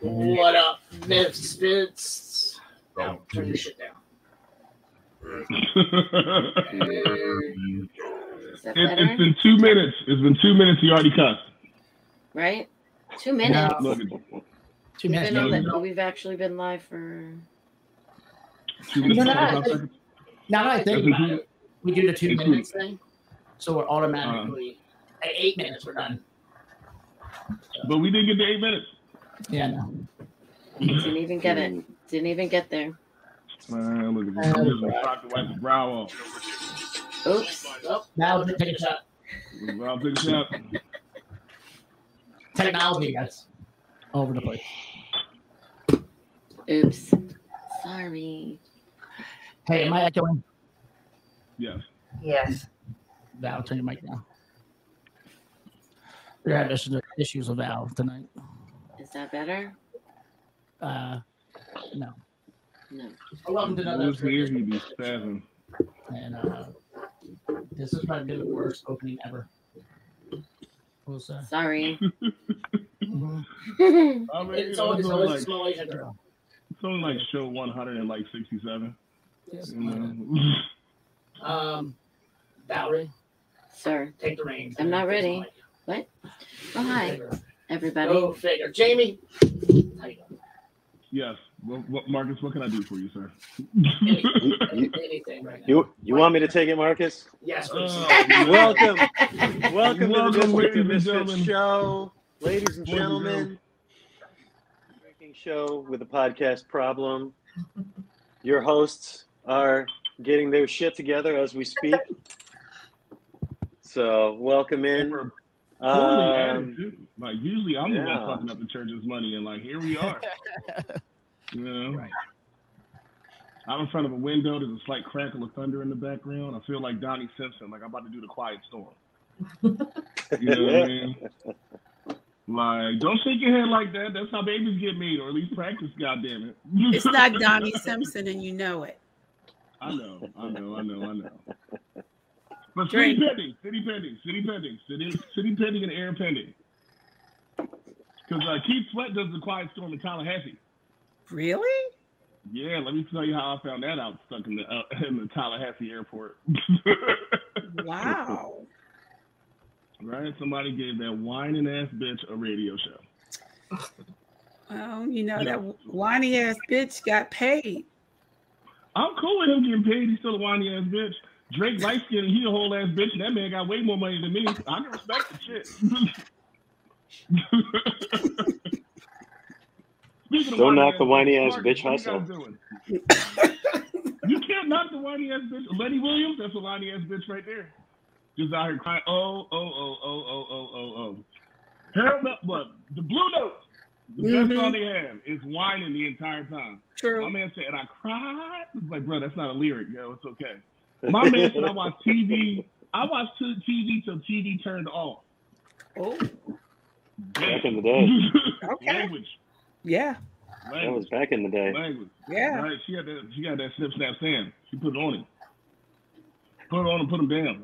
What up, Misfits? No, turn this shit down. It's been 2 minutes. It's been 2 minutes. You already cussed. Right? 2 minutes. No. 2 minutes. We've actually been live for 2 minutes. Now that I think about it, we do the 2 minutes thing. So we're automatically at 8 minutes, we're done. But we didn't get to 8 minutes. Yeah, no. Didn't even get it. Didn't even get there. Look at the brow off. Oops. Oh, now we'll take a shot. I'll take a shot. Technology, guys. All over the place. Oops. Sorry. Hey, am I echoing? Yes. Yes. Val, turn your mic down. We're having issues with Val tonight. Is that better? No. No. Welcome to another episode. And this is probably the worst opening ever. Sorry. It's always small. It's only like show 167. Yes. Valerie. Sir. Take the reins. I'm not ready. What? Oh, hi. Everybody. Go figure. Jamie. How you doing? Yes. Well, Marcus, what can I do for you, sir? Anything right now. You want me to take it, Marcus? Yes, please. Welcome to the Misfits Show. Ladies and gentlemen. Drinking show with a podcast problem. Your hosts are getting their shit together as we speak. So welcome in. Like usually I'm the one fucking up the church's money, and like here we are. You know, right. I'm in front of a window. There's a slight crackle of thunder in the background. I feel like Donnie Simpson, like I'm about to do The Quiet Storm. You know what I mean? Like, don't shake your head like that. That's how babies get made, or at least practice. Goddamn it! It's not Donnie Simpson, and you know it. I know. But city pending, and air pending. Because Keith Sweat does The Quiet Storm in Tallahassee. Really? Yeah, let me tell you how I found that out, stuck in the Tallahassee airport. Wow. Right? Somebody gave that whining ass bitch a radio show. Well, you know, that whiny ass bitch got paid. I'm cool with him getting paid. He's still a whiny ass bitch. Drake light skin, he a whole ass bitch. That man got way more money than me. I can respect the shit. Don't knock the whiny ass bitch hustle. You can't knock the whiny ass bitch. Lenny Williams, that's a whiny ass bitch right there. Just out here crying, oh. Harold Nutblood, the Blue Note. The best song they have is whining the entire time. True. My man said, and I cried. It's like, bro, that's not a lyric, yo. It's okay. My man said I watched TV till TV turned off. Oh. Back in the day. Okay. Language. Yeah. Language. That was back in the day. Language. Yeah. Right. She got that snip snap sand. She put it on him. Put it on and put him down.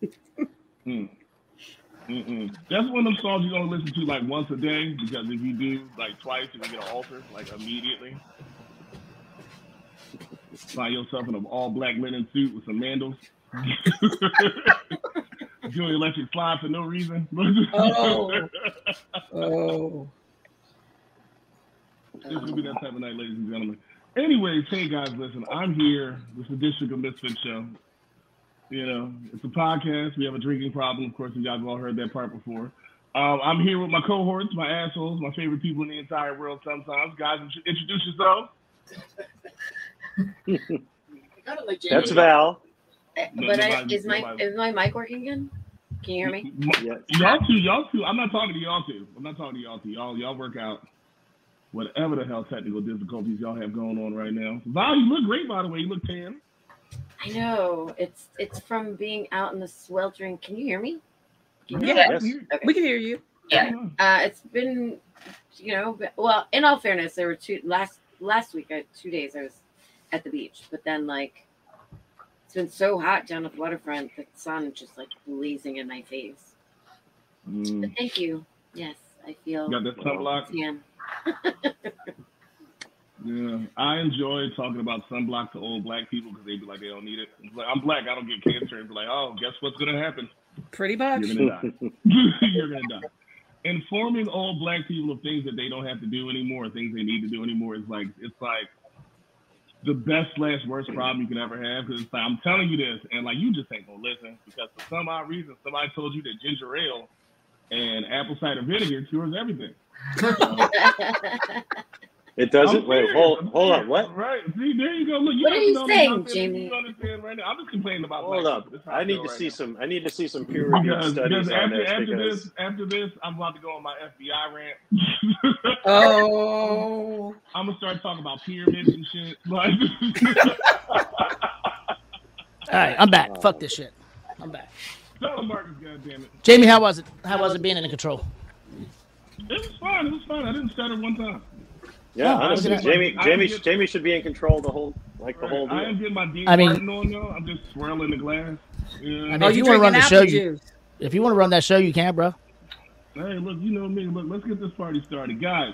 It's a damn shame. That's one of them songs you only listen to like once a day, because if you do like twice, you're gonna get an altar like immediately. Find yourself in an all-black linen suit with some mandals. Doing electric slide for no reason. Oh. This is going to be that type of night, ladies and gentlemen. Anyways, hey guys, listen, I'm here. This is the District of Misfits Show. You know, it's a podcast. We have a drinking problem. Of course, you guys have all heard that part before. I'm here with my cohorts, my assholes, my favorite people in the entire world sometimes. Guys, introduce yourselves. That's Val. Is my mic working again? Can you hear me? Y'all two. I'm not talking to y'all two. Y'all work out. whatever the hell technical difficulties y'all have going on right now. Val, you look great, by the way. You look tan. I know. It's from being out in the sweltering. Can you hear me? Yes. Okay. We can hear you. Yeah. It's been, well, in all fairness, there were last week, 2 days I was at the beach, but then it's been so hot down at the waterfront, the sun just blazing in my face. But thank you. Yes, I feel. Got that sunblock? Yeah. I enjoy talking about sunblock to old black people because they be like, they don't need it. It's like, I'm black, I don't get cancer. And be like, oh, guess what's going to happen? Pretty much. You're going to die. You're going to die. Informing all black people of things that they don't have to do anymore, things they need to do anymore, is it's like the best/worst problem you can ever have, because it's like, I'm telling you this, and you just ain't gonna listen, because for some odd reason somebody told you that ginger ale and apple cider vinegar cures everything. It doesn't. Wait, hold on. What? Right. See, there you go. Look, you what are you saying, Jamie? You understand right now? I'm just complaining about. Hold up. I need to see some. I need to see some peer reviewed studies on this. After this, I'm about to go on my FBI rant. Oh. I'm gonna start talking about pyramids and shit. All right, I'm back. Fuck this shit. I'm back. Marcus, goddammit. Jamie, how was it? How was it being in the control? It was fun. It was fun. I didn't stutter one time. Yeah, no, honestly, Jamie should be in control the whole deal. I am getting my D Martin on now. I'm just swirling the glass. Yeah. I mean, if you want to run the show, if you want to run that show, you can, bro. Hey, look, you know me. Look, let's get this party started, guys.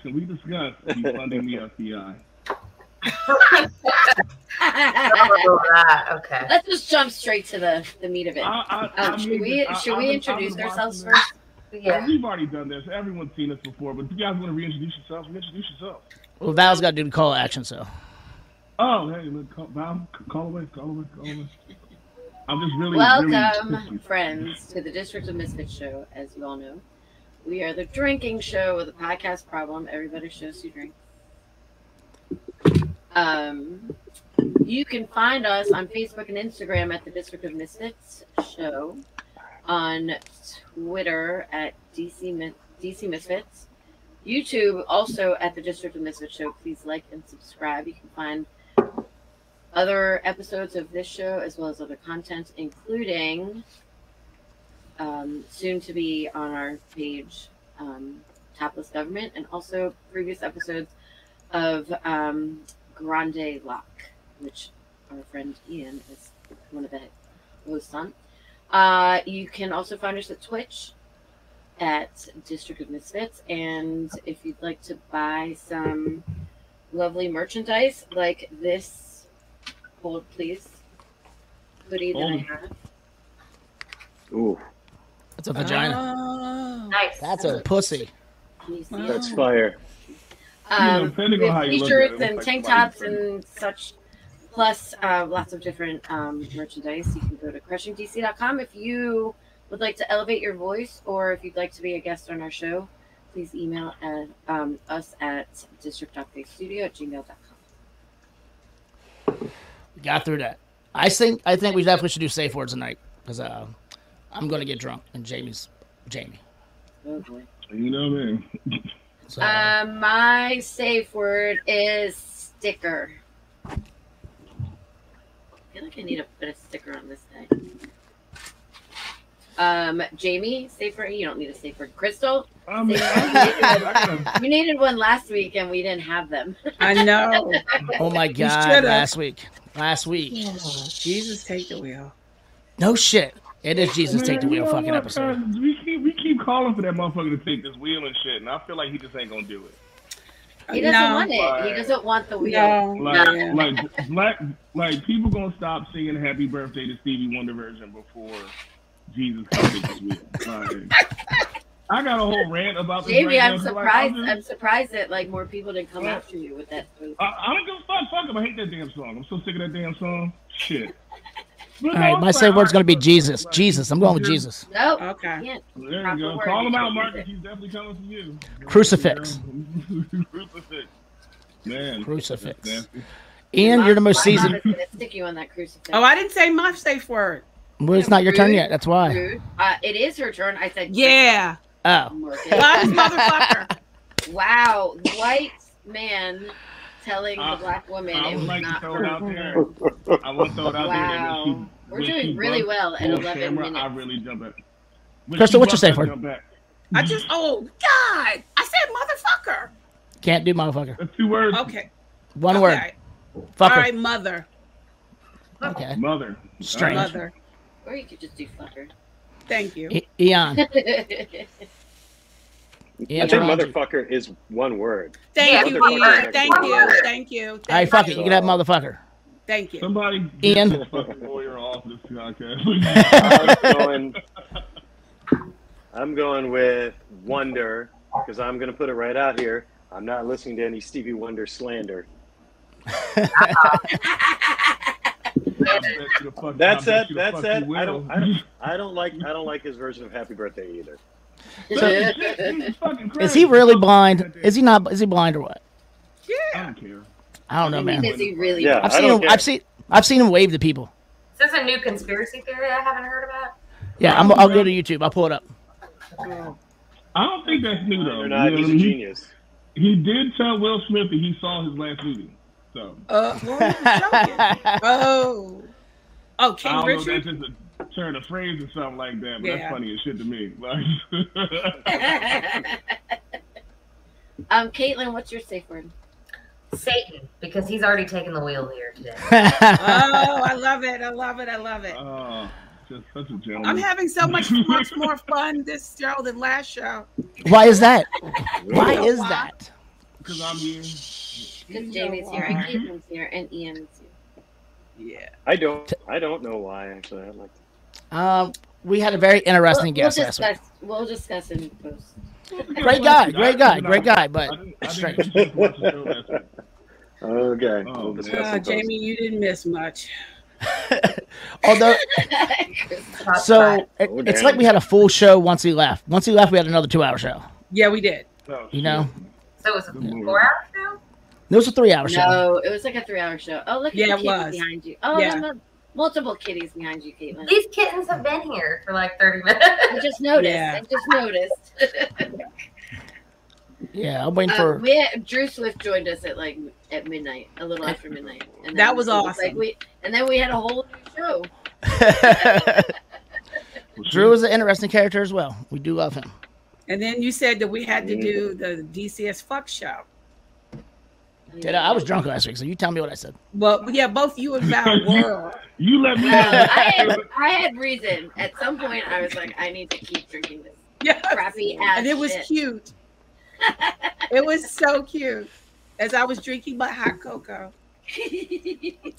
Can we discuss defunding the FBI? Okay. Let's just jump straight to the meat of it. Should we introduce ourselves first? Yeah. Well, we've already done this. Everyone's seen this before, but if you guys want to reintroduce yourselves, reintroduce yourselves. Well, Val's got to do the call action, so. Oh, hey, look, Val, call away. I'm just really welcome, friends, to the District of Misfits Show, as you all know. We are the drinking show with a podcast problem. Everybody shows you drink. You can find us on Facebook and Instagram at the District of Misfits Show. On Twitter at DC Misfits. YouTube also at the District of Misfits Show. Please like and subscribe. You can find other episodes of this show as well as other content, including soon to be on our page, Topless Government, and also previous episodes of Grande Lock, which our friend Ian is one of the hosts on. You can also find us at Twitch at District of Misfits, and if you'd like to buy some lovely merchandise like this hold please hoodie that I have. Ooh, that's a vagina. Oh, nice. That's a pussy. Wow. That's fire. With t-shirts and tank tops and such. Plus, lots of different merchandise. You can go to crushingdc.com if you would like to elevate your voice, or if you'd like to be a guest on our show, please email us at district.facestudio@gmail.com. We got through that. I think we definitely should do safe words tonight, because I'm going to get drunk, and Jamie's Jamie. Oh, boy. You know me. So, my safe word is sticker. I feel like I need to put a sticker on this thing. Jamie, safe word. You don't need a safe word. Crystal, you needed one last week and we didn't have them. I know. Oh my God, last week. Yeah. Jesus, take the wheel. No shit. It is Jesus take the wheel fucking episode. God, we keep calling for that motherfucker to take this wheel and shit, and I feel like he just ain't gonna do it. He doesn't want it. He doesn't want the wheel. No. Like people gonna stop singing "Happy Birthday" to Stevie Wonder version before Jesus comes to the wheel. I got a whole rant about this. Jamie, I'm surprised. I'm surprised that more people didn't come after you with that. I don't give a fuck. I hate that damn song. I'm so sick of that damn song. Shit. All right, my safe word's gonna be Jesus. Jesus, I'm going with Jesus. Nope. Okay. There you go. Call him out, Marcus. He's definitely coming for you. Crucifix. Crucifix. Man. Crucifix. Ian, you're the most seasoned. I'm gonna stick you on that crucifix. Oh, I didn't say my safe word. Well, it's not your turn yet. That's why. It is her turn. I said. Yeah. Oh. Motherfucker. Wow, white man telling the black woman it was like not her. I want to throw it out there. Wow, we're doing really well at 11 camera, minutes. I really jump back. Crystal, what you say for? I just, oh God, I said motherfucker. Can't do motherfucker. That's 2 words. Okay. One word. Fucker. All right, mother. Okay. Mother. Strange. Mother. Or you could just do fucker. Thank you. Ian. I think motherfucker is 1 word. Thank you, Ian. Thank you. Thank you. All right, fuck it. You can have motherfucker. Thank you. Somebody Ian. Get a fucking lawyer off this podcast. I'm going with Wonder because I'm going to put it right out here. I'm not listening to any Stevie Wonder slander. That's it. I don't like his version of Happy Birthday either. So, is he really blind? Is he not? Is he blind or what? Yeah. I don't care. I don't know, man. Is he really? Yeah, I've seen him wave to people. Is this a new conspiracy theory I haven't heard about? Yeah, I'll go to YouTube. I'll pull it up. I don't think that's new though. He's a genius. He did tell Will Smith that he saw his last movie. So. Oh, King Richard. Know, that's just a turn of phrase or something like that, but that's funny as shit to me. Caitlin, what's your safe word? Satan, because he's already taken the wheel here today. I love it. Just such a gentleman. I'm having so much more fun this show than last show. Why is that? Why is that? Because I'm here. Because Jamie's here, and Caitlin's here, and Ian is here. Yeah. I don't know why, actually. I'd like to. We had a very interesting guest last week. We'll discuss it in post. Great guy, but straight. Okay. Jamie, you didn't miss much. Although, so it's like we had a full show once he left. Once he left, we had another 2-hour show. Yeah, we did. You know? So it was a 4-hour show? No, it was a 3-hour show. No, it was like a 3-hour show. Oh, look at the kittens behind you. Oh, yeah. Multiple kitties behind you, Caitlin. These kittens have been here for like 30 minutes. I just noticed. Yeah, I'm waiting for... Drew Swift joined us at midnight, a little after midnight. And that was awesome. And then we had a whole show. Drew is an interesting character as well. We do love him. And then you said that we had to do the DCS fuck show. Did I was drunk last week, so you tell me what I said. Well, yeah, both you and Val were. You let me know. I had reason. At some point, I was like, I need to keep drinking this crappy ass and it was cute. It was so cute as I was drinking my hot cocoa.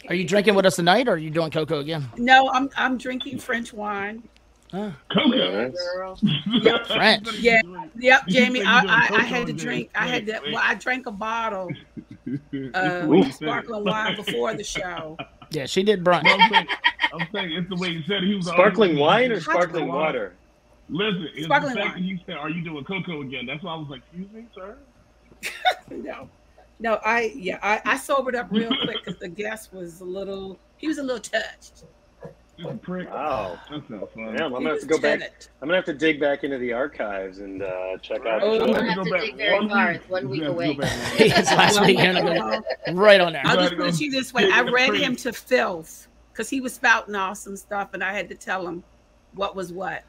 Are you drinking with us tonight, or are you doing cocoa again? No, I'm drinking French wine. Cocoa, girl. Yep. French. Yeah. Yep, Jamie. I had to drink. I had to. Well, I drank a bottle of sparkling wine before the show. Yeah, she did brunch. I'm saying it's the way you said it. He was sparkling wine or sparkling water. Listen, it's the fact that you said, are you doing cocoa again? That's why I was like, excuse me, sir? No, I sobered up real quick because the guest was a little touched. Wow. That's not fun. Yeah, I'm going to have to go back. I'm going to have to dig back into the archives and check out. Oh, I'm going to have to dig very far. It's 1 week away. It's last week. Right on there. I'll just put it to you this way. I read him to filth because he was spouting off some stuff and I had to tell him what was what.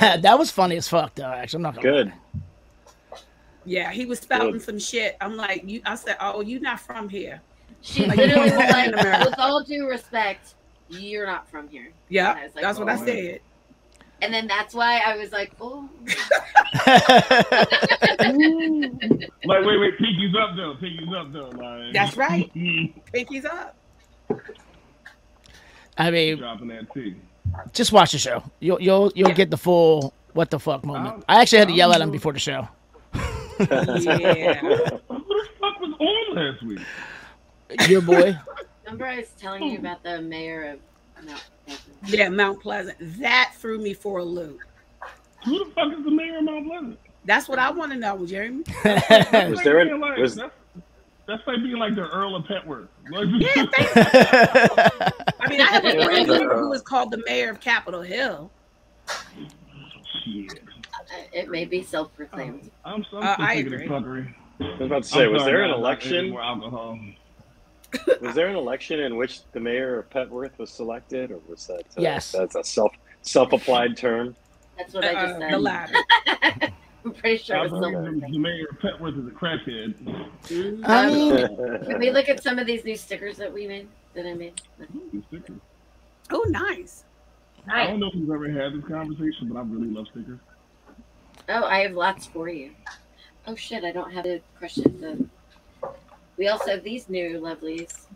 That was funny as fuck, though. Actually, I'm not gonna lie. Yeah, he was spouting some shit. I'm like, I said, oh, you're not from here. She literally was like, with all due respect, you're not from here. Yeah, like, that's what I said. And then that's why I was like, oh. Like, wait, pinky's up though. Like. That's right, pinky's up. I mean, dropping that tea. Just watch the show. You'll get the full what the fuck moment. I actually had to yell at him before the show. Yeah. What the fuck was on last week? Your boy. Remember I was telling you about the mayor of Mount Pleasant. Yeah, Mount Pleasant. That threw me for a loop. Who the fuck is the mayor of Mount Pleasant? That's what I want to know, Jeremy. That's like being like the Earl of Petworth. Yeah, thank you. I mean, I have a friend who is called the mayor of Capitol Hill. Yeah. It may be self-proclaimed. I'm so sick of this fuckery. I was about to say, was there an election? More alcohol. Was there an election in which the mayor of Petworth was selected, or was that? Yes. That's a self-applied term. That's what I just said. The latter. I'm pretty sure it was the mayor of Petworth is a crackhead. I mean, can we look at some of these new stickers that we made? That I made. Oh, nice. I don't know if you've ever had this conversation, but I really love stickers. Oh, I have lots for you. Oh shit, I don't have to crush it though. We also have these new lovelies.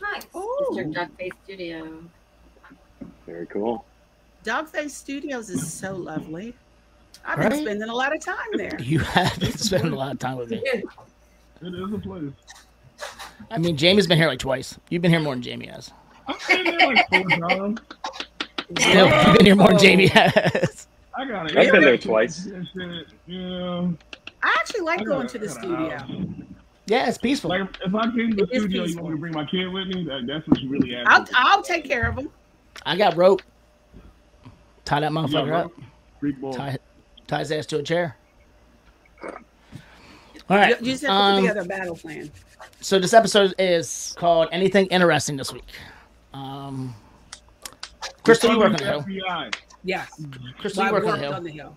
Nice. District of Dogface Studio. Very cool. Dogface Studios is so lovely. I've been spending a lot of time there. You have been spending a lot of time with me. It is a place. I mean, Jamie's been here like twice. You've been here more than Jamie has. I've been there like 4 times. Still, you've been here more than Jamie has. I've been there twice. Yeah. I actually like going to the studio. Yeah, it's peaceful. Like, if I came to the studio, you want me to bring my kid with me? That's what you really ask. I'll take care of him. I got rope. Tie that motherfucker up. Tie his ass to a chair. All right. You just have to put together a battle plan. So this episode is called Anything Interesting This Week. Crystal, you work on the hill. Yes. Crystal, you work on the hill.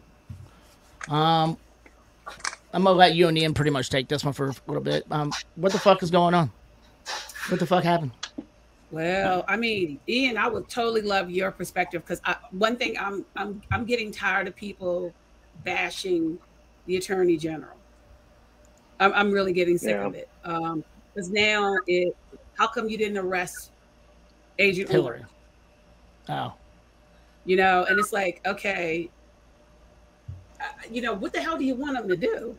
I'm going to let you and Ian pretty much take this one for a little bit. What the fuck is going on? What the fuck happened? Well, I mean, Ian, I would totally love your perspective, because one thing I'm getting tired of people bashing the Attorney General. I'm really getting sick of it. Because now, how come you didn't arrest Agent Hillary? Oh. You know, and it's like, okay, you know, what the hell do you want them to do?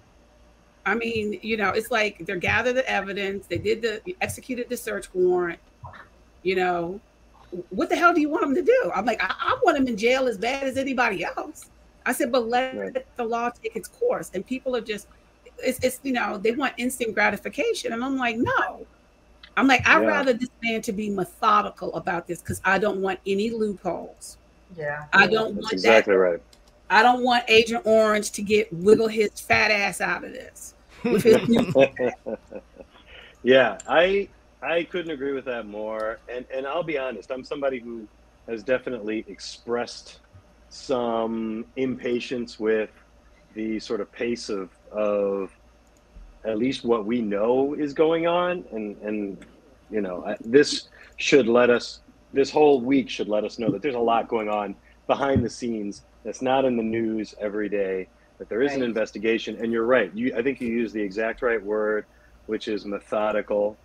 I mean, you know, it's like they're gathered the evidence. They executed the search warrant. You know, what the hell do you want them to do? I'm like, I want them in jail as bad as anybody else. I said, but let the law take its course. And people are just, it's you know, they want instant gratification. And I'm like, no. I'm like, I'd rather this man to be methodical about this, because I don't want any loopholes. Yeah, I don't want exactly that. Right. I don't want Agent Orange to wiggle his fat ass out of this. Yeah, I couldn't agree with that more. And I'll be honest, I'm somebody who has definitely expressed some impatience with the sort of pace of at least what we know is going on. And you know, this whole week should let us know that there's a lot going on behind the scenes that's not in the news every day, that there is an investigation. And you're right. I think you used the exact right word, which is methodical,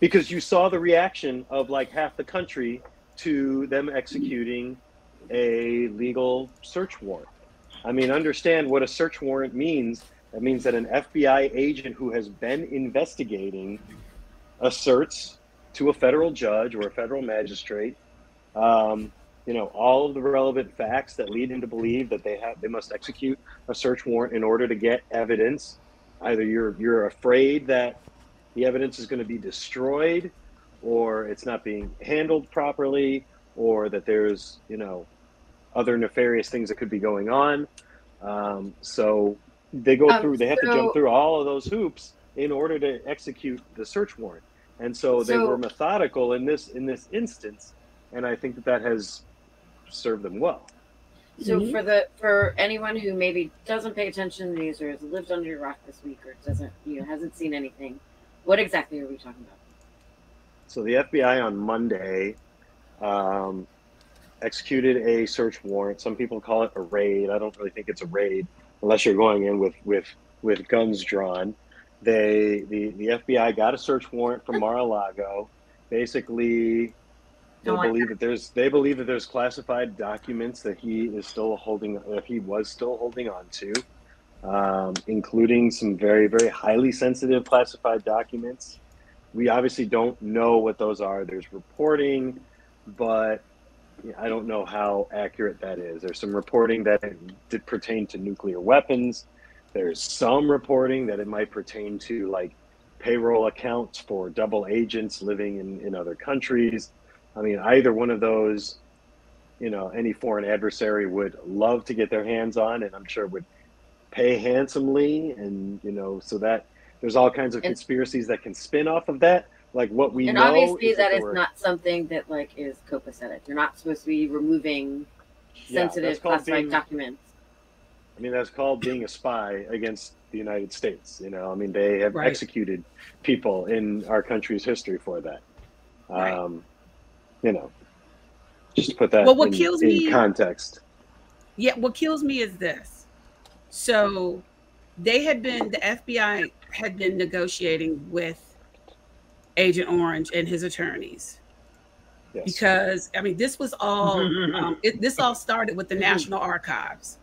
because you saw the reaction of like half the country to them executing a legal search warrant. I mean, understand what a search warrant means. That means that an FBI agent who has been investigating asserts to a federal judge or a federal magistrate, you know, all of the relevant facts that lead him to believe that they must execute a search warrant in order to get evidence. Either you're afraid that the evidence is going to be destroyed, or it's not being handled properly, or that there's, you know, other nefarious things that could be going on. So they go through, they have to jump through all of those hoops in order to execute the search warrant. And so they were methodical in this instance, and I think that has served them well. So for anyone who maybe doesn't pay attention to the news, or has lived under your rock this week, or hasn't seen anything, what exactly are we talking about? So the FBI on Monday executed a search warrant. Some people call it a raid. I don't really think it's a raid unless you're going in with guns drawn. The FBI got a search warrant from Mar-a-Lago. Basically, they believe that there's classified documents that he was still holding on to, including some very, very highly sensitive classified documents. We obviously don't know what those are. There's reporting, but I don't know how accurate that is. There's some reporting that it did pertain to nuclear weapons. There's some reporting that it might pertain to like payroll accounts for double agents living in other countries. I mean, either one of those, you know, any foreign adversary would love to get their hands on, and I'm sure would pay handsomely, and you know, so that there's all kinds of conspiracies that can spin off of that. Like what we know, and obviously is that is not something that like is copacetic. You're not supposed to be removing sensitive classified documents. I mean, that's called being a spy against the United States. You know, I mean, they have executed people in our country's history for that. You know, just to put that in context. Yeah, what kills me is this. So they had been, the FBI had been negotiating with Agent Orange and his attorneys. Yes. Because, I mean, this was all, this all started with the National Archives.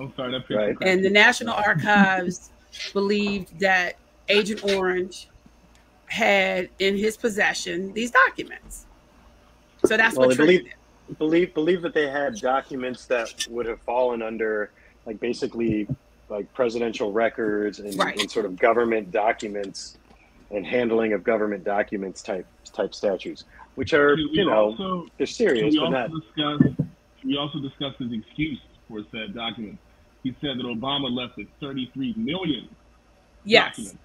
I'm sorry, that picture. And the National Archives believed that Agent Orange had in his possession these documents. So that's what triggered it. Believe that they had documents that would have fallen under like basically like presidential records and sort of government documents and handling of government documents type statutes, which are they're serious. We also discussed his excuse for said documents. He said that Obama left with 33 million documents.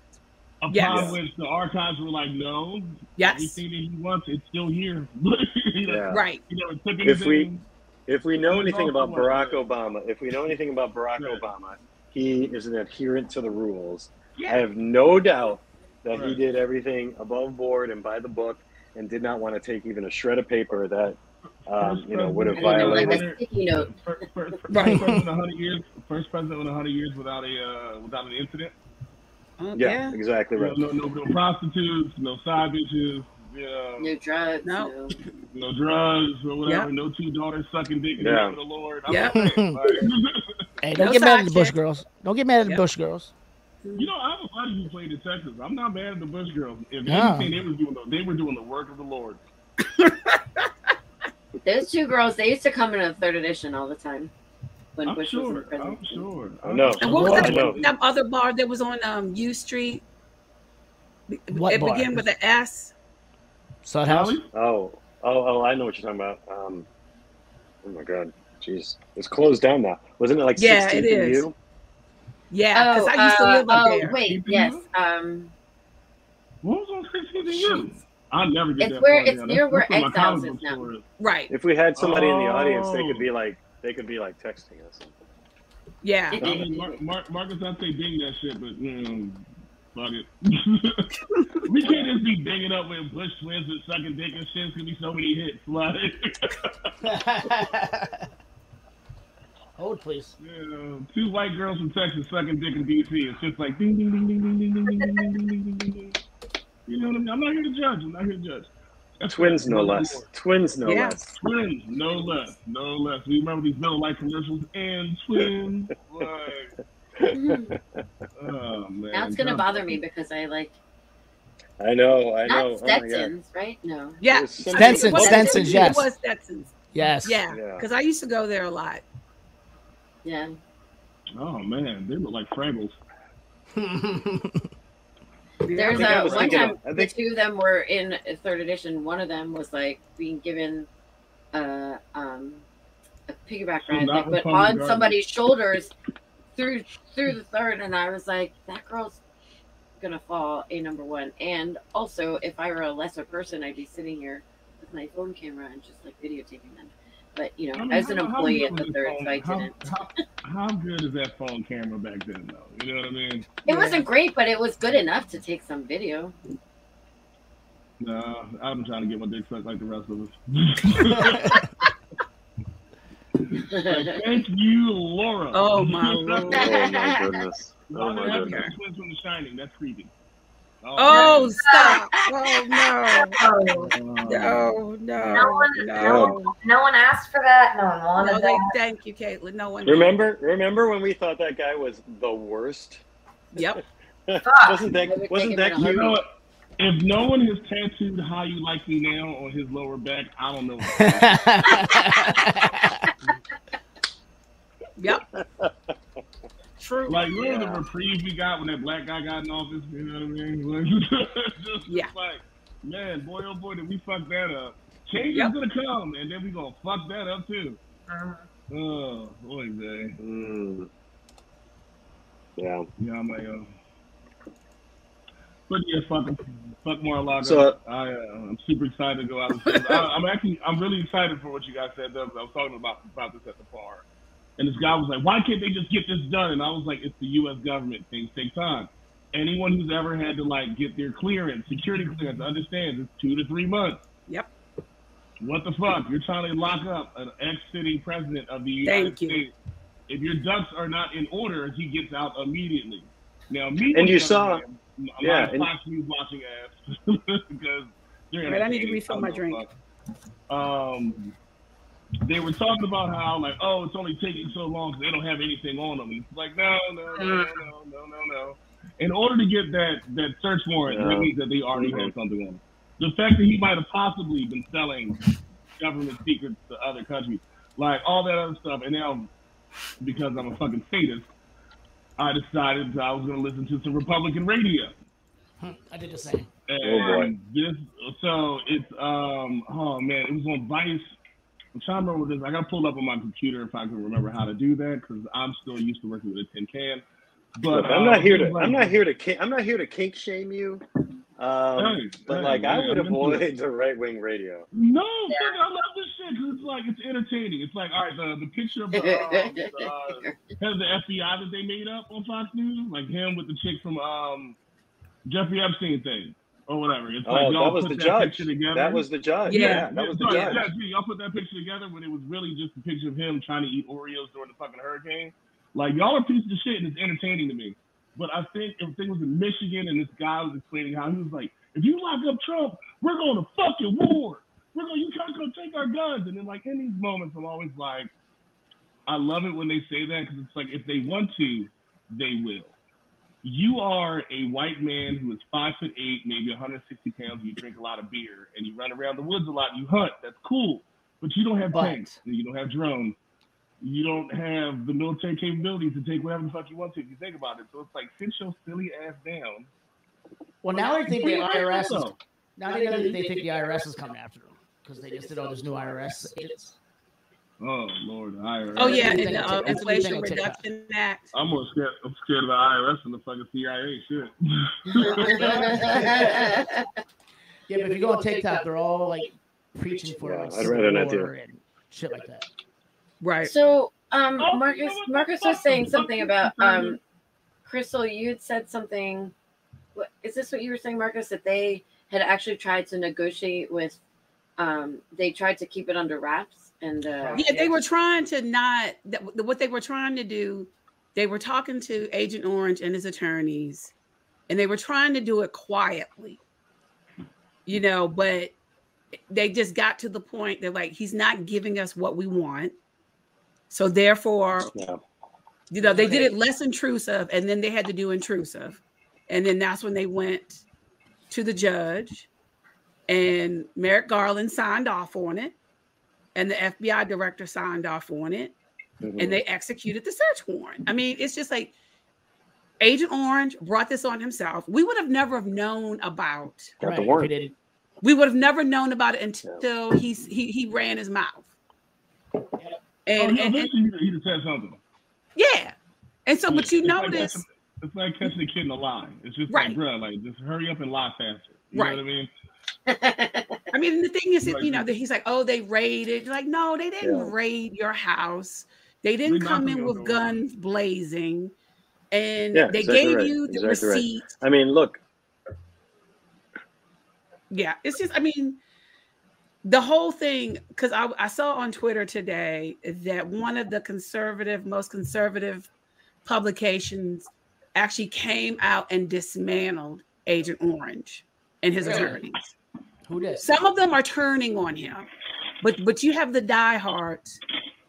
Upon which the archives were like, no, everything that he wants, it's still here. If we know anything about Barack Obama, he is an adherent to the rules. Yeah. I have no doubt that he did everything above board and by the book, and did not want to take even a shred of paper that would have violated. First president in 100 years. First president in 100 years without a without an incident. Yeah, exactly right. No prostitutes, no side bitches, no drugs, no drugs or whatever. No two daughters sucking dick in the name of the Lord. Hey, don't get mad at the Bush girls. Don't get mad at the Bush girls. You know, I have a lot of you played in Texas. I'm not mad at the Bush girls. If anything, they were doing the work of the Lord. Those two girls, they used to come in a Third Edition all the time. When I'm Bush was in prison. I'm sure. I know. And what was that other bar that was on U Street? It began with an S. Sudhouse? Oh, I know what you're talking about. Oh my God, jeez, it's closed down now. Wasn't it like 16th and U? Yeah, because I used to live up there. What was on 16th and U? I never get that. It's near where Exiles is now. Right. If we had somebody in the audience, they could be like texting us. Yeah. I mean, Marcus, I say ding that shit, but fuck it. We can't just be dinging up with Bush twins and sucking dick and shit. It's gonna be so many hits. Like. Hold, please. Yeah, two white girls from Texas sucking dick in DC. It's just like ding, ding, ding, ding, ding, ding, ding, ding, ding, ding, ding, ding. You know what I mean? I'm not here to judge. Twins, no less. Twins, no less. No less. We remember these Miller Lite commercials and twins. Like, oh man. That's gonna bother me because I like. I know. Stetson's, right? No. Yeah. Stetson's. Yes. It was Stetson's. Yes. Yeah. Because I used to go there a lot. Yeah. Oh man, they look like Fraggles. There's one time the two of them were in Third Edition. One of them was like being given a piggyback ride, like, but on somebody's shoulders through the third, and I was like, that girl's gonna fall a number one. And also, if I were a lesser person, I'd be sitting here with my phone camera and just like videotaping them. But you know, I mean, as an employee at the third, so I didn't. How good is that phone camera back then, though? You know what I mean? It wasn't great, but it was good enough to take some video. No, I'm trying to get my dick sucked like the rest of us. Like, thank you, Laura. Oh my Lord. Oh my goodness. Oh my goodness. Twins from The Shining. That's creepy. Oh, stop! Oh no! No! No one asked for that. No one wanted that. Thank you, Caitlin. No one. Remember when we thought that guy was the worst? Yep. wasn't that cute? You know what? If no one has tattooed "How You Like Me Now" on his lower back, I don't know. Yep. True. Like, remember the reprieve we got when that black guy got in office? You know what I mean? Just like, man, boy, oh boy, did we fuck that up. Change is going to come, and then we going to fuck that up, too. Oh, boy, man. Yeah. Yeah, I'm like, but yeah, fuck Mar-a-Lago. So, I'm super excited to go out. I'm really excited for what you guys said. I was talking about this at the bar, and this guy was like, "Why can't they just get this done?" And I was like, "It's the U.S. government. Things take time. Anyone who's ever had to like get their clearance, security clearance, understands it's 2 to 3 months." Yep. What the fuck? You're trying to lock up an ex-sitting president of the United States. If your ducks are not in order, he gets out immediately. Now, and you saw. Watching ass because right, I need to refill my drink. They were talking about how like, oh, it's only taking so long because they don't have anything on them. It's like, no. In order to get that search warrant, that means that they already had something on them. The fact that he might have possibly been selling government secrets to other countries, like all that other stuff, and now because I'm a fucking sadist, I decided I was going to listen to some Republican radio. I did the same. And it was on Vice. I'm trying to remember this. I got pulled up on my computer if I can remember how to do that because I'm still used to working with a tin can. But look, I'm not here to kink shame you. I would avoid the right-wing radio. No, fucking, I love this shit because it's entertaining. It's like, all right, the picture of the FBI that they made up on Fox News, like him with the chick from Jeffrey Epstein thing or whatever. It's like y'all put that picture together. That was the judge. Yeah, that was the judge. Y'all put that picture together when it was really just a picture of him trying to eat Oreos during the fucking hurricane. Like y'all are pieces of shit, and it's entertaining to me. But I think everything was in Michigan, and this guy was explaining how he was like, if you lock up Trump, we're going to fucking war. You can't go take our guns. And then, like, in these moments, I'm always like, I love it when they say that because it's like, if they want to, they will. You are a white man who is 5'8", maybe 160 pounds, and you drink a lot of beer, and you run around the woods a lot, and you hunt. That's cool. But you don't have tanks, and you don't have drones. You don't have the military capabilities to take whatever the fuck you want to if you think about it. So it's like, sit your silly ass down. Well, now I think the IRS is the IRS is coming after them because they just did all those new IRS agents. Oh Lord, the IRS. Oh yeah, and the Inflation Reduction Act. I'm scared of the IRS and the fucking CIA shit. Yeah, but if you go on TikTok, they're all like preaching for us. I'd rather not do it. Shit like that. Right. So, Marcus was saying something about Crystal. You had said something. Is this what you were saying, Marcus? That they had actually tried to negotiate with. They tried to keep it under wraps, and they were trying to not. What they were trying to do, they were talking to Agent Orange and his attorneys, and they were trying to do it quietly. You know, but they just got to the point. They're like, he's not giving us what we want. So therefore, they did it less intrusive, and then they had to do intrusive. And then that's when they went to the judge, and Merrick Garland signed off on it, and the FBI director signed off on it, and they executed the search warrant. I mean, it's just like Agent Orange brought this on himself. We would have never have known about the warrant. We would have never known about it until he ran his mouth. He just said something. Yeah. And so, but notice. It's like catching a kid in a lie. It's just like, bro, like, just hurry up and lie faster. You know what I mean? I mean, the thing is, that he's like, oh, they raided. Like, no, they didn't raid your house. They didn't come in with guns blazing. And they gave you the receipt. Right. I mean, look. Yeah, it's just, I mean, the whole thing, because I saw on Twitter today that one of the most conservative publications actually came out and dismantled Agent Orange and his attorneys. Who did? Some of them are turning on him, but you have the diehards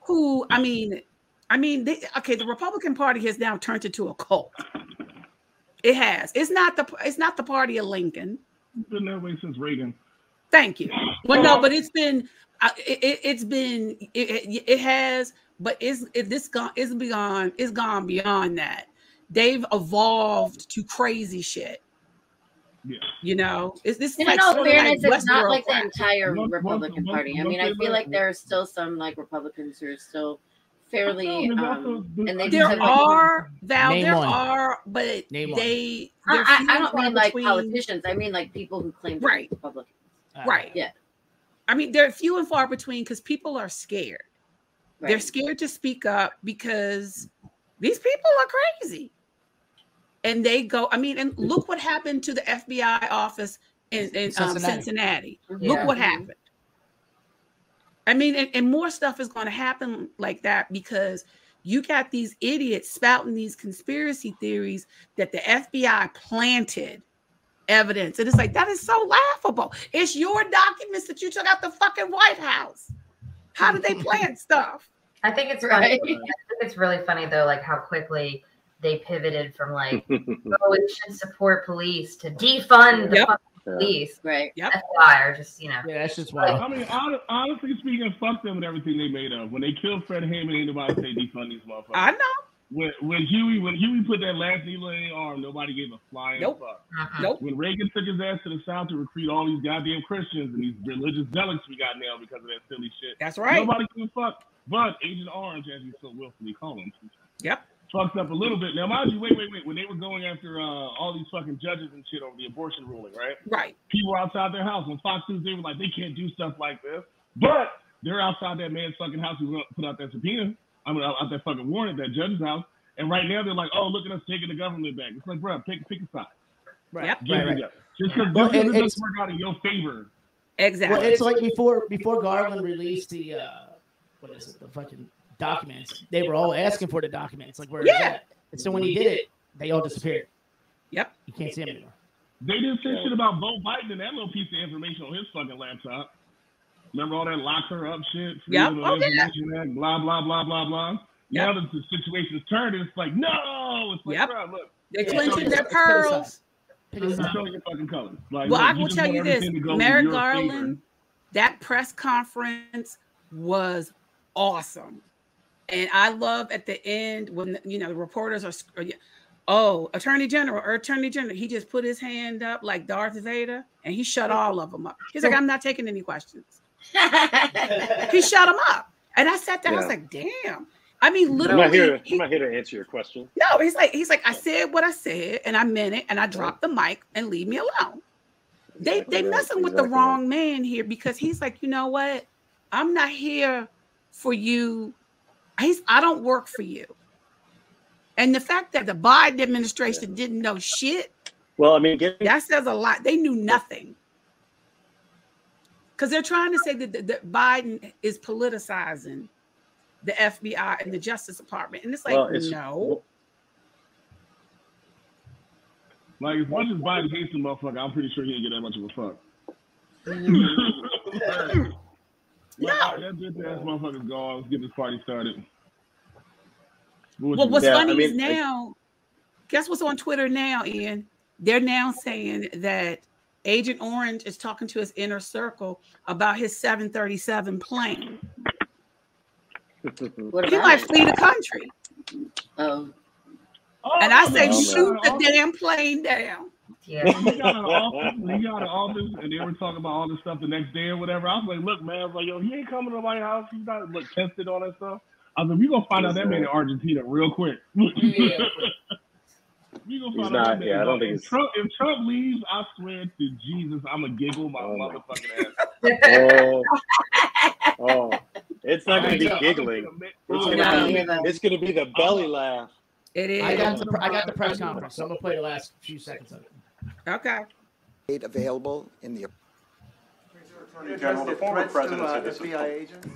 who, the Republican Party has now turned into a cult. It has. It's not the party of Lincoln. It's been that way since Reagan. Thank you. Well, no, but it's gone beyond that. They've evolved to crazy shit. Yeah. You know, is this? In all fairness, it's not like the entire Republican Party. I mean, I feel like there are still some like Republicans who are still fairly, and they there are Val, there one. Are, but name they. I don't mean like politicians. I mean like people who claim to be Republicans. Right. Yeah. I mean, they're few and far between because people are scared. Right. They're scared to speak up because these people are crazy. And they go, I mean, and look what happened to the FBI office in Cincinnati. Yeah. Look what happened. I mean, and more stuff is going to happen like that because you got these idiots spouting these conspiracy theories that the FBI planted evidence. And it's like, that is so laughable. It's your documents that you took out the fucking White House. How did they plant stuff? I think it's right. Funny. I think it's really funny though, like how quickly they pivoted from like, oh, we should support police to defund the fucking police. Right. Yep. That's why, or just, you know. Yeah, that's just why. I mean, honestly speaking, fuck them with everything they made up. When they killed Fred Hammond, ain't nobody say defund these motherfuckers. I know. When Huey put that last needle in their arm, nobody gave a flying fuck. Nope. When Reagan took his ass to the South to recruit all these goddamn Christians and these religious zealots we got now because of that silly shit. That's right. Nobody gave a fuck. But Agent Orange, as you so willfully call him, fucked up a little bit. Now, mind you, wait. When they were going after all these fucking judges and shit over the abortion ruling, right? Right. People outside their house on Fox News, they were like, they can't do stuff like this. But they're outside that man's fucking house who put out that subpoena. I mean, out that fucking warrant at that judge's house, and right now they're like, "Oh, look at us taking the government back." It's like, bro, pick a side. Right. Yep. Right. Just because it doesn't work out in your favor. Exactly. Well, it's like before Garland released the what is it? The fucking documents. They were all asking for the documents. Like, where is that? And so when he did it, they all disappeared. Yep. You can't see them anymore. They didn't say shit about Bo Biden and that little piece of information on his fucking laptop. Remember all that lock her up shit? Yeah. Blah, blah, blah, blah, blah. Now that the situation's turned, it's like, no! It's like, bro, look. They're clenching their pearls. Show your fucking colors. Like, well, I will tell you this. Merrick Garland, that press conference was awesome. And I love at the end when, you know, the reporters are, oh, Attorney General. He just put his hand up like Darth Vader, and he shut all of them up. He's like, I'm not taking any questions. He shut him up, and I sat down. Yeah. I was like, "Damn!" I mean, literally, I'm not here to answer your question. No, he's like, I said what I said, and I meant it, and I dropped the mic and leave me alone. They messing with the wrong man here because he's like, you know what? I'm not here for you. I don't work for you. And the fact that the Biden administration didn't know shit. Well, I mean, that says a lot. They knew nothing. Because they're trying to say that Biden is politicizing the FBI and the Justice Department. And it's like, no. Like, as much as Biden hates the motherfucker, I'm pretty sure he didn't get that much of a fuck. Like, that bitch-ass motherfucker's gone. Let's get this party started. Well, what's funny is now, guess what's on Twitter now, Ian? They're now saying that Agent Orange is talking to his inner circle about his 737 plane. He might flee the country. And I say, shoot the damn plane down. Yeah. He got an office, and they were talking about all this stuff the next day or whatever. I was like, look, man, I was like, yo, he ain't coming to the White House. He's not tested all that stuff. I was like, we gonna find out that man in Argentina real quick. I don't think if Trump leaves, I swear to Jesus, I'm gonna giggle my motherfucking ass. It's not gonna be giggling. It's gonna be the belly laugh. It is. I got the press conference, so I'm gonna play the last few seconds of it. Okay. Available in the Attorney General, the former president of the FBI agent.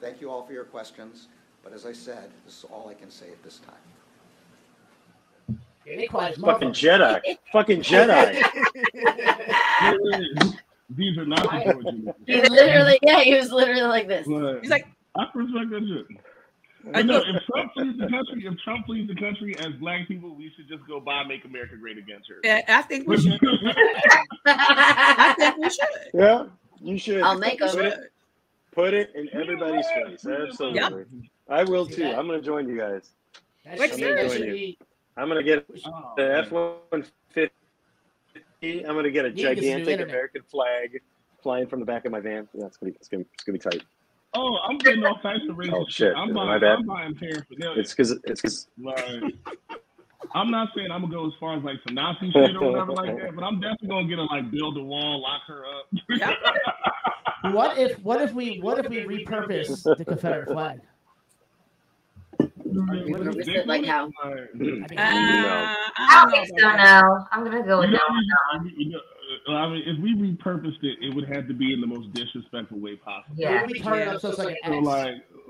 Thank you all for your questions, but as I said, this is all I can say at this time. Fucking Jedi. Fucking Jedi. These are not the He literally, he was literally like this. But he's like, I respect that shit. If Trump leaves the country, as black people, we should just go buy Make America Great Again shirt. I think we should. I think we should. Yeah, you should. I'll make it. Put it in everybody's face. Absolutely. Yep. I will too. I'm going to join you guys. I'm going to get the F-150. I'm going to get a gigantic American flag flying from the back of my van. Yeah, it's going to be tight. Oh, I'm getting all types of racist shit. I'm buying paraphernalia. It's because like, I'm not saying I'm gonna go as far as like some Nazi shit or whatever like that, but I'm definitely gonna get to like build a wall, lock her up. Yep. What if we repurpose the Confederate flag? Like how? I don't think so. No, I'm gonna go with no. I mean, if we repurposed it, it would have to be in the most disrespectful way possible. Yeah. So, like,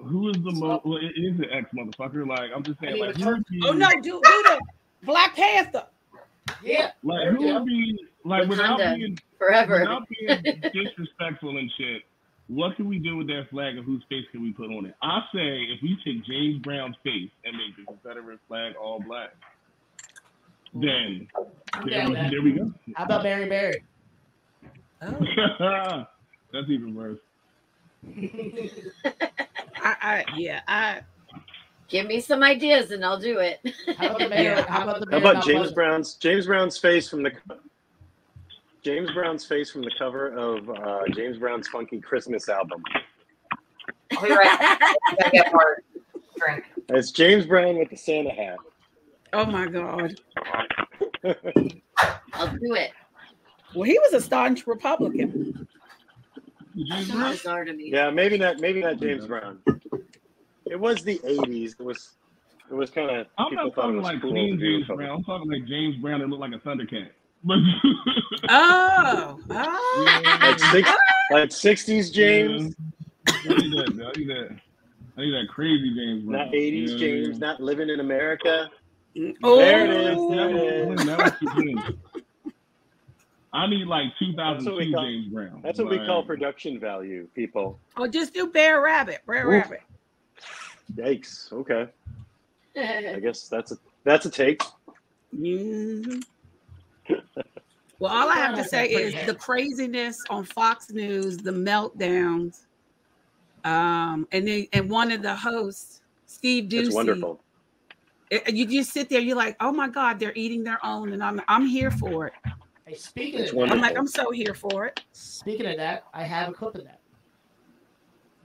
who is the most? Well, it is an ex motherfucker. Like, I'm just saying. Like, do the Black Panther. Yeah. Like, who would be like without being disrespectful and shit? What can we do with that flag, and whose face can we put on it? I say if we take James Brown's face and make the Confederate flag all black, then there we go. How about Barry Barry? Oh. That's even worse. I give me some ideas and I'll do it. How about James Brown's face from the. James Brown's face from the cover of James Brown's Funky Christmas album. It's James Brown with the Santa hat. Oh my God. I'll do it. Well, he was a staunch Republican. Yeah, maybe not James Brown. It was the 80s. It was kind of. I'm not talking like cool James Brown. I'm talking like James Brown that looked like a Thundercat. Like 60s James. Yeah. I need that crazy James. Bro. Not 80s James. I mean? Not living in America. Oh. There it is. I need like 2002 James Brown. That's what we call production value, people. Oh, just do Bear Rabbit. Rabbit. Yikes. Okay. I guess that's a take. Mm-hmm. Well, all I have to say is the craziness on Fox News, the meltdowns, and one of the hosts, Steve Ducey. It's wonderful. You just sit there, you're like, oh my God, they're eating their own, and I'm here for it. Hey, speaking of that, I'm so here for it. Speaking of that, I have a clip of that.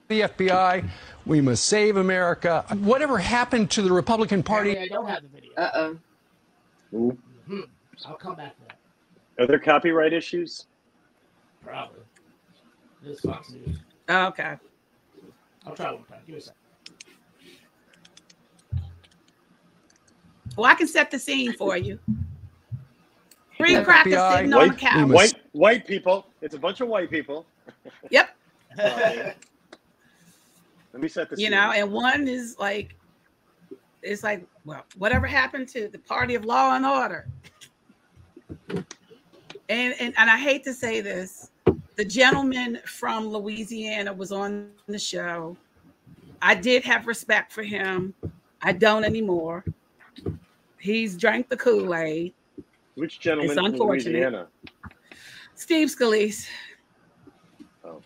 The FBI, we must save America. Whatever happened to the Republican Party? I don't have the video. Ooh. Mm-hmm. I'll come back to that. Are there copyright issues? Probably. This Fox News. Oh, okay. I'll try one time. Give me a second. Well, I can set the scene for you. Green crackers sitting on the couch. White people. It's a bunch of white people. Yep. Let me set the scene. You know, and one is like, it's like, well, whatever happened to the party of law and order? And I hate to say this, the gentleman from Louisiana was on the show. I did have respect for him. I don't anymore. He's drank the Kool-Aid. Which gentleman from Louisiana? Steve Scalise. Oh.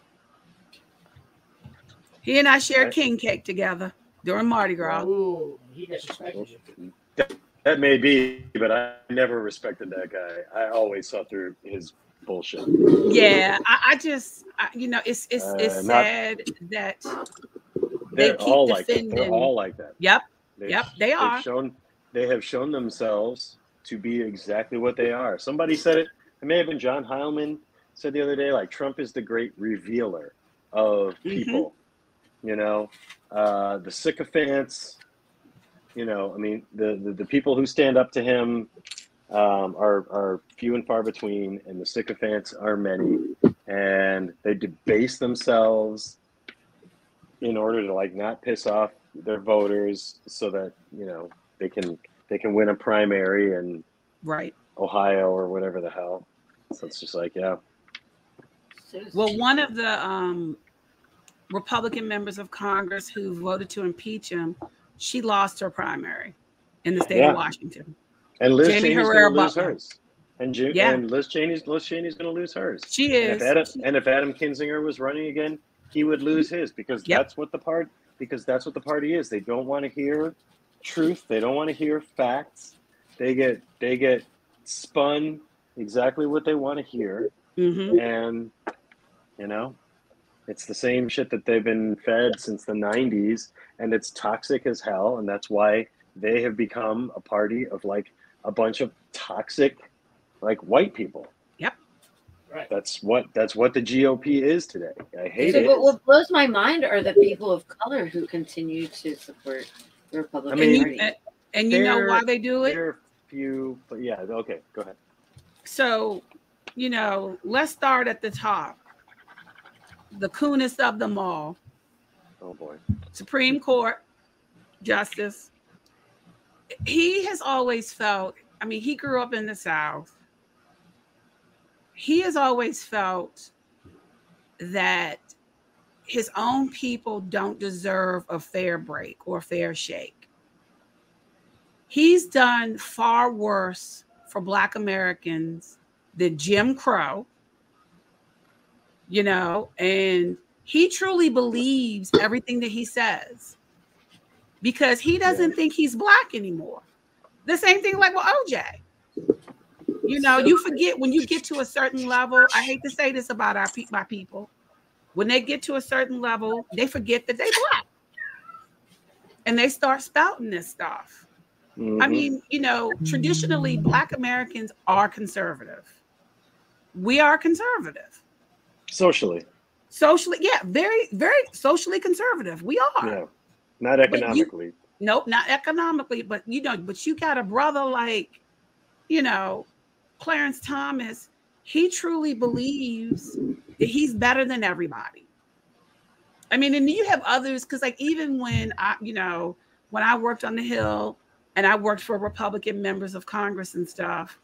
He and I shared king cake together during Mardi Gras. Ooh, he disrespected you. That may be, but I never respected that guy. I always saw through his bullshit. Yeah, it's sad that they keep all defending. They're all like that. Yep. They are. They have shown themselves to be exactly what they are. Somebody said it. It may have been John Heilman said the other day, like, Trump is the great revealer of people. Mm-hmm. You know, the sycophants. You know, I mean, the people who stand up to him are few and far between, and the sycophants are many, and they debase themselves in order to like not piss off their voters, so that you know they can win a primary in Ohio or whatever the hell. So it's just like, yeah. Well, one of the Republican members of Congress who voted to impeach him. She lost her primary in the state of Washington. And Liz Cheney's going to lose hers. And Liz Cheney's going to lose hers. She is. And if Adam Kinzinger was running again, he would lose his because that's what the party is. They don't want to hear truth. They don't want to hear facts. They get spun exactly what they want to hear. Mm-hmm. And you know, It's the same shit that they've been fed since the 90s, and it's toxic as hell. And that's why they have become a party of like a bunch of toxic, like white people. Yep. Right. That's what the GOP is today. I hate it. But what blows my mind are the people of color who continue to support the Republican Party. And you know why they do it? There are few, but yeah, okay, go ahead. So, you know, let's start at the top. The coolest of them all. Oh boy. Supreme Court Justice. He has always felt, I mean, he grew up in the South. He has always felt that his own people don't deserve a fair break or a fair shake. He's done far worse for Black Americans than Jim Crow. You know, and he truly believes everything that he says because he doesn't think he's Black anymore. The same thing like with OJ. You know, you forget when you get to a certain level. I hate to say this about my people. When they get to a certain level, they forget that they Black. And they start spouting this stuff. Mm-hmm. I mean, you know, traditionally, Black Americans are conservative. We are conservative. Socially, yeah, very, very socially conservative. We are. Yeah. Not economically. Not economically. But you know, but you got a brother like, you know, Clarence Thomas. He truly believes that he's better than everybody. I mean, and you have others because, like, even when I worked on the Hill and I worked for Republican members of Congress and stuff.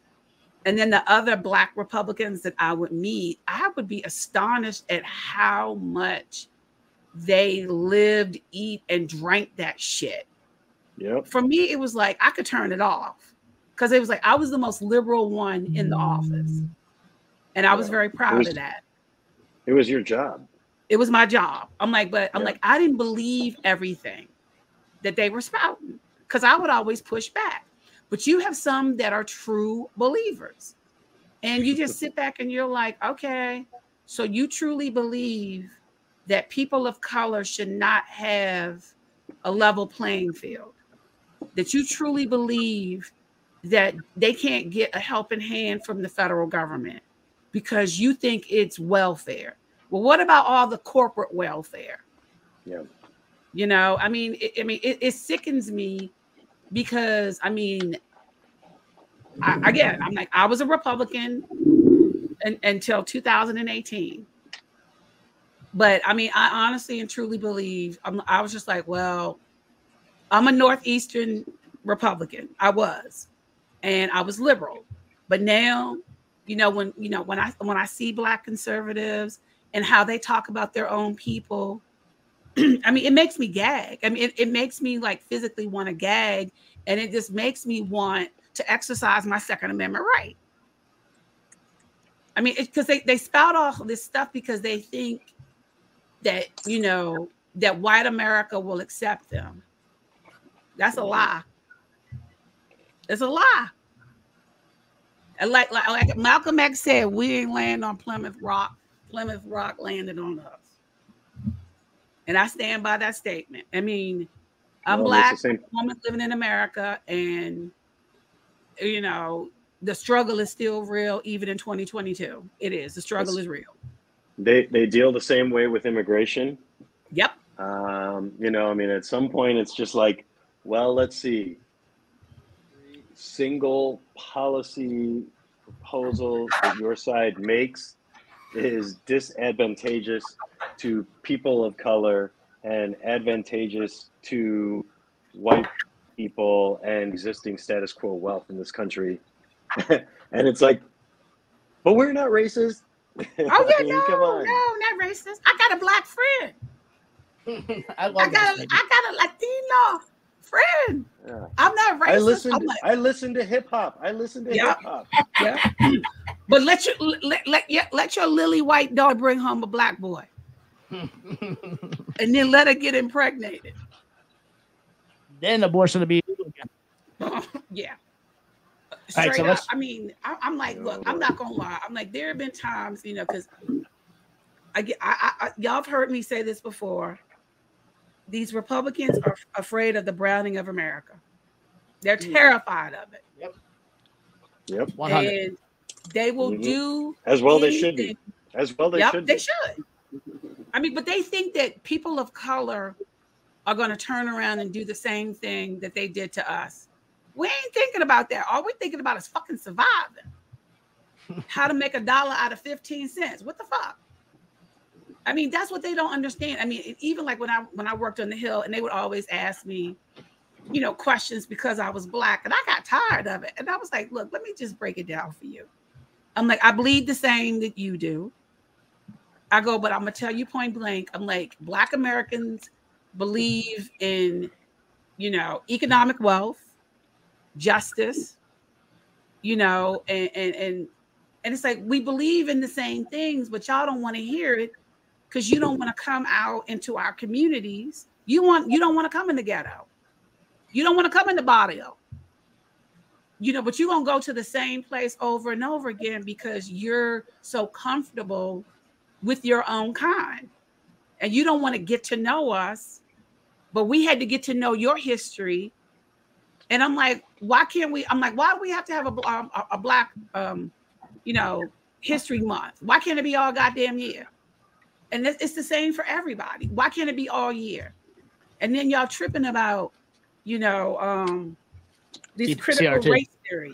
And then the other Black Republicans that I would meet, I would be astonished at how much they lived, eat, and drank that shit. Yep. For me, it was like I could turn it off because it was like I was the most liberal one in the office. And I was very proud of that. It was your job. It was my job. I'm like, but I'm like, I didn't believe everything that they were spouting because I would always push back. But you have some that are true believers. And you just sit back and you're like, okay, so you truly believe that people of color should not have a level playing field, that you truly believe that they can't get a helping hand from the federal government because you think it's welfare. Well, what about all the corporate welfare? Yeah. You know, I mean, it sickens me. Because I mean, I'm like, I was a Republican until 2018. But I mean, I honestly and truly believe I was just like, well, I'm a Northeastern Republican. I was, and I was liberal. But now, you know, when I see Black conservatives and how they talk about their own people. I mean, it makes me gag. I mean, it makes me like physically want to gag, and it just makes me want to exercise my Second Amendment right. I mean, because they spout off this stuff because they think that, you know, that white America will accept them. That's a lie. It's a lie. And like Malcolm X said, we ain't land on Plymouth Rock. Plymouth Rock landed on us. And I stand by that statement. I mean, I'm Black, I'm a woman living in America, and, you know, the struggle is still real, even in 2022. It is. The struggle is real. They deal the same way with immigration. Yep. You know, I mean, at some point, it's just like, well, let's see. Single policy proposal that your side makes is disadvantageous to people of color and advantageous to white people and existing status quo wealth in this country. And it's like, but we're not racist. Oh, yeah, I mean, no, not racist. I got a Black friend. I got a Latino friend. Yeah. I'm not racist. I listen to hip hop. Hip hop. Yeah. But let your lily white dog bring home a Black boy. And then let her get impregnated. Then abortion will be again. Yeah. Straight right, so up. I mean, I'm like, look, I'm not gonna lie. I'm like, there have been times, you know, because y'all have heard me say this before. These Republicans are afraid of the browning of America. They're terrified of it. Yep. Yep. 100. And they will do as well. Anything. They should be. As well. They should. They should. I mean, but they think that people of color are going to turn around and do the same thing that they did to us. We ain't thinking about that. All we're thinking about is fucking surviving. How to make $1 out of 15 cents. What the fuck? I mean, that's what they don't understand. I mean, even like when I worked on the Hill, and they would always ask me, you know, questions because I was black, and I got tired of it. And I was like, look, let me just break it down for you. I'm like, I bleed the same that you do. I go, but I'm going to tell you point blank. I'm like, black Americans believe in, you know, economic wealth, justice, you know, and it's like, we believe in the same things, but y'all don't want to hear it because you don't want to come out into our communities. You don't want to come in the ghetto. You don't want to come in the barrio. You know, but you're going to go to the same place over and over again because you're so comfortable with your own kind. And you don't want to get to know us, but we had to get to know your history. And I'm like, why can't we? I'm like, why do we have to have a black you know, history month? Why can't it be all goddamn year? And it's the same for everybody. Why can't it be all year? And then y'all tripping about, you know, this critical race theory.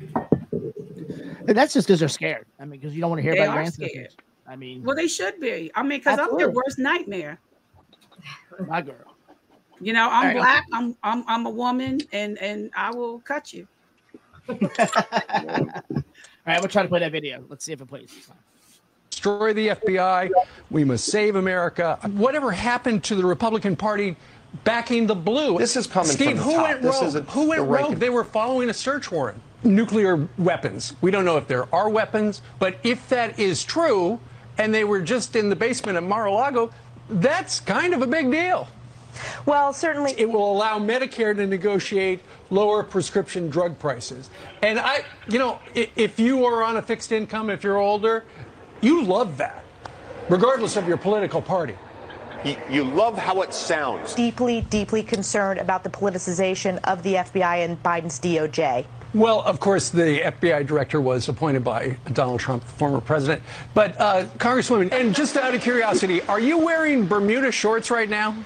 And that's just because they're scared. I mean, because you don't want to hear about your ancestors. I mean, well, they should be. I mean, because I'm their worst nightmare. My girl. You know, I'm black. I'm a woman, and I will cut you. All right, we'll try to play that video. Let's see if it plays. Destroy the FBI. We must save America. Whatever happened to the Republican Party backing the blue? This is coming Steve, from the top. Who went rogue? They were following a search warrant. Nuclear weapons. We don't know if there are weapons, but if that is true, and they were just in the basement of Mar-a-Lago, that's kind of a big deal. Well, certainly it will allow Medicare to negotiate lower prescription drug prices. And I, you know, if you are on a fixed income, if you're older, you love that, regardless of your political party. You love how it sounds. Deeply, deeply concerned about the politicization of the FBI and Biden's DOJ. Well, of course, the FBI director was appointed by Donald Trump, the former president. But Congresswoman, and just out of curiosity, are you wearing Bermuda shorts right now?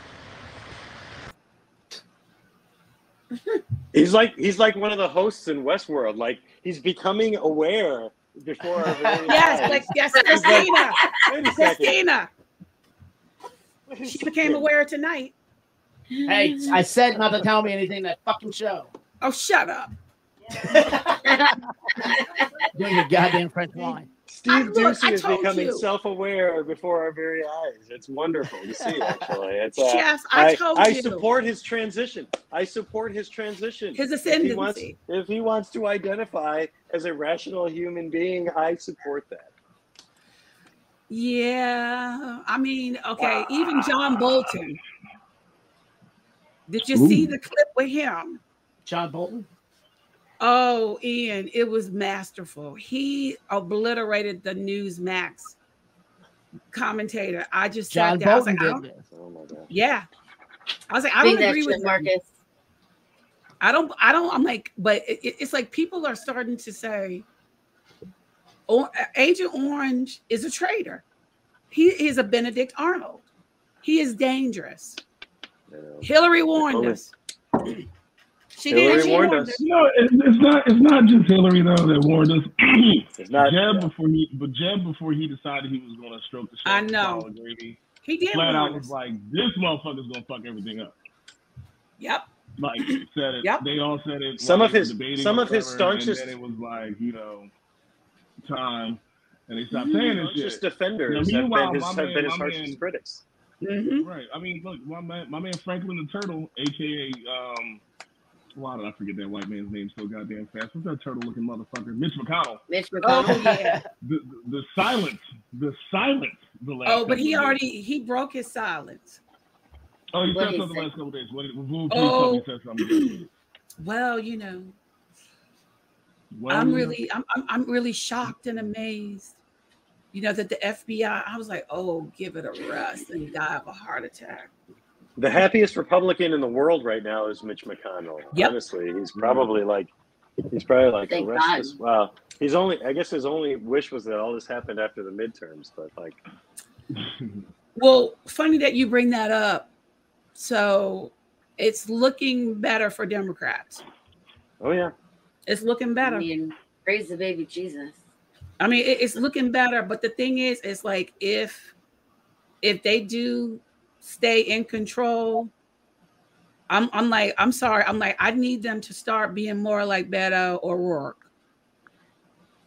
He's like one of the hosts in Westworld. Like, he's becoming aware before. Yes, Christina. Christina. She became aware tonight. Hey, I said not to tell me anything that fucking show. Oh, shut up. Doing your goddamn French wine. Steve Ducey is becoming self-aware before our very eyes. It's wonderful to see, actually. It's, yes, I told you. I support his transition. I support his transition. His ascendancy. If he wants to identify as a rational human being, I support that. Yeah. I mean, okay, even John Bolton. Did you see the clip with him? John Bolton? Oh, Ian, it was masterful. He obliterated the Newsmax commentator. I just sat down. I was like, I don't agree with Marcus. I'm like, but it's like people are starting to say, oh, Agent Orange is a traitor. He is a Benedict Arnold. He is dangerous. Yeah. Hillary warned us. Hillary warned us. You know, it's not just Hillary though that warned us. It's not Jeb before he decided he was going to stroke the show. I know. He did. Flat out was like, this motherfucker's going to fuck everything up. Yep. Like said it. Yep. They all said it. Some of his staunchest. And then it was like, you know, time, and they stopped saying this shit. Just defenders have been his harshest critics. Mm-hmm. Right. I mean, look, my man Franklin the Turtle, aka. Why did I forget that white man's name so goddamn fast? What's that turtle-looking motherfucker? Mitch McConnell. Mitch McConnell. Oh, yeah. The silence. The silence. The last. Oh, but he broke his silence. Oh, he said something the last couple days. He said something. Well, you know, I'm really shocked and amazed you know, that the FBI, I was like, oh, give it a rest and die of a heart attack. The happiest Republican in the world right now is Mitch McConnell. Yep. Honestly, he's probably like thank God. Wow. He's only, I guess his only wish was that all this happened after the midterms, but like. Well, funny that you bring that up. So it's looking better for Democrats. Oh, yeah. It's looking better. I mean, praise the baby Jesus. I mean, it's looking better. But the thing is, it's like if they do stay in control, I'm like, I need them to start being more like Beto or Rourke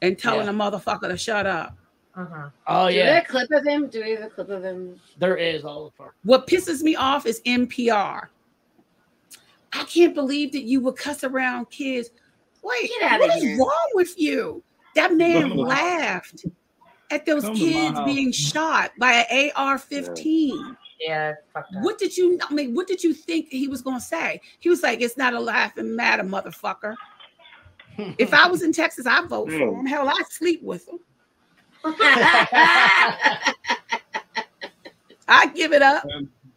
and telling a motherfucker to shut up. Uh-huh. Oh, yeah. Is there a clip of him? Do we have a clip of him? There is. All the what pisses me off is NPR. I can't believe that you would cuss around kids. Wait, what is wrong with you? That man laughed at those kids being shot by an AR-15. Yeah, fuck that. What did you? I mean, what did you think he was gonna say? He was like, "It's not a laughing matter, motherfucker." If I was in Texas, I'd vote for him. Hell, I'd sleep with him. I give it up.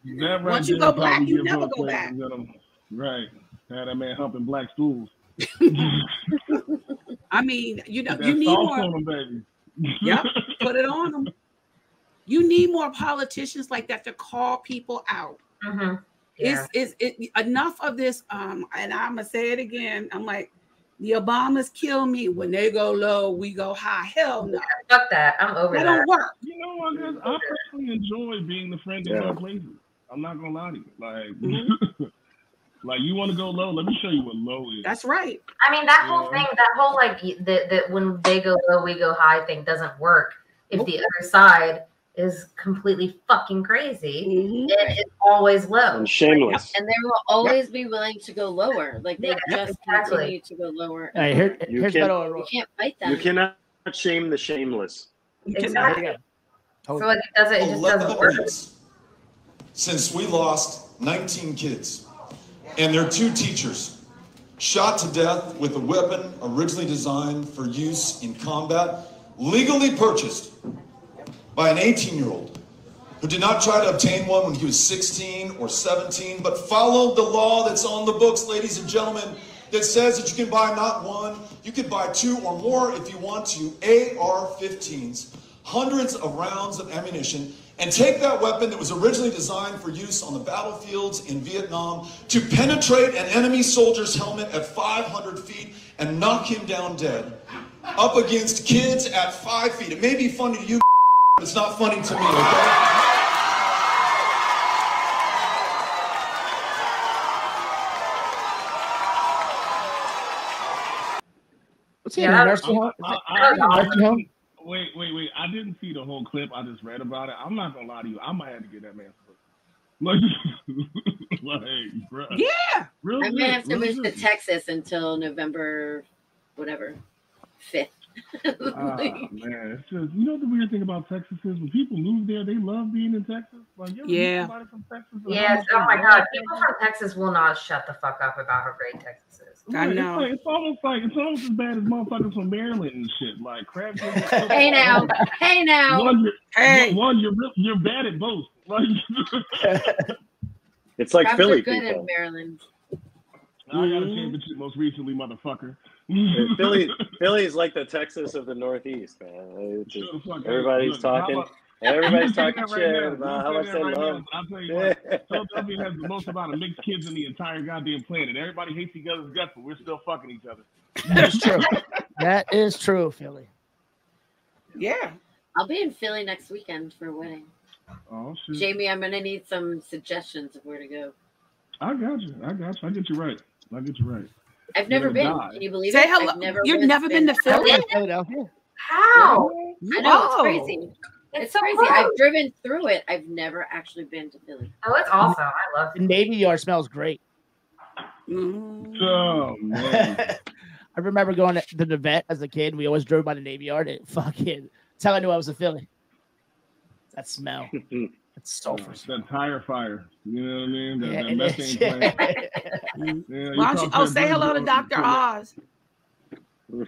Never. Once you go black, you never go back. Right. Now that man humping black stools. I mean, you know, you need more. Baby. Yep, put it on them. You need more politicians like that to call people out. Mm-hmm. Yeah. It's enough of this? And I'm gonna say it again. I'm like, the Obamas kill me. When they go low, we go high. Hell no. Fuck that. I'm over that. That don't work. You know what? I personally enjoy being the friend in my places. I'm not gonna lie to you. Like. Mm-hmm. Like, you want to go low? Let me show you what low is. That's right. I mean, that whole thing, that whole, like, that when they go low, we go high thing doesn't work if the other side is completely fucking crazy. Mm-hmm. It is always low. And shameless. And they will always be willing to go lower. Like, they just continue to go lower. Right, you can't fight that. You cannot shame the shameless. Exactly. So, like, it just doesn't work. Since we lost 19 kids. And their two teachers, shot to death with a weapon originally designed for use in combat, legally purchased by an 18-year-old who did not try to obtain one when he was 16 or 17, but followed the law that's on the books, ladies and gentlemen, that says that you can buy not one, you can buy two or more if you want to, AR-15s, hundreds of rounds of ammunition, and take that weapon that was originally designed for use on the battlefields in Vietnam to penetrate an enemy soldier's helmet at 500 feet and knock him down dead, up against kids at 5 feet. It may be funny to you, but it's not funny to me, okay? What's he in a nursing home? Wait. I didn't see the whole clip. I just read about it. I'm not going to lie to you. I might have to get that man. Like, bro. Yeah. I'm going to have to move to Texas until November, whatever, 5th. Man. It's just, you know, the weird thing about Texas is when people move there, they love being in Texas. Like, somebody from Texas. Yes. Oh, my God. People from Texas will not shut the fuck up about how great Texas is. I know. It's almost as bad as motherfuckers from Maryland and shit. Like, crap. Hey now. One, you're bad at both. Like, it's like Philly. You're good in Maryland. I got a championship most recently, motherfucker. Philly is like the Texas of the Northeast, man. Just, everybody's talking shit about how much they love. I'll tell you what, Philadelphia has the most amount of mixed kids in the entire goddamn planet. Everybody hates each other's guts, but we're still fucking each other. That's true. That is true, Philly. Yeah. I'll be in Philly next weekend for a wedding. Oh, shit. Jamie, I'm going to need some suggestions of where to go. I got you. I get you right. I've never been. Die. Can you believe it? Hello. You've never been to Philly? How? I know, it's crazy. It's so crazy. I've driven through it. I've never actually been to Philly. Oh, it's awesome. I love it. The Navy Yard smells great. Mm. Oh, man. I remember going to the Navette as a kid. We always drove by the Navy Yard. And fucking, that's how I knew I was in Philly. That smell. It's sulfur. That tire fire. You know what I mean? That methane plant. Why don't you say hello to Dr. Oz? Oh,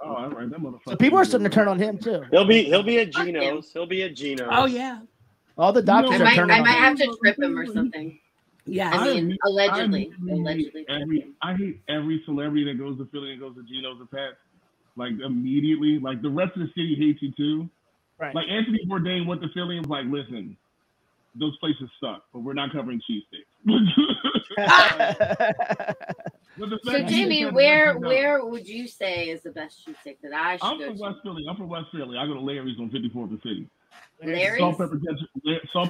all right, that motherfucker. So people are starting to turn on him too. He'll be at Geno's. He'll be at Geno's. Oh yeah. All the doctors are turning on him. I might have to trip him or something. Yeah, I mean, allegedly. I hate every celebrity that goes to Philly and goes to Geno's and Pat's. Like immediately, like the rest of the city hates you too. Right. Like Anthony Bourdain went to Philly and was like, "Listen, those places suck, but we're not covering cheesesteaks." So Jamie, where would you say is the best cheesesteak that I should go to? I'm from West Philly. I go to Larry's on 54th and City. Larry's? Salt,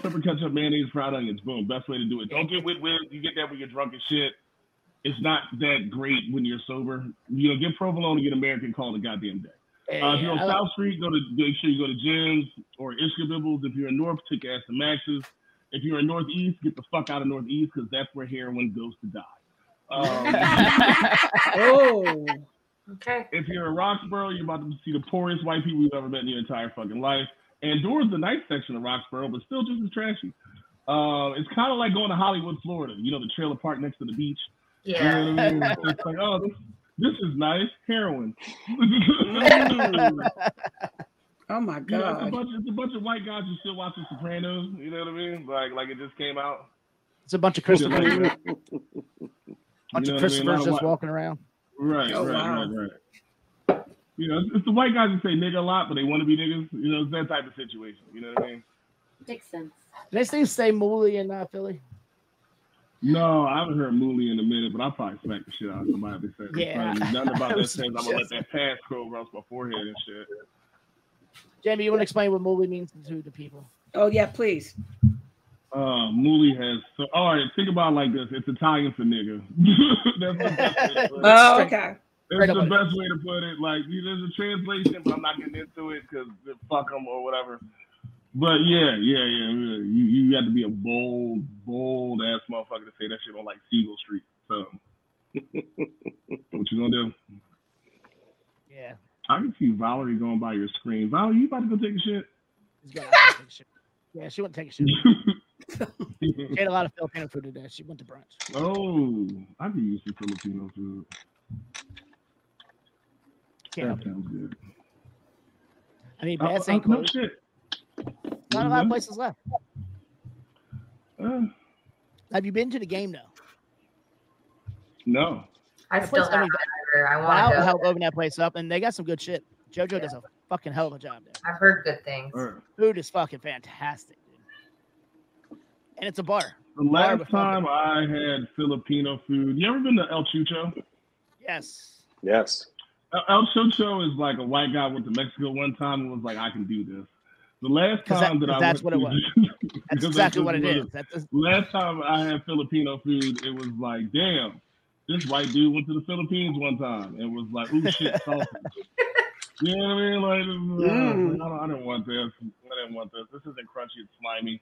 pepper, ketchup, mayonnaise, fried onions. Boom. Best way to do it. Don't get with. You get that when you're drunk as shit. It's not that great when you're sober. You know, get provolone and get American call the goddamn day. If you're on South Street, make sure you go to Jim's or Ishkabibbles. If you're in North, take ass to Max's. If you're in Northeast, get the fuck out of Northeast because that's where heroin goes to die. Oh, okay. If you're in Roxborough, you're about to see the poorest white people you've ever met in your entire fucking life. And Dora's the nice section of Roxborough, but still just as trashy. It's kind of like going to Hollywood, Florida. You know, the trailer park next to the beach. Yeah. You know what I mean? It's like, oh, this is nice. Heroin. Oh, my God. Yeah, it's a bunch of white guys who still watch The Sopranos. You know what I mean? Like it just came out. It's a bunch of Christopher. Bunch of Christophers just walking around. Right. You know, it's the white guys who say nigga a lot, but they want to be niggas. You know, it's that type of situation. You know what I mean? Makes sense. Did they say Mooly in Philly? No, I haven't heard Mooly in a minute, but I'll probably smack the shit out of somebody if they say nothing about that thing. I'm going to let that pass go across my forehead and shit. Jamie, you want to explain what Mooly means to the people? Oh, yeah, please. Mooly has. So, all right, think about it like this. It's Italian for nigga. That's oh, okay. That's the best way to put it. Like, there's a translation, but I'm not getting into it because fuck them or whatever. But yeah. You got to be a bold ass motherfucker to say that shit on like Siegel Street. So, what you gonna do? Yeah. I can see Valerie going by your screen. Valerie, you about to go take a shit? She's gonna take a shit. Yeah, she went to take a shit. She ate a lot of Filipino food today. She went to brunch. Oh, I've been used to Filipino food. That sounds good. I mean, bad ain't close. No shit. Not a lot of places left. Have you been to the game though? No. I still haven't. I help open that place up, and they got some good shit. JoJo does a fucking hell of a job there. I've heard good things. Food is fucking fantastic, dude. And it's a bar. The last time I had Filipino food, you ever been to El Chucho? Yes. El Chucho is like a white guy went to Mexico one time and was like, "I can do this." The last time that I went, that's exactly what it is. Last time I had Filipino food, it was like, damn, this white dude went to the Philippines one time and was like, ooh, shit, sausage. You know what I mean? Like, I didn't want this. This isn't crunchy, it's slimy.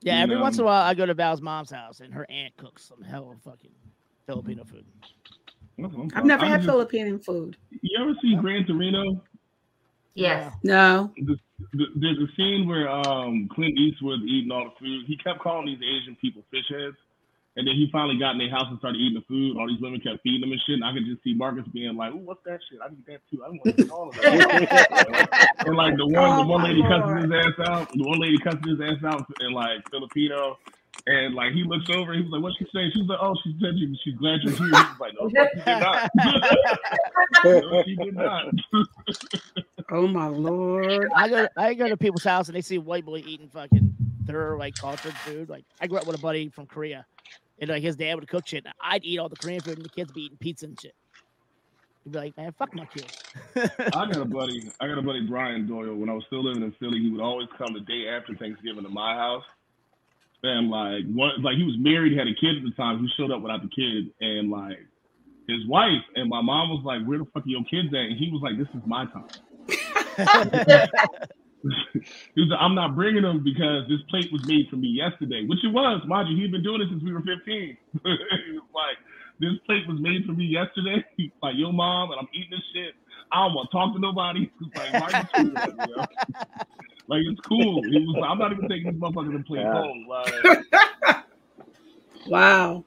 Yeah, every once in a while, I go to Val's mom's house and her aunt cooks some hell of fucking Filipino food. I've never had Filipino food. You ever see Gran Torino? Yes. No. There's a scene where Clint Eastwood's eating all the food. He kept calling these Asian people fish heads, and then he finally got in their house and started eating the food. All these women kept feeding them and shit. And I could just see Marcus being like, "Ooh, what's that shit? I need that too. I want to eat all of that." And like the one lady cussing his ass out. The one lady cussing his ass out in like Filipino. And like he looks over, he was like, "What's she saying?" She was like, "Oh, she said she's glad you're here." He was like, "No, she did not." No, she did not. Oh my lord! I go to people's house and they see white boy eating fucking their like cultured food. Like I grew up with a buddy from Korea, and like his dad would cook shit. And I'd eat all the Korean food, and the kids be eating pizza and shit. He'd be like, "Man, fuck my kids." I got a buddy, Brian Doyle. When I was still living in Philly, he would always come the day after Thanksgiving to my house. And like he was married, he had a kid at the time. He showed up without the kid and like his wife. And my mom was like, "Where the fuck are your kids at?" And he was like, "This is my time." He was like, "I'm not bringing them because this plate was made for me yesterday," which it was, mind you. He'd been doing it since we were 15. He was like, "This plate was made for me yesterday." He's like, "Yo, mom, and I'm eating this shit. I don't want to talk to nobody." Like, why are you doing that, yo? Like, it's cool. He was like, "I'm not even taking this motherfucker to play home." Like, wow.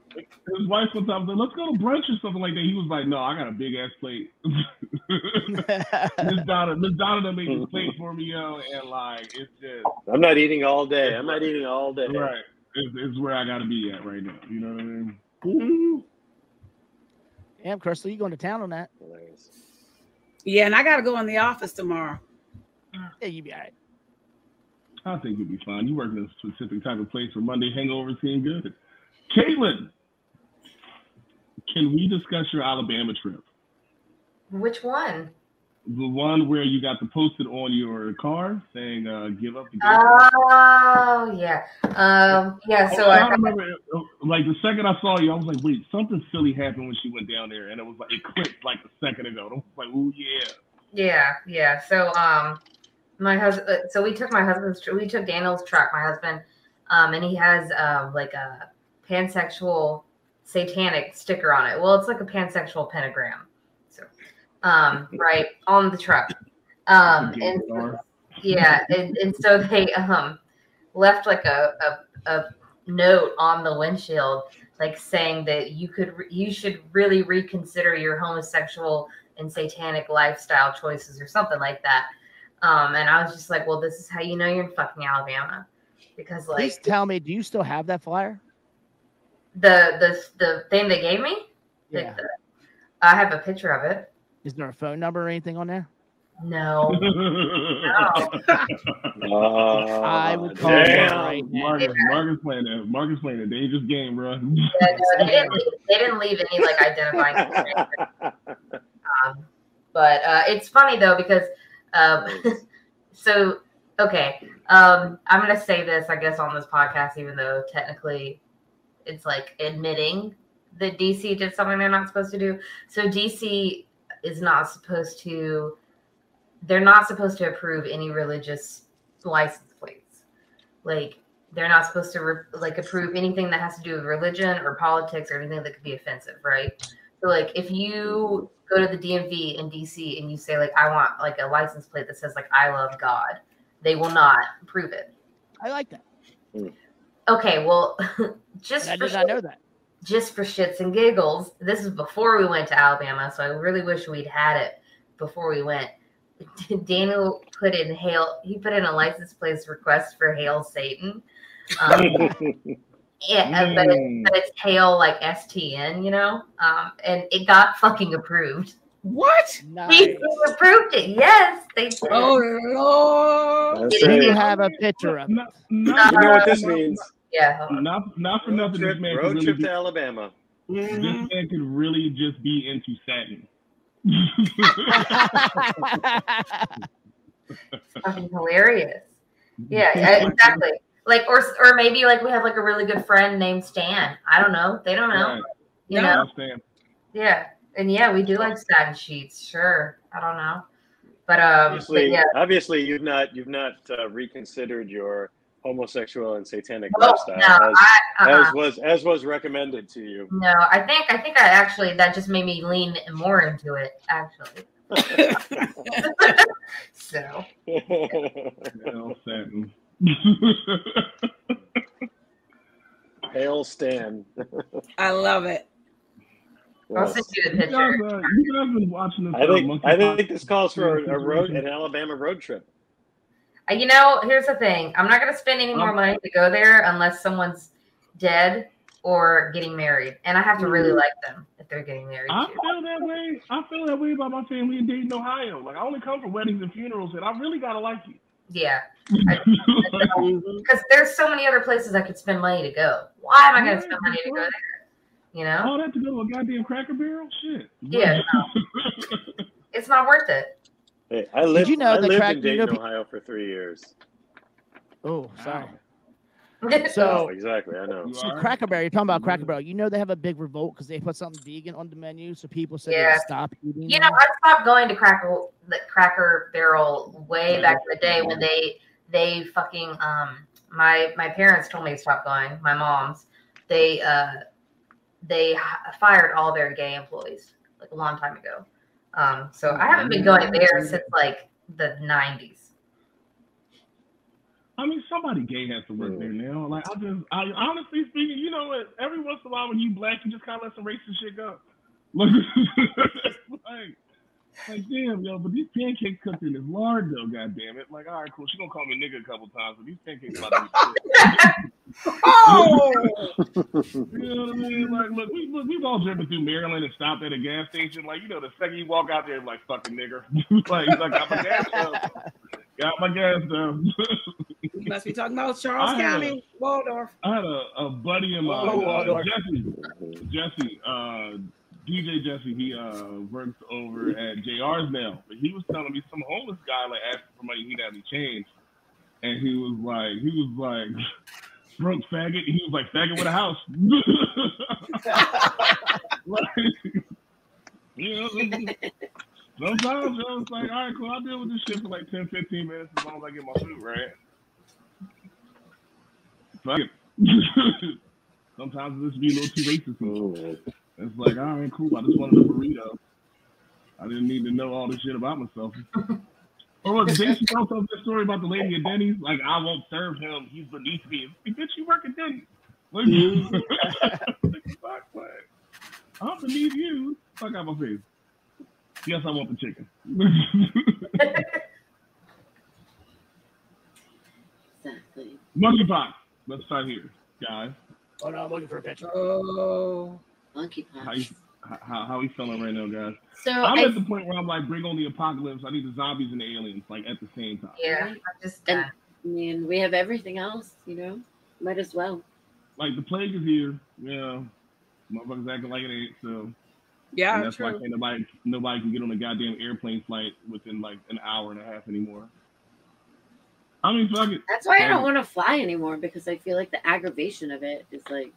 his wife was up there, let's go to brunch or something like that. He was like, no, I got a big ass plate. Miss Donna made this plate for me, yo, and like, it's just. I'm not eating all day. I'm not eating all day. Right. It's where I got to be at right now. You know what I mean? Mm-hmm. Damn, Crystal, you going to town on that? Hilarious. Yeah, and I got to go in the office tomorrow. Yeah, you be all right. I think you'll be fine. You work in a specific type of place where Monday hangovers seem good. Caitlin, can we discuss your Alabama trip? Which one? The one where you got the post-it on your car saying, give up the game. Oh, yeah. Yeah, so I remember, like, the second I saw you, I was like, wait, something silly happened when she went down there. And it was like, it clicked like a second ago. I was like, ooh, yeah. Yeah, yeah. So, my husband, so we took my husband's, we took Daniel's truck, my husband, and he has, like a pansexual satanic sticker on it. Well, it's like a pansexual pentagram. So, right on the truck. And so they, left like a note on the windshield, like saying that you should really reconsider your homosexual and satanic lifestyle choices or something like that. And I was just like, well, this is how you know you're in fucking Alabama, because like. Please tell me, do you still have that flyer? The thing they gave me. Yeah. I have a picture of it. Is there a phone number or anything on there? No. I would call right now. Marcus playing a dangerous game, bro. No, they didn't leave any like identifying. But it's funny though, because. I'm going to say this, I guess, on this podcast, even though technically it's like admitting that DC did something they're not supposed to do. So DC is not supposed to, they're not supposed to approve any religious license plates. Like they're not supposed to approve anything that has to do with religion or politics or anything that could be offensive. Right. So like if you go to the DMV in DC and you say like, I want like a license plate that says like, I love God, they will not approve it. I like that. Okay. Well, just for shits and giggles, this is before we went to Alabama. So I really wish we'd had it before we went. Daniel put in a license plate request for Hail Satan. Yeah, but it's hail like STN, you know, and it got fucking approved. What? Nice. They approved it. Yes, they did. Oh Lord! You have a picture of it. You know what this means? Yeah. Not for nothing. Road trip to Alabama. Mm-hmm. This man could really just be into satin. It's fucking hilarious. Yeah. Exactly. Like, or maybe like we have like a really good friend named Stan. I don't know. They don't know. Right. You know? Stan. Yeah. And yeah, we do like satin sheets. Sure. I don't know. But obviously you've not reconsidered your homosexual and satanic lifestyle as was recommended to you. No, I think I actually, that just made me lean more into it actually. So. Yeah. No, satin. Hail Stan. I love it. Well, I'll send you the picture. You guys been watching this. I think this calls for an Alabama road trip. You know, here's the thing. I'm not going to spend any more money to go there unless someone's dead or getting married, and I have to really like them if they're getting married. I feel that way about my family in Dayton, Ohio. Like I only come for weddings and funerals, and I really gotta like you. Yeah, because there's so many other places I could spend money to go. Why am I going to spend money to go there? You know, all that to go to a goddamn Cracker Barrel, shit. Yeah, no. It's not worth it. Hey, I lived in Dayton, Ohio, for 3 years. Oh, sorry. So exactly, I know. So Cracker Barrel, you're talking about Cracker Barrel. You know they have a big revolt because they put something vegan on the menu, so people said they stop eating. You know, I stopped going to Cracker Barrel way back in the day when they fucking my parents told me to stop going. My mom's they fired all their gay employees like a long time ago. So I haven't been going there since like the 90s. I mean, somebody gay has to work there now. Like, I honestly speaking, you know what? Every once in a while when you black, you just kind of let some racist shit go. Like, damn, yo, but these pancakes cooked in this lard, though, goddammit. Like, all right, cool. She's going to call me nigga a couple times, but these pancakes about to be oh! You know what I mean? Like, look, we've all driven through Maryland and stopped at a gas station. Like, you know, the second you walk out there, like, fucking nigger. like, got my gas stuff. You must be talking about Charles County, Waldorf. I had a buddy of mine, Jesse, DJ Jesse, he works over at JR's now. But he was telling me some homeless guy like asked for money, he had me change. And he was like, broke faggot. And he was like, faggot with a house. Like, you know, sometimes I was like, all right, cool, I'll deal with this shit for like 10, 15 minutes as long as I get my food, right? Fuck it. Sometimes this be a little too racist. It's like, all right, cool. I just wanted a burrito. I didn't need to know all this shit about myself. Or look, did she tell us this story about the lady at Denny's? Like, I won't serve him. He's beneath me. Like, bitch, you work at Denny's. Look, fuck, what? I'm beneath you. Fuck out my face. Yes, I want the chicken. Exactly. Monkey pox. Let's start here, guys. Oh no, I'm looking for a picture. Oh. Monkeypox. How you feeling right now, guys? So I'm at the point where I'm like, bring on the apocalypse. I need the zombies and the aliens, like at the same time. Yeah, I mean, we have everything else, you know. Might as well. Like the plague is here. Yeah, motherfuckers acting like it ain't. So yeah, and that's true. Why I can't nobody can get on a goddamn airplane flight within like an hour and a half anymore. I mean, fuck it. That's why I don't want to fly anymore because I feel like the aggravation of it is like.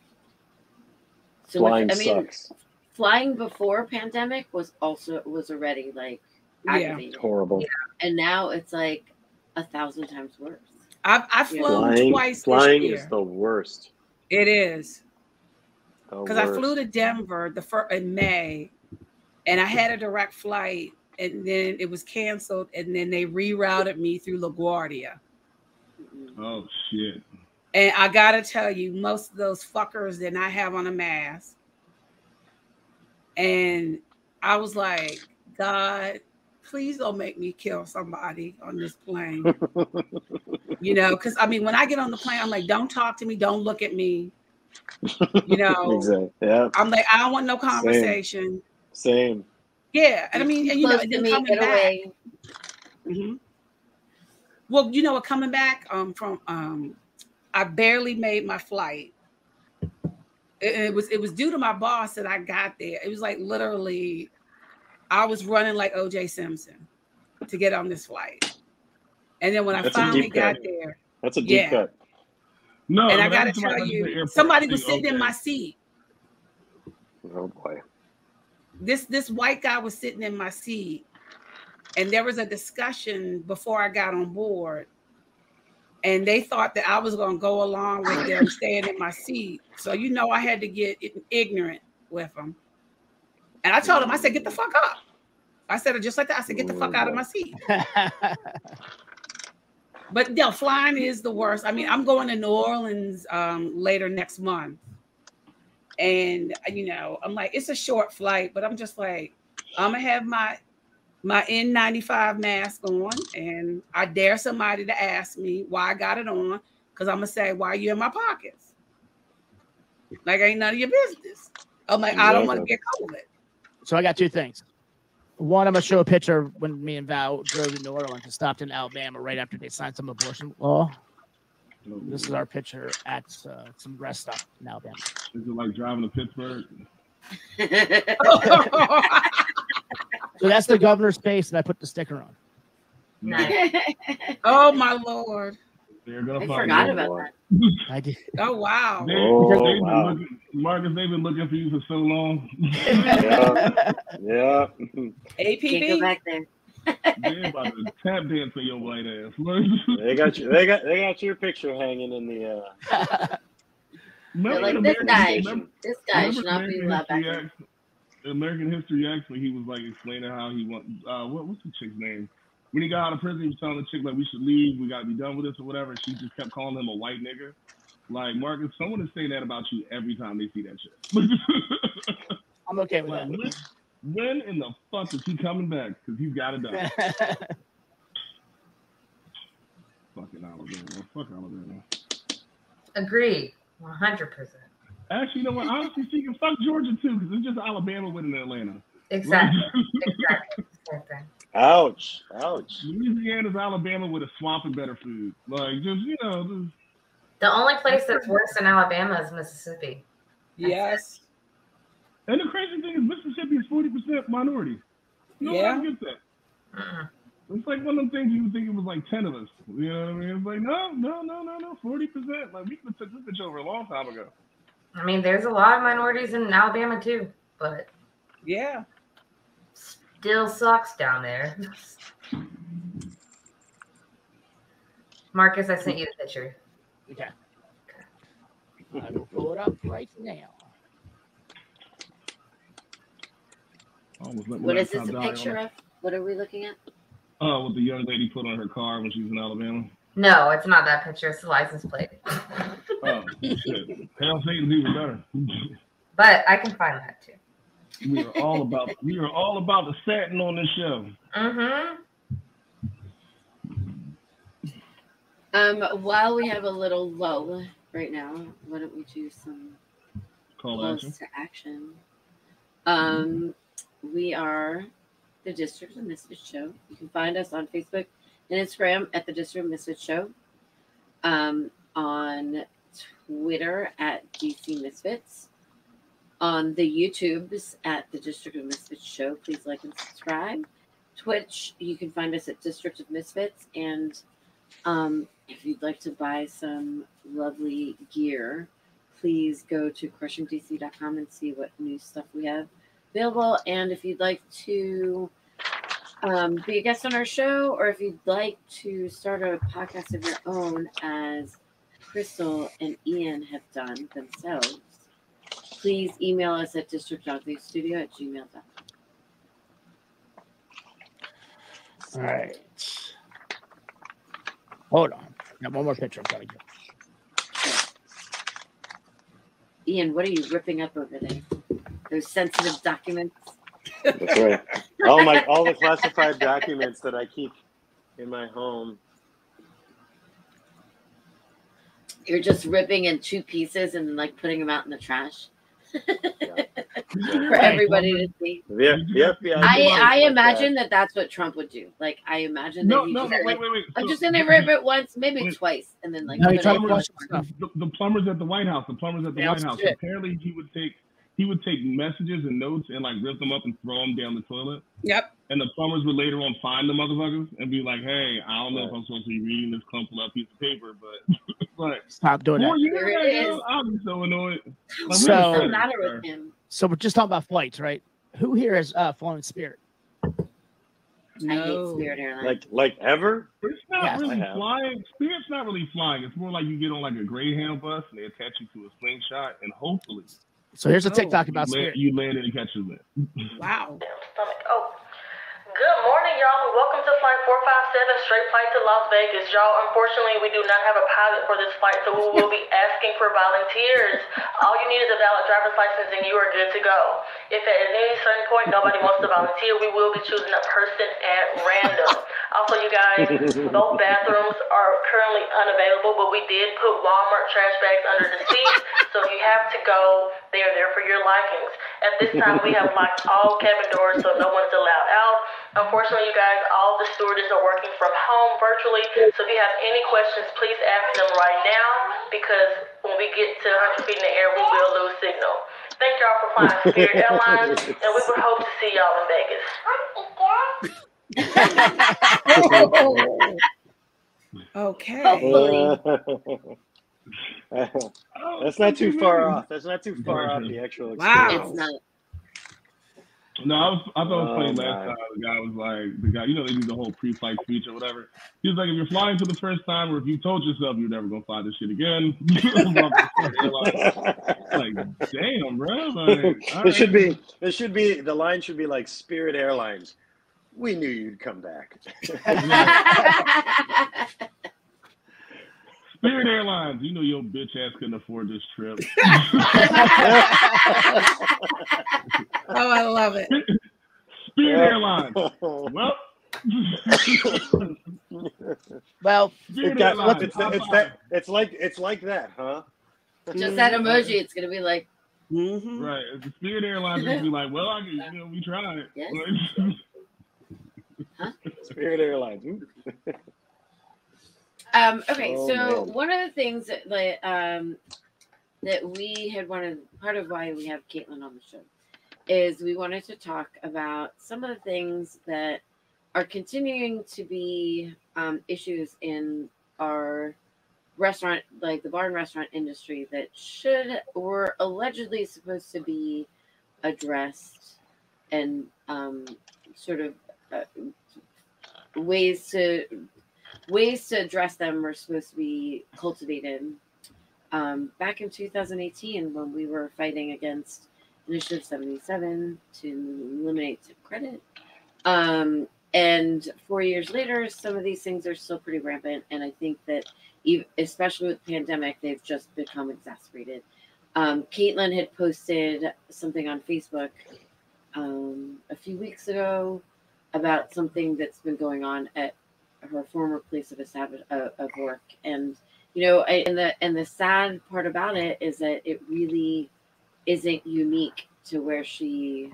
So flying much, I mean, sucks. Flying before pandemic was already like aggravating. Horrible. Yeah. And now it's like 1,000 times worse. I've flown twice. Flying this year is the worst. It is. Because I flew to Denver in May, and I had a direct flight, and then it was canceled, and then they rerouted me through LaGuardia. Oh shit. And I gotta tell you, most of those fuckers did not have on a mask. And I was like, God, please don't make me kill somebody on this plane. You know, because I mean, when I get on the plane, I'm like, don't talk to me, don't look at me. You know, exactly. Yeah. I'm like, I don't want no conversation. Same. Yeah, and I mean, and, you know, and then coming back. Mm-hmm. Well, you know, coming back I barely made my flight. It was due to my boss that I got there. It was like literally, I was running like O.J. Simpson to get on this flight. And then when I finally got there, that's a deep cut. No, and I gotta tell you, somebody was sitting in my seat. Oh boy! This white guy was sitting in my seat, and there was a discussion before I got on board. And they thought that I was going to go along with them staying in my seat. So, you know, I had to get ignorant with them. And I told them, I said, get the fuck up. I said it just like that. I said, get the fuck out of my seat. But no, flying is the worst. I mean, I'm going to New Orleans later next month. And, you know, I'm like, it's a short flight, but I'm just like, I'm going to have my N95 mask on, and I dare somebody to ask me why I got it on, because I'm going to say, why are you in my pockets? Like, ain't none of your business. I'm like, I don't want to get COVID. So I got two things. One, I'm going to show a picture when me and Val drove to New Orleans and stopped in Alabama right after they signed some abortion law. This is our picture at some rest stop in Alabama. Is it like driving to Pittsburgh? So that's the governor's face that I put the sticker on. Nice. Oh my Lord! They're gonna forgot about that. I did. Oh wow! Marcus, they've been looking for you for so long. Yeah. APB. Go back there. They're about to tap dance on your white ass. They got your picture hanging in the. Like this guy should not be allowed back there. American History X, when he was like explaining how he wants what's the chick's name? when he got out of prison, he was telling the chick, like, we should leave, we gotta be done with this or whatever, and she just kept calling him a white nigger. Like, Marcus, someone is saying that about you every time they see that shit. I'm okay with that. When in the fuck is he coming back? Because he's got it done. Fucking Alabama. Fuck Alabama. Agreed. 100%. Actually, you know what? Honestly speaking, fuck Georgia, too, because it's just Alabama winning Atlanta. Exactly. Exactly. Okay. Ouch. Ouch. Louisiana's Alabama with a swamp and better food. Like, just, you know. Just... The only place that's worse than Alabama is Mississippi. Yes. And the crazy thing is, Mississippi is 40% minority. No one gets that. It's like one of them things you would think it was like 10 of us. You know what I mean? It's like, no, 40%. Like, we could have took this bitch over a long time ago. I mean, there's a lot of minorities in Alabama, too. But yeah. Still sucks down there. Marcus, I sent you the picture. Okay. I will pull it up right now. What is this a picture of? What are we looking at? Oh, what the young lady put on her car when she was in Alabama? No, it's not that picture. It's the license plate. Oh, shit. Hell, Satan's even better. But I can find that, too. We are all about the satin on this show. While we have a little lull right now, why don't we do some calls to action? We are the District of Misfits Show. You can find us on Facebook and Instagram at the District of Misfits Show. On Twitter at DC Misfits. On the YouTubes at the District of Misfits Show. Please like and subscribe. Twitch, you can find us at District of Misfits. And if you'd like to buy some lovely gear, please go to crushingdc.com and see what new stuff we have available. And if you'd like to be a guest on our show, or if you'd like to start a podcast of your own, as Crystal and Ian have done themselves, please email us at districtdogfacestudio@gmail.com. All right. Hold on. Now, one more picture. I'm Ian, what are you ripping up over there? Those sensitive documents. That's right. All the classified documents that I keep in my home. You're just ripping in two pieces and like putting them out in the trash for everybody to see. Yeah. I imagine that that's what Trump would do. Like, I imagine that wait. I'm just gonna rip it once, maybe twice, and then like. No, the plumbers at the White House. Apparently, he would take messages and notes and like rip them up and throw them down the toilet. Yep. And the plumbers would later on find the motherfuckers and be like, hey, I don't know if I'm supposed to be reading this crumpled up piece of paper, but like, stop doing that. I'll be so annoyed. Like, so, what's the matter with him? So we're just talking about flights, right? Who here has flown in Spirit? No. I hate Spirit Airlines. Like ever? It's not really flying. Spirit's not really flying. It's more like you get on like a Greyhound bus and they attach you to a slingshot and hopefully. So here's a TikTok about Spirit. You landed and catch your lip. Wow. Good morning, y'all. Welcome to Flight 457, straight flight to Las Vegas. Y'all, unfortunately, we do not have a pilot for this flight, so we will be asking for volunteers. All you need is a valid driver's license, and you are good to go. If at any certain point nobody wants to volunteer, we will be choosing a person at random. Also, you guys, both bathrooms are currently unavailable, but we did put Walmart trash bags under the seat, so if you have to go, they are there for your likings. At this time, we have locked all cabin doors, so no one's allowed out. Unfortunately, you guys, all the stewardesses are working from home virtually, so if you have any questions, please ask them right now, because when we get to 100 feet in the air, we will lose signal. Thank y'all for flying Spirit Airlines, and we would hope to see y'all in Vegas. Okay. That's not too far off. That's not too far off the actual experience. Wow, it's not. No, I thought it was funny last time. The guy, you know, they do the whole pre-flight speech or whatever. He was like, if you're flying for the first time, or if you told yourself you're never gonna fly this shit again, like, damn, bro. Like, it should be. The line should be like Spirit Airlines. We knew you'd come back. Spirit Airlines, you know your bitch ass couldn't afford this trip. Oh, I love it. Spirit Airlines. Well, it's like that, huh? Just that emoji. It's gonna be like, mm-hmm. Right? The Spirit Airlines gonna be like, well, we tried it. Yes. Huh? Spirit Airlines. Okay, so one of the things that that we had wanted, part of why we have Caitlin on the show, is we wanted to talk about some of the things that are continuing to be issues in our restaurant, like the bar and restaurant industry, that should, were allegedly supposed to be addressed, and sort of ways to address them were supposed to be cultivated back in 2018 when we were fighting against Initiative 77 to eliminate tip credit. And 4 years later, some of these things are still pretty rampant. And I think that even, especially with the pandemic, they've just become exacerbated. Caitlin had posted something on Facebook a few weeks ago about something that's been going on at her former place of work. And, you know, and the sad part about it is that it really isn't unique to where she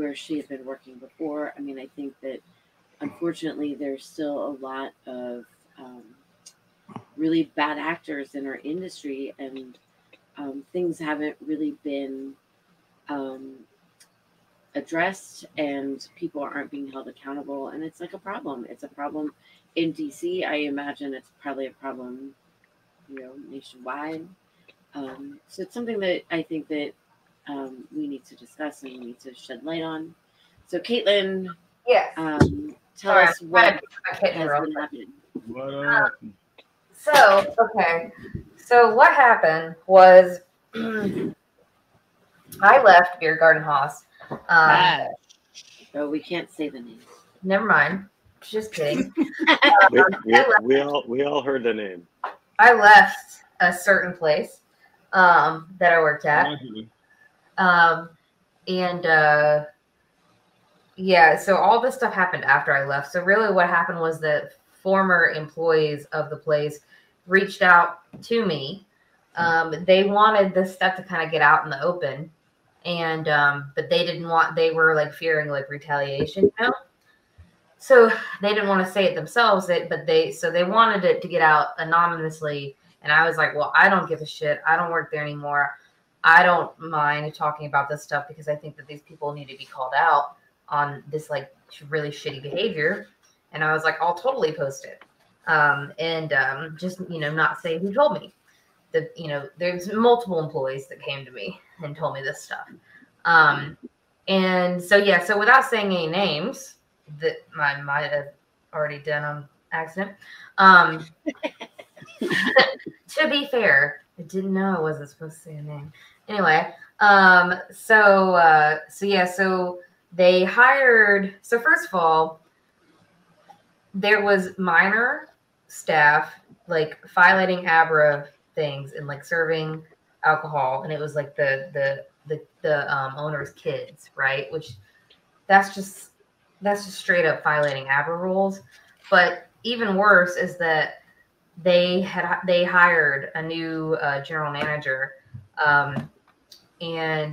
had been working before. I mean, I think that unfortunately there's still a lot of really bad actors in our industry, and things haven't really been addressed, and people aren't being held accountable, and it's like a problem. It's a problem in DC. I imagine it's probably a problem, you know, nationwide. So it's something that I think that we need to discuss and we need to shed light on. So Caitlin, yes, tell us what has been happening. So what happened was I left Beer Garden Haas. So we can't say the name. Never mind. Just kidding. we all heard the name. I left a certain place that I worked at. So all this stuff happened after I left. So really what happened was that former employees of the place reached out to me. They wanted this stuff to kind of get out in the open. And, but they didn't want, they were like fearing like retaliation, you know? So they didn't want to say it themselves, so they wanted it to get out anonymously. And I was like, well, I don't give a shit. I don't work there anymore. I don't mind talking about this stuff because I think that these people need to be called out on this like really shitty behavior. And I was like, I'll totally post it. Just, you know, not say who told me. You know, there's multiple employees that came to me and told me this stuff. So without saying any names that I might have already done on accident. To be fair, I didn't know I wasn't supposed to say a name. Anyway, so they hired, so first of all, there was minor staff like violating ABRA things and like serving alcohol, and it was like the owner's kids, right? Which that's just straight up violating ABRA rules. But even worse is that they hired a new general manager, and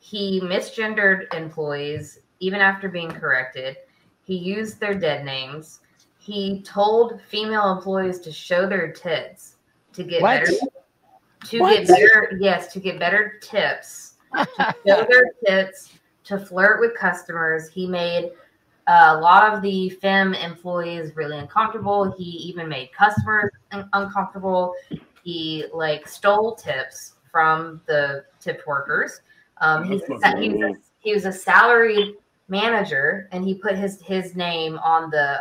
he misgendered employees even after being corrected. He used their dead names. He told female employees to show their tits to get better tips, to show their tips, to flirt with customers. He made a lot of the femme employees really uncomfortable. He even made customers uncomfortable. He like stole tips from the tipped workers. He was a salaried manager, and he put his name on the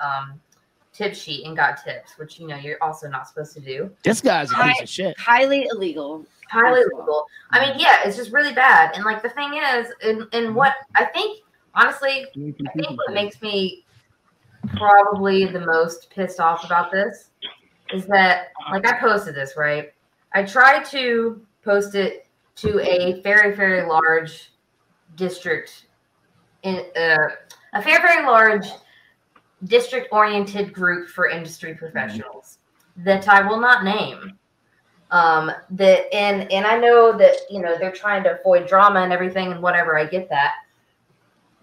tip sheet and got tips, which, you know, you're also not supposed to do. This guy's a piece of shit. Highly illegal. Highly illegal. I mean, yeah, it's just really bad. And like the thing is, and what I think, honestly, I think what makes me probably the most pissed off about this is that, like, I posted this, right? I tried to post it to a very, very large district, a very, very large district-oriented group for industry professionals that I will not name. And I know that, you know, they're trying to avoid drama and everything and whatever. I get that.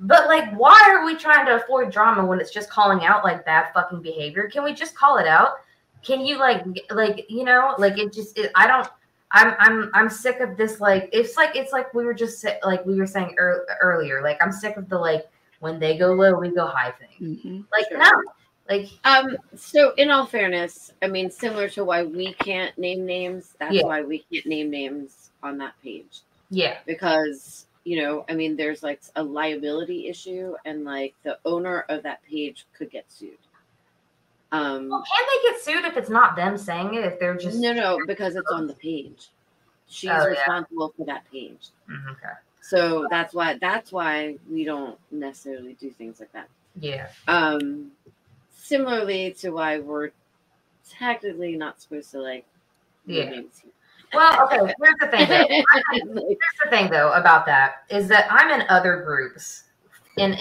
But, like, why are we trying to avoid drama when it's just calling out, like, bad fucking behavior? Can we just call it out? Can you, like, you know, like, it just, it, I don't, I'm sick of this. Like, it's like we were just, like, we were saying earlier, like, I'm sick of the, like, when they go low, we go high thing. Mm-hmm. Like, sure. No. Like, so in all fairness, I mean, similar to why we can't name names, that's why we can't name names on that page. Yeah. Because, you know, I mean, there's like a liability issue and like the owner of that page could get sued. Well, can they get sued if it's not them saying it? If they're just. No, because it's on the page. She's responsible for that page. Mm-hmm, okay. So that's why we don't necessarily do things like that. Yeah. Similarly to why we're technically not supposed to, like, well, okay, here's the thing, though. About that is that I'm in other groups in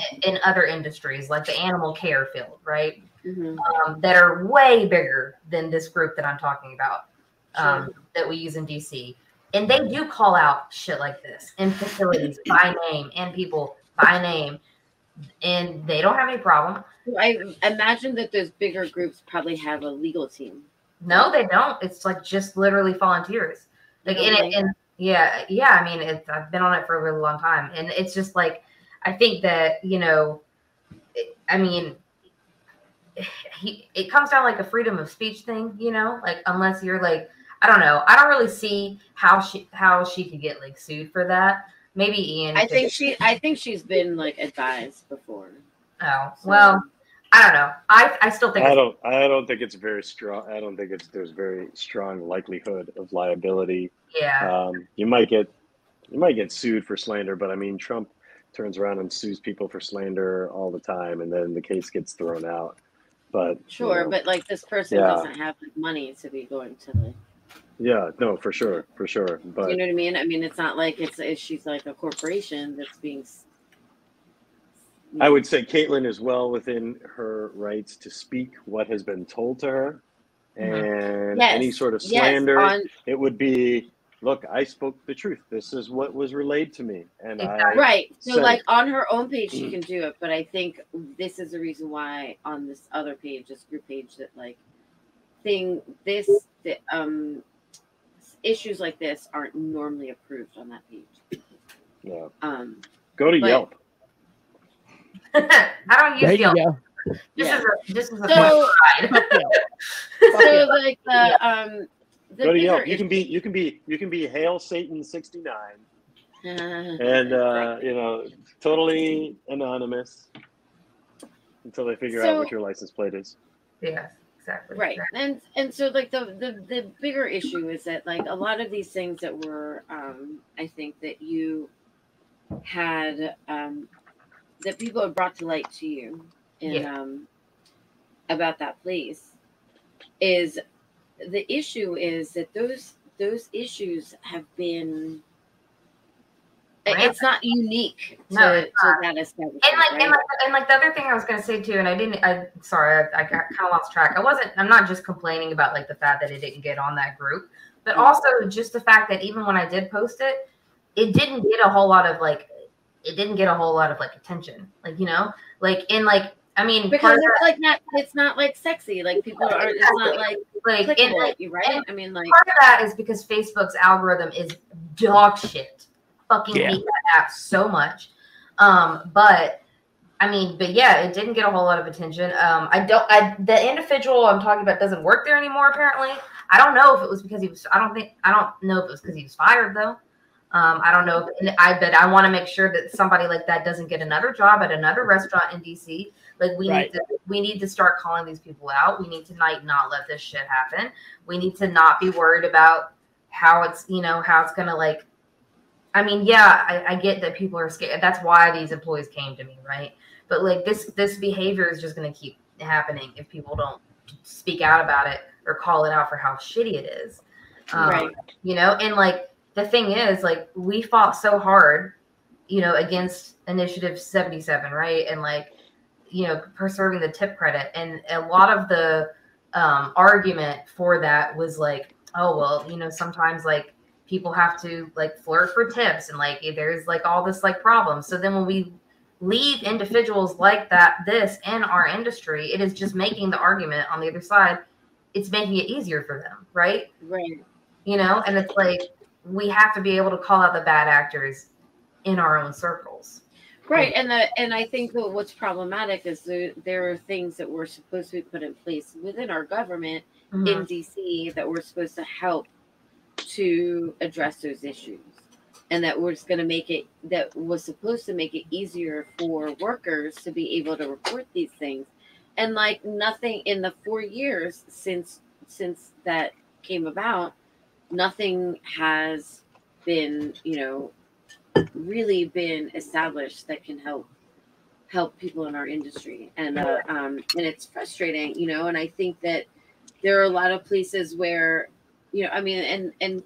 other industries, like the animal care field, right, that are way bigger than this group that I'm talking about that we use in D.C., and they do call out shit like this in facilities by name and people by name. And they don't have any problem. I imagine that those bigger groups probably have a legal team. No, they don't. It's like just literally volunteers. Like, I mean, I've been on it for a really long time, and it's just like, I think that, you know, it comes down like a freedom of speech thing, you know, like unless you're like, I don't know, I don't really see how she could get like sued for that. Maybe Ian. I think she's been like advised before. Oh, well, I don't know. I still think I don't think there's very strong likelihood of liability. Yeah. You might get sued for slander, but I mean, Trump turns around and sues people for slander all the time, and then the case gets thrown out. But sure, you know, but like this person doesn't have like money to be going to the. Yeah, no, for sure. But you know what I mean? I mean, it's not like she's like a corporation that's being. You know. I would say Caitlin is well within her rights to speak what has been told to her, and any sort of slander. Yes, it would be, look, I spoke the truth. This is what was relayed to me, and So, like on her own page, she can do it. But I think this is the reason why on this other page, this group page, that like thing issues like this aren't normally approved on that page. Yeah. Go to Yelp. I don't use Yelp. This is a so like the go to Yelp. You can be Hail Satan 69 and you know, totally anonymous until they figure out what your license plate is. Yeah. Exactly. Right. And so like the bigger issue is that like a lot of these things that were I think that you had that people had brought to light to you and about that place is the issue is that those issues have been it's not unique to that establishment. And like, right? and like the other thing I was going to say too, and I got kind of lost track. I'm not just complaining about like the fact that it didn't get on that group, but also just the fact that even when I did post it, it didn't get a whole lot of like attention. Like, you know, like, and like, I mean, because it's like not, it's not like sexy. Like people are, it's not like and, like you, right? I mean, like part of that is because Facebook's algorithm is dog shit. Fucking hate that app so much. But it didn't get a whole lot of attention. The individual I'm talking about doesn't work there anymore, apparently. I don't know if it was because he was fired though. But I want to make sure that somebody like that doesn't get another job at another restaurant in DC. Like we need to start calling these people out. We need to not let this shit happen. We need to not be worried about how it's going to like, I mean, I get that people are scared. That's why these employees came to me, right? But like this behavior is just going to keep happening if people don't speak out about it or call it out for how shitty it is. Right. You know, and like the thing is, like, we fought so hard, you know, against Initiative 77, right? And like, you know, preserving the tip credit. And a lot of the argument for that was like, oh, well, you know, sometimes like people have to like flirt for tips and like there's like all this like problems. So then when we leave individuals like that, this in our industry, it is just making the argument on the other side. It's making it easier for them. Right. Right. You know, and it's like, we have to be able to call out the bad actors in our own circles. Right. And I think that what's problematic is there are things that we're supposed to be put in place within our government in DC that we're supposed to help to address those issues. And that was going to make it, that was supposed to make it easier for workers to be able to report these things. And like nothing in the 4 years since that came about, nothing has been, you know, really been established that can help people in our industry. And and it's frustrating, you know, and I think that there are a lot of places where, you know, I mean, and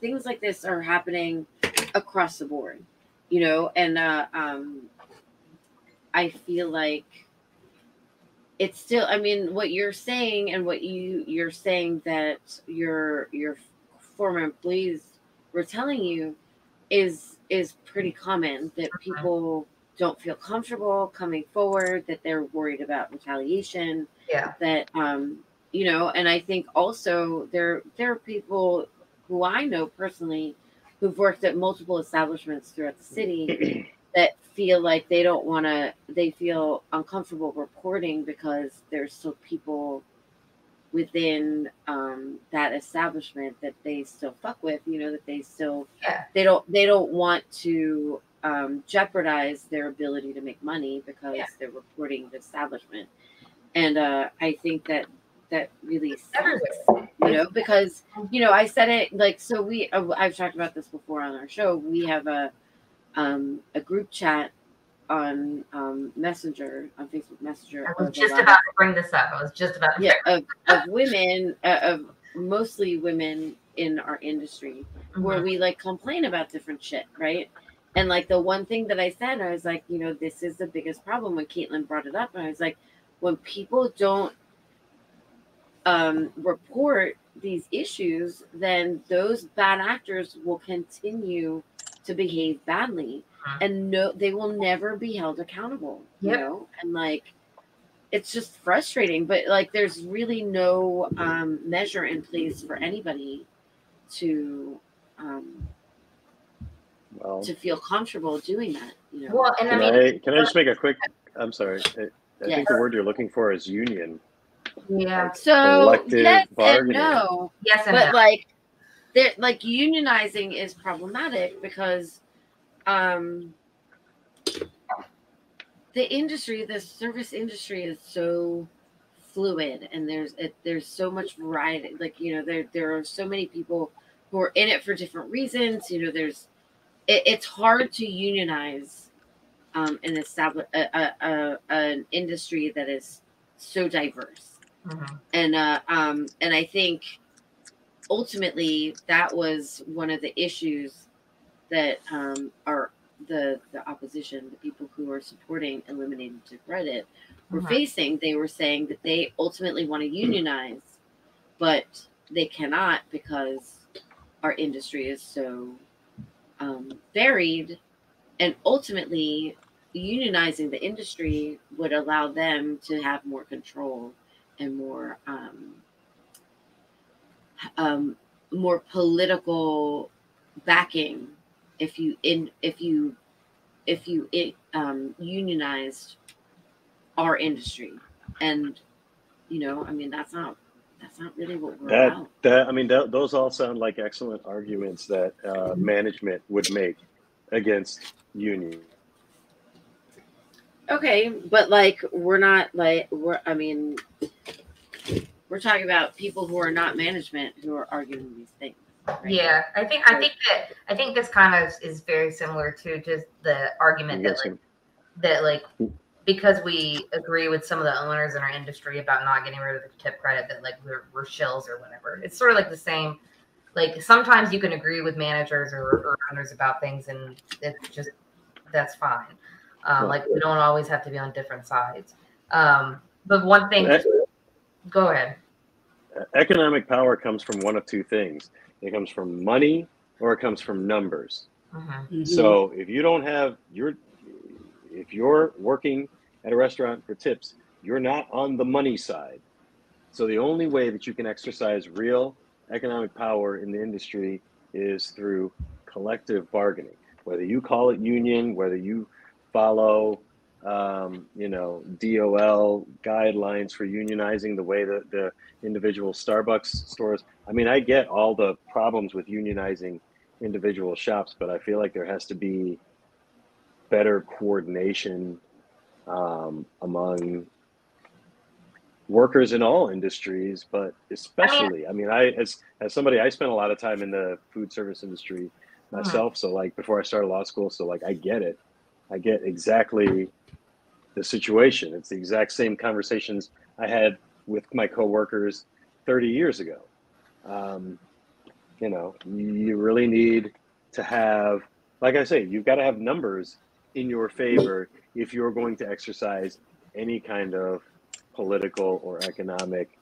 things like this are happening across the board, you know, and I feel like it's still, I mean, what you're saying and what you're saying that your former employees were telling you is pretty common, that people don't feel comfortable coming forward, that they're worried about retaliation. Yeah. That, you know, and I think also there are people who I know personally who've worked at multiple establishments throughout the city that feel like they don't want to, they feel uncomfortable reporting because there's still people within that establishment that they still fuck with, you know, that they still, they don't want to jeopardize their ability to make money because they're reporting the establishment. And I think that really sucks, you know, because, you know, I said it like, so I've talked about this before on our show. We have a group chat on Messenger, on Facebook Messenger. I was just about to bring this up. I was just about to of women, of mostly women in our industry, where we like complain about different shit, right? And like the one thing that I said, I was like, you know, this is the biggest problem when Caitlin brought it up. And I was like, when people don't report these issues, then those bad actors will continue to behave badly, and no, they will never be held accountable, you know? And like, it's just frustrating, but like, there's really no measure in place for anybody to feel comfortable doing that, you know? Well, and can I just make a quick, I'm sorry. I think the word you're looking for is union. Yeah. Like so yes and no. Yes and but no. Like unionizing is problematic because the industry, the service industry, is so fluid, and there's so much variety. Like, you know, there are so many people who are in it for different reasons. You know, it's hard to unionize and establish an industry that is so diverse. And I think ultimately that was one of the issues that are the opposition, the people who are supporting eliminating tip credit, were facing. They were saying that they ultimately want to unionize, but they cannot because our industry is so varied, and ultimately unionizing the industry would allow them to have more control and more more political backing if you unionized our industry. And, you know, I mean, that's not really what we're about. I mean, those all sound like excellent arguments that management would make against union. Okay, but like we're talking about people who are not management who are arguing these things. Right? Yeah, I think this kind of is very similar to just the argument that like because we agree with some of the owners in our industry about not getting rid of the tip credit, that like we're shills or whatever. It's sort of like the same. Like sometimes you can agree with managers or owners about things, and it's just, that's fine. Like we don't always have to be on different sides. But one thing, go ahead. Economic power comes from one of two things. It comes from money or it comes from numbers. Mm-hmm. So if you don't have if you're working at a restaurant for tips, you're not on the money side. So the only way that you can exercise real economic power in the industry is through collective bargaining, whether you call it union, whether you follow DOL guidelines for unionizing the way that the individual Starbucks stores. I mean, I get all the problems with unionizing individual shops, but I feel like there has to be better coordination among workers in all industries, but especially, I, as somebody, I spent a lot of time in the food service industry myself. So like before I started law school, so like I get it. I get exactly the situation. It's the exact same conversations I had with my coworkers 30 years ago. You really need to have, like I say, you've got to have numbers in your favor if you're going to exercise any kind of political or economic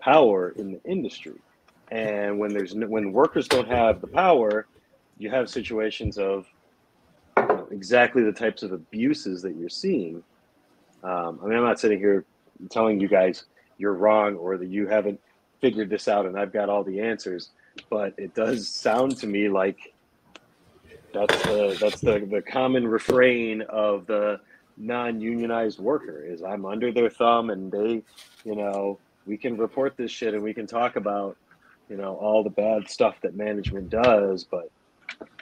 power in the industry. And when when workers don't have the power, you have situations of exactly the types of abuses that you're seeing. I mean, I'm not sitting here telling you guys you're wrong or that you haven't figured this out and I've got all the answers, but it does sound to me like that's the common refrain of the non-unionized worker is I'm under their thumb and they, we can report this shit and we can talk about, all the bad stuff that management does, but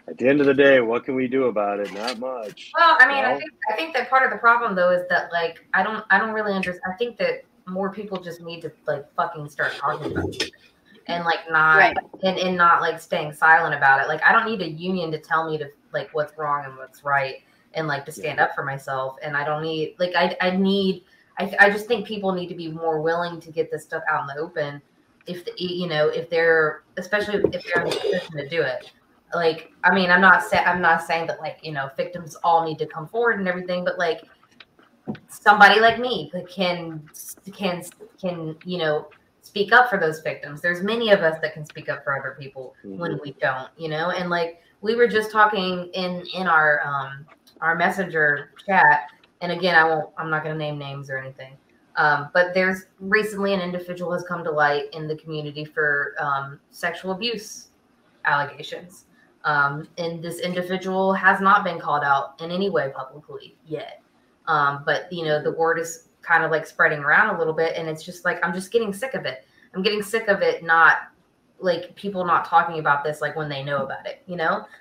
at the end of the day, what can we do about it? Not much. Well, I mean, I think that part of the problem though is that like I don't really understand. I think that more people just need to like fucking start talking about it and like not and not like staying silent about it. Like I don't need a union to tell me to like what's wrong and what's right and like to stand up for myself. And I don't need like I just think people need to be more willing to get this stuff out in the open if they're, especially if they're in a position to do it. Like, I mean, I'm not saying that like, victims all need to come forward and everything, but like somebody like me can, speak up for those victims. There's many of us that can speak up for other people when we don't, and like, we were just talking in our messenger chat. And again, I'm not going to name names or anything. But there's recently an individual has come to light in the community for sexual abuse allegations. And this individual has not been called out in any way publicly yet. But, the word is kind of like spreading around a little bit. And it's just like, I'm just getting sick of it. I'm getting sick of it. Not like people not talking about this, like when they know about it,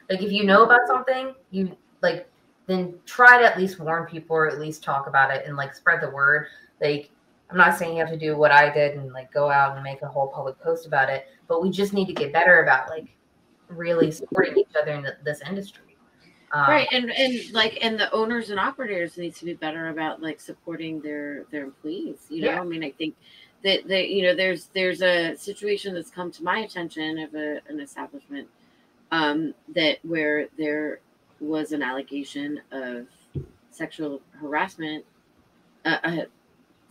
like if you know about something, you like, then try to at least warn people or at least talk about it and like spread the word. Like, I'm not saying you have to do what I did and like go out and make a whole public post about it, but we just need to get better about like really supporting each other in this industry. And the owners and operators need to be better about like supporting their employees, I mean, I think that there's a situation that's come to my attention of an establishment that where there was an allegation of sexual harassment,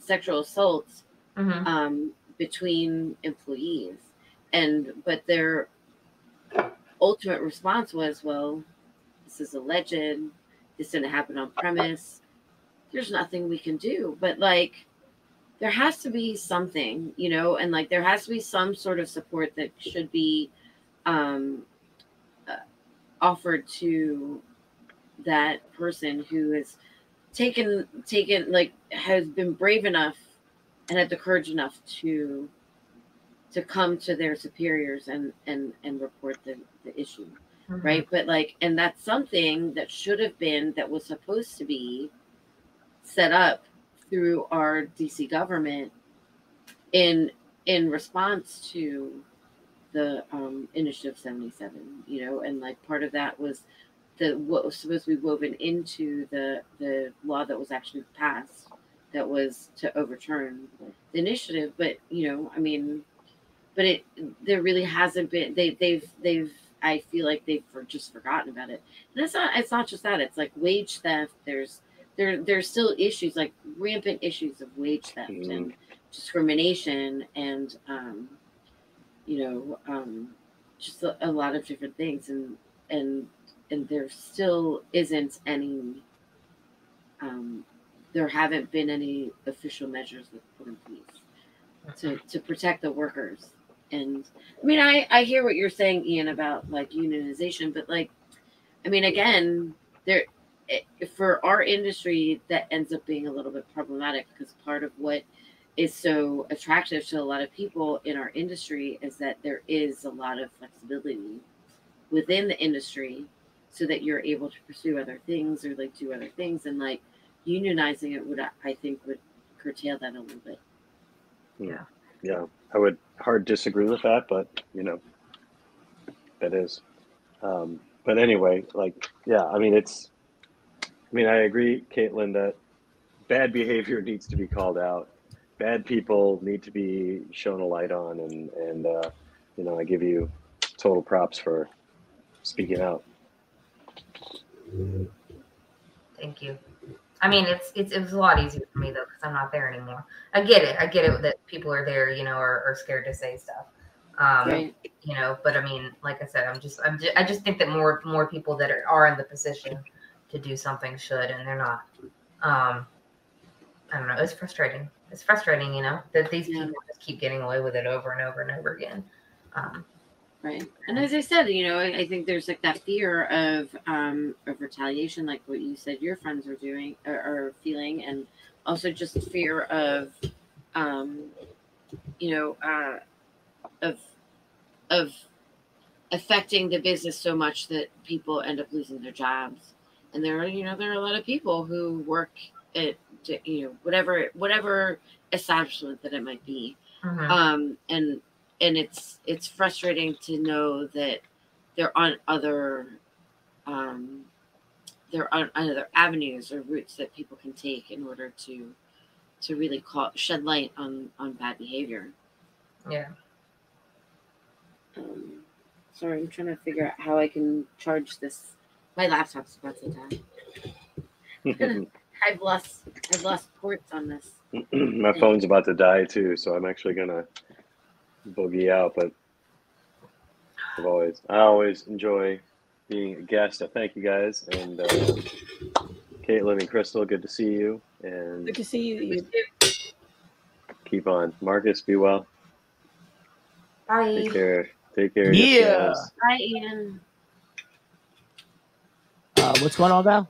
sexual assaults between employees, but their ultimate response was, well, this is alleged. This didn't happen on premise. There's nothing we can do. But like, there has to be something, and like there has to be some sort of support that should be offered to that person who is taken like has been brave enough and had the courage enough to come to their superiors and report the issue. Right. But like, and that's something that should have been, that was supposed to be set up through our DC government in response to the Initiative 77, and like part of that was the what was supposed to be woven into the law that was actually passed, that was to overturn the initiative. But you know, I mean, but it there really hasn't been. They've I feel like they've just forgotten about it. And it's not just that. It's like wage theft. There's still issues, like rampant issues of wage theft and discrimination and just a lot of different things, and there still isn't any there haven't been any official measures that put in place to protect the workers. And I mean, I hear what you're saying, Ian, about like unionization, but like, I mean, again, for our industry, that ends up being a little bit problematic, because part of what is so attractive to a lot of people in our industry is that there is a lot of flexibility within the industry so that you're able to pursue other things or like do other things. And like unionizing it would, I think, would curtail that a little bit. Yeah. Yeah. I would hard disagree with that, but you know, that is. But anyway, like, yeah, I mean, I agree, Caitlin, that bad behavior needs to be called out. Bad people need to be shown a light on, and you know, I give you total props for speaking out. Thank you. I mean, it was a lot easier for me though, because I'm not there anymore. I get it that people are there, you know, are scared to say stuff. Right. You know, but I mean, like I said, I just think that more people that are in the position to do something should, and they're not. I don't know. It's frustrating. It's frustrating, you know, that these people just keep getting away with it over and over and over again. Right. And as I said, you know, I think there's like that fear of retaliation, like what you said your friends were doing or are feeling, and also just fear of, you know, of affecting the business so much that people end up losing their jobs. And there are a lot of people who work at, you know, whatever establishment that it might be, and it's frustrating to know that there are other avenues or routes that people can take in order to really shed light on bad behavior. Yeah. Sorry, I'm trying to figure out how I can charge this. My laptop's about to die. I've lost ports on this. My phone's about to die too, so I'm actually gonna boogie out. But I always enjoy being a guest. I thank you guys, and Caitlin and Crystal, good to see you. And good to see you. Keep on, Marcus. Be well. Bye. Take care. Yeah. Bye, Ian. What's going on now?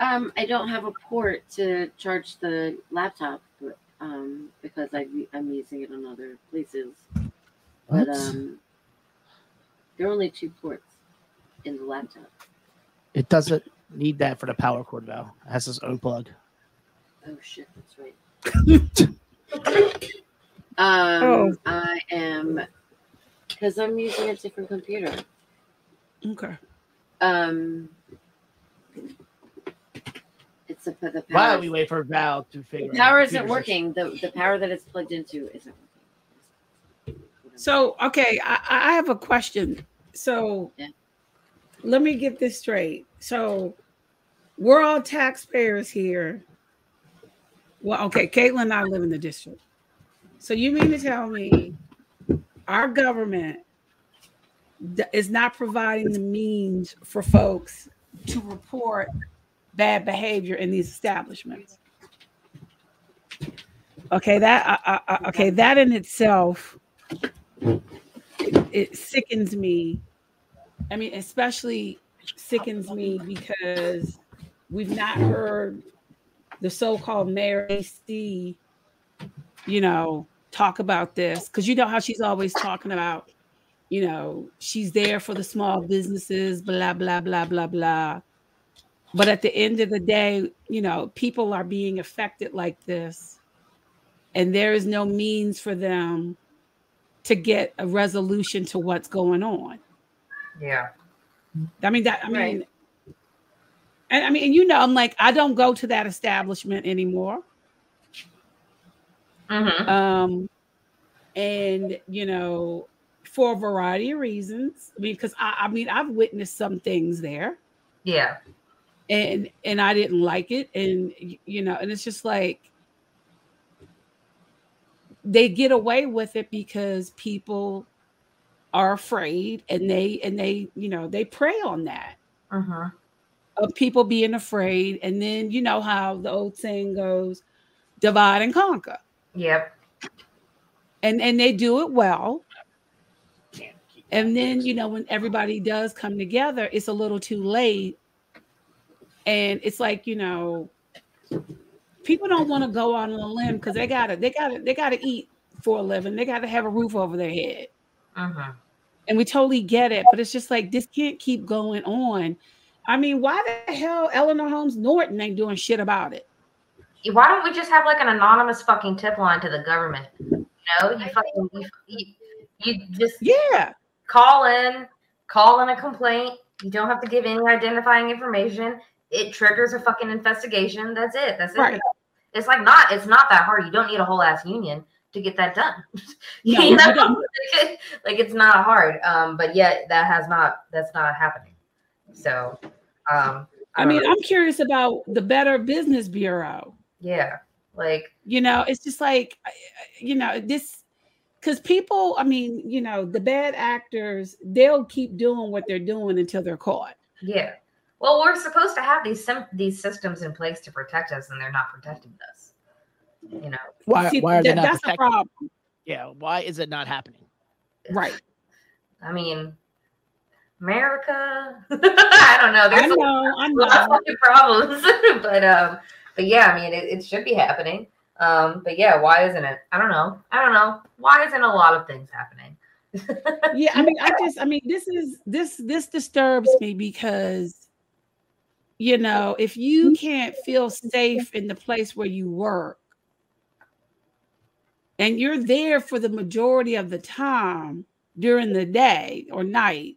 I don't have a port to charge the laptop, because I'm using it on other places. What? But there are only 2 ports in the laptop. It doesn't need that for the power cord though. It has its own plug. Oh shit, that's right. I am, because I'm using a different computer. Okay. It's a, the power. While we wait for Val to figure out. The power isn't working. The power that it's plugged into isn't working. So, okay, I have a question. So, Let me get this straight. So, we're all taxpayers here. Well, okay, Caitlin and I live in the district. So, you mean to tell me our government is not providing the means for folks to report bad behavior in these establishments? Okay, that in itself, it sickens me. I mean, especially sickens me because we've not heard the so-called Mayor AC, you know, talk about this, because you know how she's always talking about, you know, she's there for the small businesses, blah blah blah blah blah. But at the end of the day, you know, people are being affected like this, and there is no means for them to get a resolution to what's going on. Yeah. I mean, that, I mean, right. And I mean, you know, I'm like, I don't go to that establishment anymore. Mm-hmm. And, you know, for a variety of reasons, I mean, because I mean, I've witnessed some things there. Yeah. And I didn't like it. And, you know, and it's just like, they get away with it because people are afraid, and they, you know, they prey on that. Uh-huh. Of people being afraid. And then, you know how the old saying goes, divide and conquer. Yep. And they do it well. And then, you know, when everybody does come together, it's a little too late. And it's like, you know, people don't want to go on a limb because they gotta eat for a living. They gotta have a roof over their head. Uh-huh. And we totally get it, but it's just like, this can't keep going on. I mean, why the hell Eleanor Holmes Norton ain't doing shit about it? Why don't we just have like an anonymous fucking tip line to the government? You know, you just call in a complaint. You don't have to give any identifying information. It triggers a fucking investigation. That's it. That's it. Right. It's like it's not that hard. You don't need a whole ass union to get that done. No, you know? Like, it's not hard. But yet that's not happening. So I mean, I'm curious about the Better Business Bureau. Yeah. Like, you know, it's just like, you know, this, because people, I mean, you know, the bad actors, they'll keep doing what they're doing until they're caught. Yeah. Well, we're supposed to have these systems in place to protect us, and they're not protecting us. You know, why are they not protecting? That's a problem. Yeah. Why is it not happening? Right. I mean, America. I don't know. There's a lot of problems, but yeah, I mean, it should be happening. But yeah, why isn't it? I don't know. Why isn't a lot of things happening? Yeah, I mean, this disturbs me because, you know, if you can't feel safe in the place where you work, and you're there for the majority of the time during the day or night,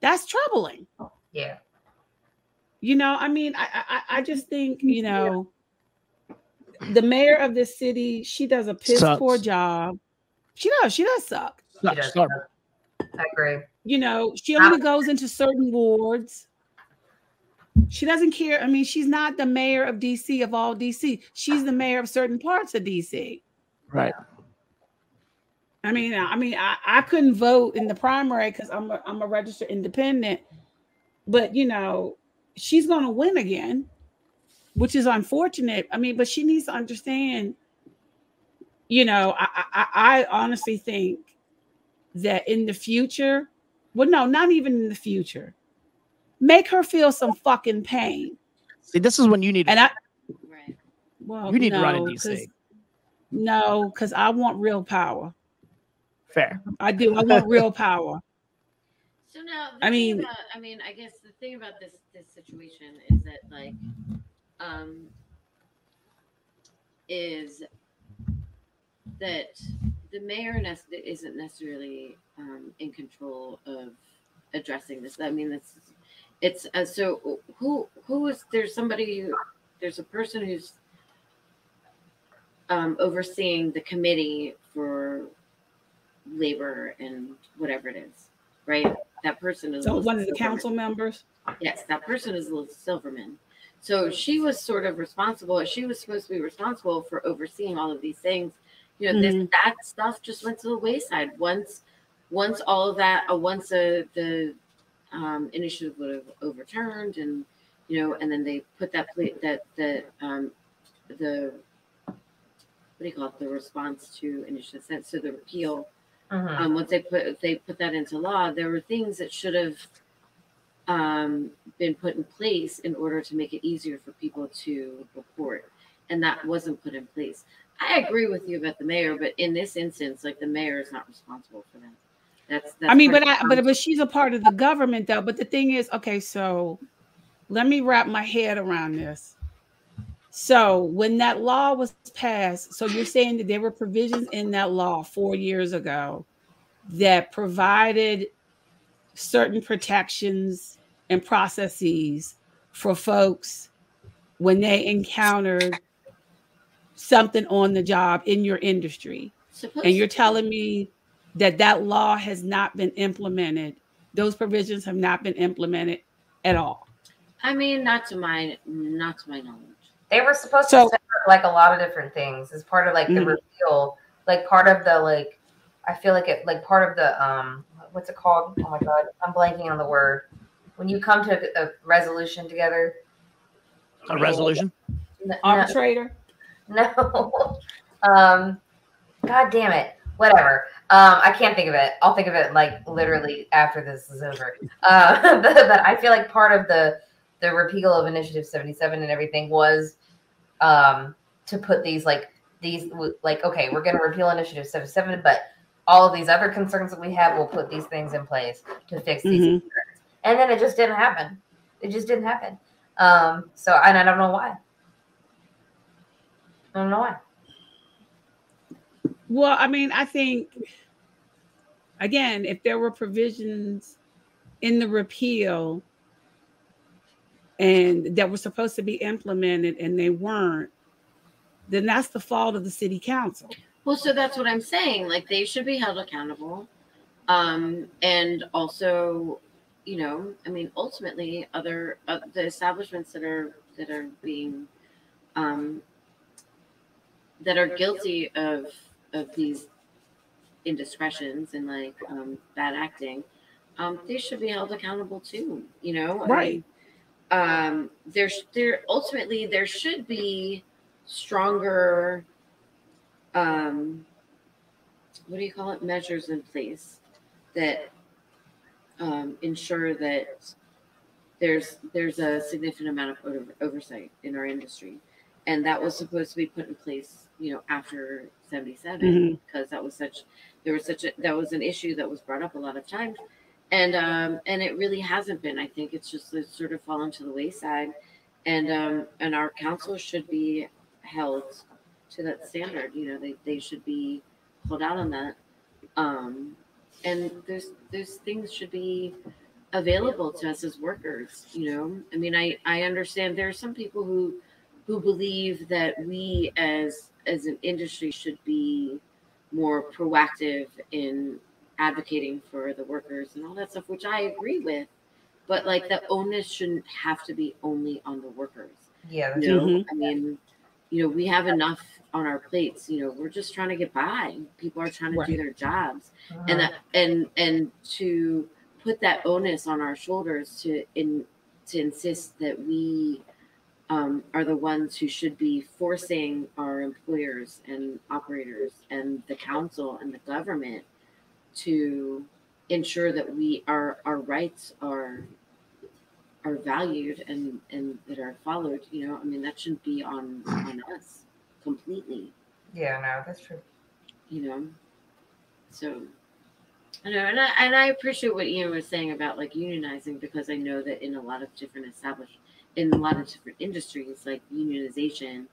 that's troubling. Yeah. You know, I mean, I just think, you know, the mayor of this city, she does a piss poor job. She does suck. I agree. You know, she only goes into certain wards. She doesn't care. I mean, she's not the mayor of DC of all DC. She's the mayor of certain parts of DC. Right. I mean, I couldn't vote in the primary because I'm a registered independent, but you know, she's going to win again, which is unfortunate. I mean, but she needs to understand, you know, I honestly think that in the future, well, no, not even in the future, make her feel some fucking pain. See, this is when you need, to run in DC. No, because I want real power. Fair. I do. I want real power. So now, I guess the thing about this situation is that, like, is that the mayor isn't necessarily in control of addressing this. I mean, so who is there's a person who's overseeing the committee for labor and whatever it is, right? That person is one of the council members. Yes, that person is Liz Silverman. So she was sort of responsible. She was supposed to be responsible for overseeing all of these things. You know, that stuff just went to the wayside once all of that. Once the initiative would have overturned, and you know, and then they put the response to initiative, so the repeal. Uh-huh. Once they put that into law, there were things that should have been put in place in order to make it easier for people to report, and that wasn't put in place. I agree with you about the mayor, but in this instance, like, the mayor is not responsible for that. That's I mean, but she's a part of the government, though. But the thing is, okay, so let me wrap my head around this. So when that law was passed, so you're saying that there were provisions in that law 4 years ago that provided certain protections and processes for folks when they encountered something on the job in your industry. And you're telling me that that law has not been implemented. Those provisions have not been implemented at all. I mean, not to my knowledge. They were supposed to set up like a lot of different things as part of like the reveal, like part of the, like, I feel like it, like part of the, what's it called? Oh my God, I'm blanking on the word. When you come to a resolution together. A resolution? No, arbitrator? No. God damn it. Whatever. I can't think of it. I'll think of it like literally after this is over. But I feel like part of the repeal of Initiative 77 and everything was to put these, okay, we're going to repeal Initiative 77, but all of these other concerns that we have, we'll put these things in place to fix these concerns. And then it just didn't happen. It just didn't happen. So I don't know why. I don't know why. Well, I mean, I think, again, if there were provisions in the repeal and that were supposed to be implemented and they weren't, then that's the fault of the city council. Well, so that's what I'm saying. Like, they should be held accountable. And also, you know, I mean, ultimately, the establishments that are being, that are guilty of these indiscretions and like bad acting, they should be held accountable too, you know? Right. Ultimately there should be stronger, what do you call it? Measures in place that ensure that there's a significant amount of oversight in our industry. And that was supposed to be put in place, you know, after 77, because that was an issue that was brought up a lot of times. And it really hasn't been. I think it's sort of fallen to the wayside, and our council should be held to that standard. You know, they should be pulled out on that. And those things should be available to us as workers. You know, I mean, I understand there are some people who believe that we as an industry should be more proactive in advocating for the workers and all that stuff, which I agree with, but like the onus shouldn't have to be only on the workers. Yeah. You know? I mean, you know, we have enough on our plates, you know, we're just trying to get by. People are trying to do their jobs and to put that onus on our shoulders to insist that we, are the ones who should be forcing our employers and operators and the council and the government to ensure that our rights are valued and that are followed. You know, I mean, that shouldn't be on us completely. Yeah, no, that's true. You know, so I know, and I appreciate what Ian was saying about like unionizing, because I know that in a lot of different establishments, in a lot of different industries, like unionization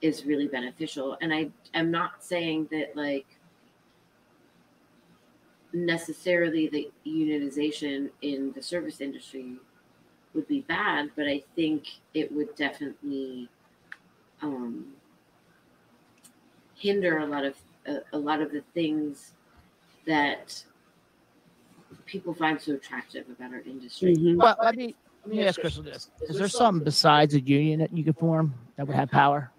is really beneficial. And I am not saying that like necessarily the unionization in the service industry would be bad, but I think it would definitely hinder a lot of the things that people find so attractive about our industry. Well, I mean, let me ask Crystal this. Is there something besides a union that you could form that would have power?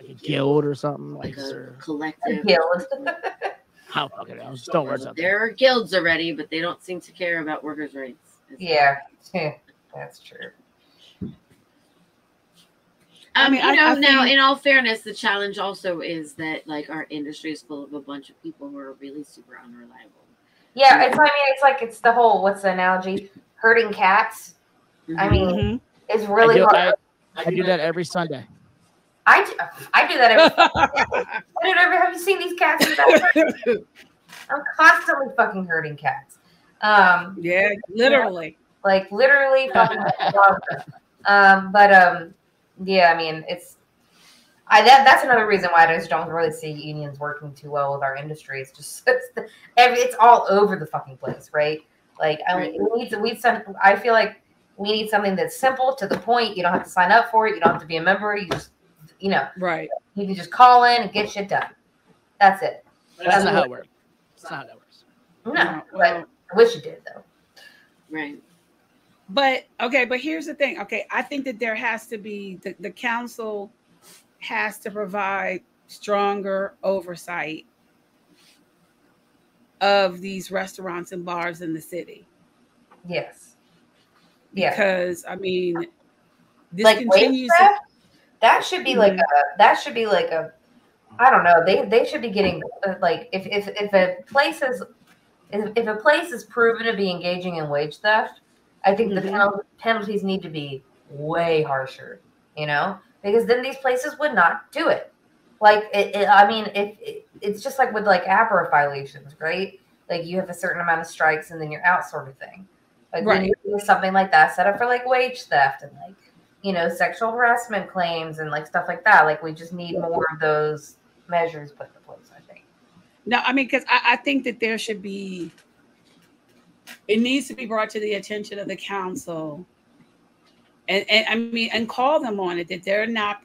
Like a guild or something? Like a collective guild. How fucking hell? Don't worry about that. There are guilds already, but they don't seem to care about workers' rights. Yeah, that's true. I mean, now, in all fairness, the challenge also is that like our industry is full of a bunch of people who are really super unreliable. Yeah, it's the whole, what's the analogy? Herding cats. I mean, it's really hard. I do that every Sunday. I do that every Sunday. Have you seen these cats? I'm constantly fucking herding cats. Yeah, literally. Like, literally fucking. But, yeah, I mean, it's That's another reason why I just don't really see unions working too well with our industry. It's just it's all over the fucking place, right? Like I feel like we need something that's simple, to the point. You don't have to sign up for it. You don't have to be a member. You just, right. You can just call in and get shit done. That's it. That's not how it works. It's not how that works. No, but I wish it did though. Right. But okay, but here's the thing. Okay, I think that there has to be the council has to provide stronger oversight of these restaurants and bars in the city. Yes. Yeah. Because I mean, this like continues. That should be like a. That should be like a. I don't know. They should be getting like if a place is if a place is proven to be engaging in wage theft, I think the penalties need to be way harsher. You know, because then these places would not do it. Like it's just like with like APRA violations, right? Like you have a certain amount of strikes and then you're out, sort of thing. Like right. Something like that set up for like wage theft and like. Sexual harassment claims and like stuff like that. Like we just need more of those measures put in place, I think. No, I mean, because I think that there should be, it needs to be brought to the attention of the council and I mean, and call them on it that they're not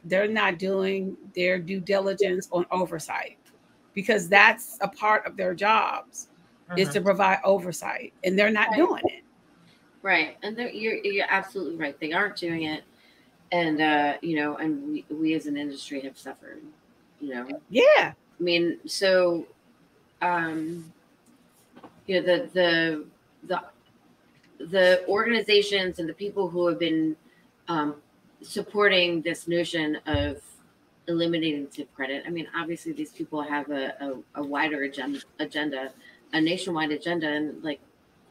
doing their due diligence on oversight, because that's a part of their jobs is to provide oversight, and they're not doing it. Right. And you're absolutely right. They aren't doing it. And, and we as an industry have suffered, Yeah. I mean, so, the organizations and the people who have been supporting this notion of eliminating tip credit. I mean, obviously these people have a wider agenda, a nationwide agenda. And like,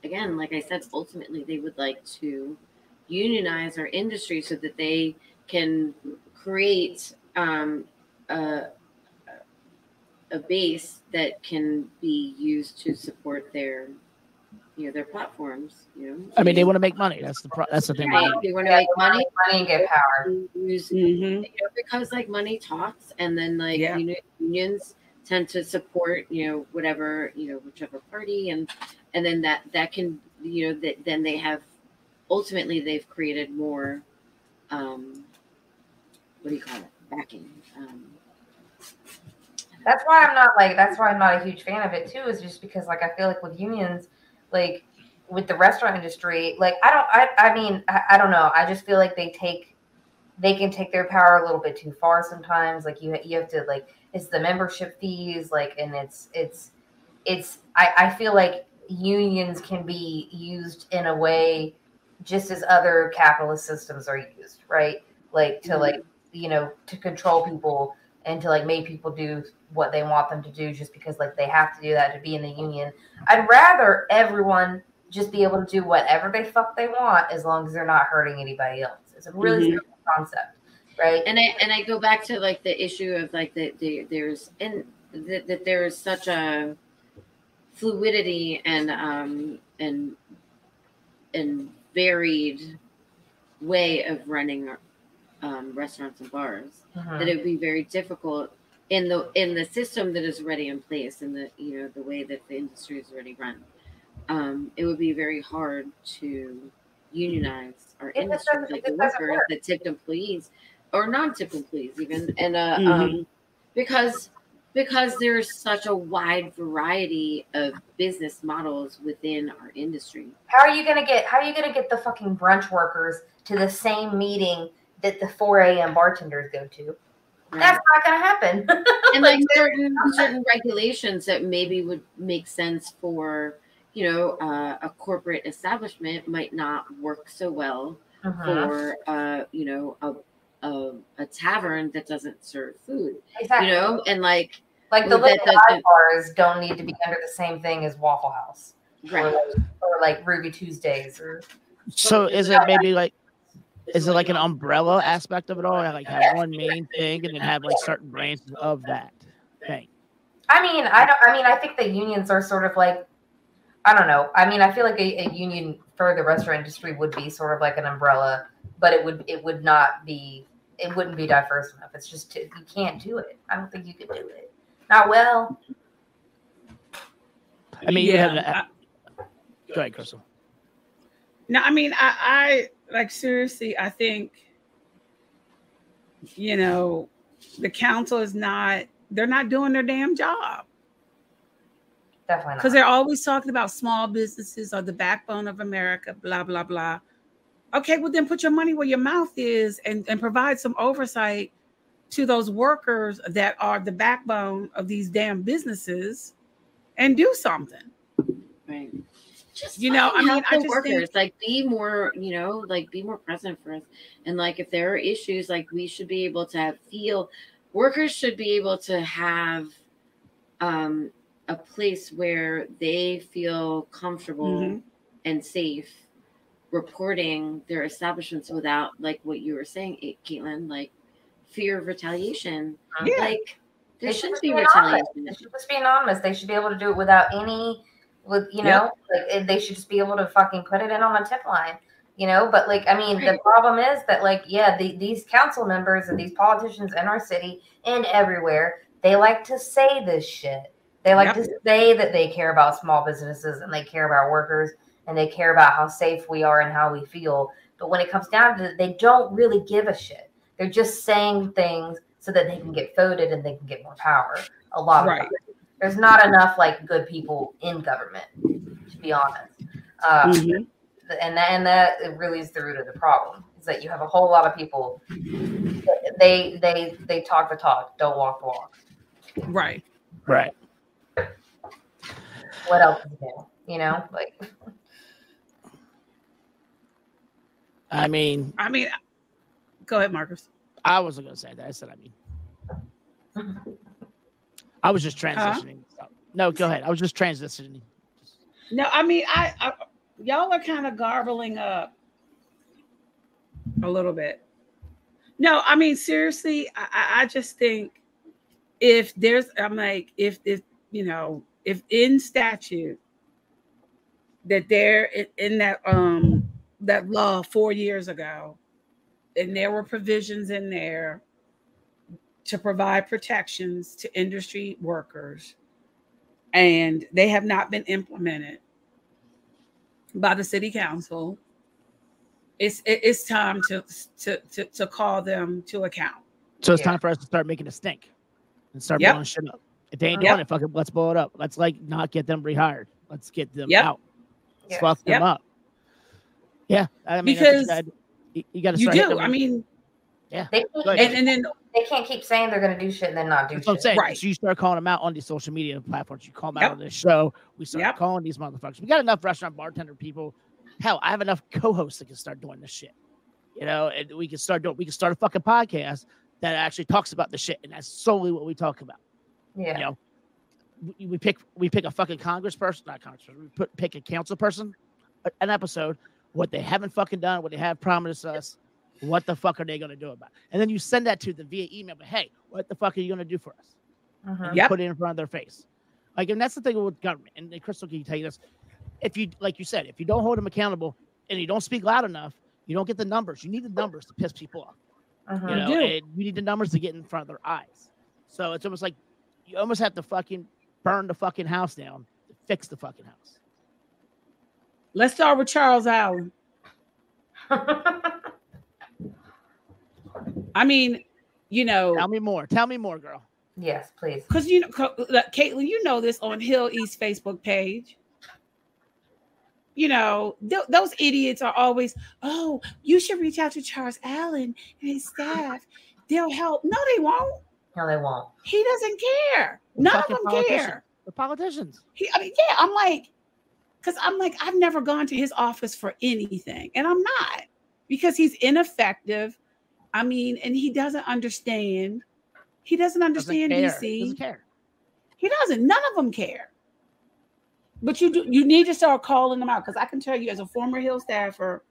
again, like I said, ultimately they would like to unionize our industry so that they can create a base that can be used to support their, their platforms. I mean, they want to make money. That's the thing. Right. They want to make money and get power. It becomes like money talks, and then like unions tend to support whatever whichever party, and then that can then they have. Ultimately, they've created more, backing. That's why I'm not a huge fan of it too, is just because like, I feel like with unions, like with the restaurant industry, like I don't know. I just feel like they can take their power a little bit too far sometimes. Like you have to like, it's the membership fees, like, and it's, I feel like unions can be used in a way just as other capitalist systems are used, right? Like to to control people and to like make people do what they want them to do just because like they have to do that to be in the union. I'd rather everyone just be able to do whatever they fuck they want as long as they're not hurting anybody else. It's a really simple concept, right? And I go back to like the issue of like that there is such a fluidity and varied way of running restaurants and bars, that it would be very difficult in the system that is already in place, in the the way that the industry is already run. It would be very hard to unionize our industry, like the workers, the tipped employees, or non-tipped employees even, and because there's such a wide variety of business models within our industry. How are you gonna get the fucking brunch workers to the same meeting that the 4 a.m. bartenders go to? Right. That's not gonna happen. And like certain regulations that maybe would make sense for a corporate establishment might not work so well for a tavern that doesn't serve food. Exactly. And like. Like the little dive bars don't need to be under the same thing as Waffle House, right? Or like Ruby Tuesdays. Or so is it maybe like, is it like an umbrella aspect of it all? Like have one main thing and then have like certain branches of that thing. I think the unions are sort of like, I don't know. I mean, I feel like a union for the restaurant industry would be sort of like an umbrella, but it would not be it wouldn't be diverse enough. It's just you can't do it. I don't think you could do it. Not well. I mean, yeah. Go ahead, Crystal. No, I mean, I like seriously. I think the council is not. They're not doing their damn job. Definitely not. Because they're always talking about small businesses are the backbone of America. Blah blah blah. Okay, well then put your money where your mouth is and provide some oversight to those workers that are the backbone of these damn businesses and do something. Right. Just I mean, I just think, like be more, like be more present for us. And like if there are issues, like we should be able to workers should be able to have a place where they feel comfortable and safe reporting their establishments without, like what you were saying, Caitlin, like fear of retaliation. Yeah. Like there shouldn't be retaliation. They should just be anonymous. They should be able to do it without any, like they should just be able to fucking put it in on a tip line, But like, I mean, the problem is that like, yeah, these council members and these politicians in our city and everywhere, they like to say this shit. They like to say that they care about small businesses and they care about workers. And they care about how safe we are and how we feel. But when it comes down to it, they don't really give a shit. They're just saying things so that they can get voted and they can get more power. A lot of it. There's not enough like good people in government, to be honest. And that really is the root of the problem. Is that you have a whole lot of people. They talk the talk, don't walk the walk. Right. Right. What else is there? I mean, go ahead, Marcus. I wasn't going to say that. I said, I was just transitioning. No, go ahead. I was just transitioning. No, I mean, I y'all are kind of garbling up a little bit. No, I mean, seriously, I just think if there's, I'm like, if in statute that they're in that, that law 4 years ago, and there were provisions in there to provide protections to industry workers, and they have not been implemented by the city council. It's time to call them to account. So it's time for us to start making a stink and start blowing shit up. If they ain't doing it, fucking let's blow it up. Let's like not get them rehired. Let's get them out. Yes. Fluff them up. Yeah, I mean, because you got to start. You do. I mean, yeah. They and then they can't keep saying they're going to do shit and then not do shit. I'm saying, right. So you start calling them out on these social media platforms. You call them out on this show. We start calling these motherfuckers. We got enough restaurant bartender people. Hell, I have enough co-hosts that can start doing this shit. And we can start doing. We can start a fucking podcast that actually talks about the shit, and that's solely what we talk about. Yeah. We pick a fucking congressperson, not congressperson. Pick a council person, an episode. What they haven't fucking done, what they have promised us, what the fuck are they going to do about it? And then you send that to them via email, but hey, what the fuck are you going to do for us? Put it in front of their face. Like, and that's the thing with government. And Crystal, can you tell you this? If you, like you said, if you don't hold them accountable and you don't speak loud enough, you don't get the numbers. You need the numbers to piss people off. And you need the numbers to get in front of their eyes. So it's almost like you almost have to fucking burn the fucking house down to fix the fucking house. Let's start with Charles Allen. I mean, Tell me more. Tell me more, girl. Yes, please. Because, Caitlin, this on Hill East Facebook page. Those idiots are always, oh, you should reach out to Charles Allen and his staff. They'll help. No, they won't. No, they won't. He doesn't care. None of them care. The politicians. I'm like, because I'm like, I've never gone to his office for anything. And I'm not, because he's ineffective. I mean, and he doesn't understand. He doesn't understand DC. He doesn't care. He doesn't. None of them care. But you need to start calling them out. Because I can tell you as a former Hill staffer,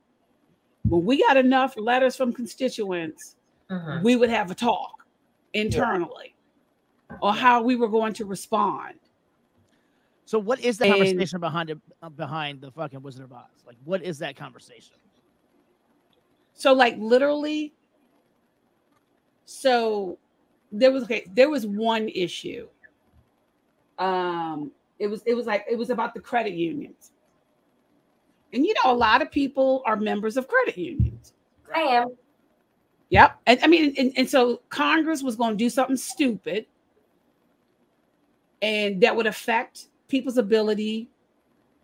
when we got enough letters from constituents, we would have a talk internally on how we were going to respond. So what is the conversation behind the fucking Wizard of Oz? Like, what is that conversation? So, like, literally, So there was one issue. It was about the credit unions. And you know, a lot of people are members of credit unions. I am. Yep. And I mean, and so Congress was going to do something stupid, and that would affect people's ability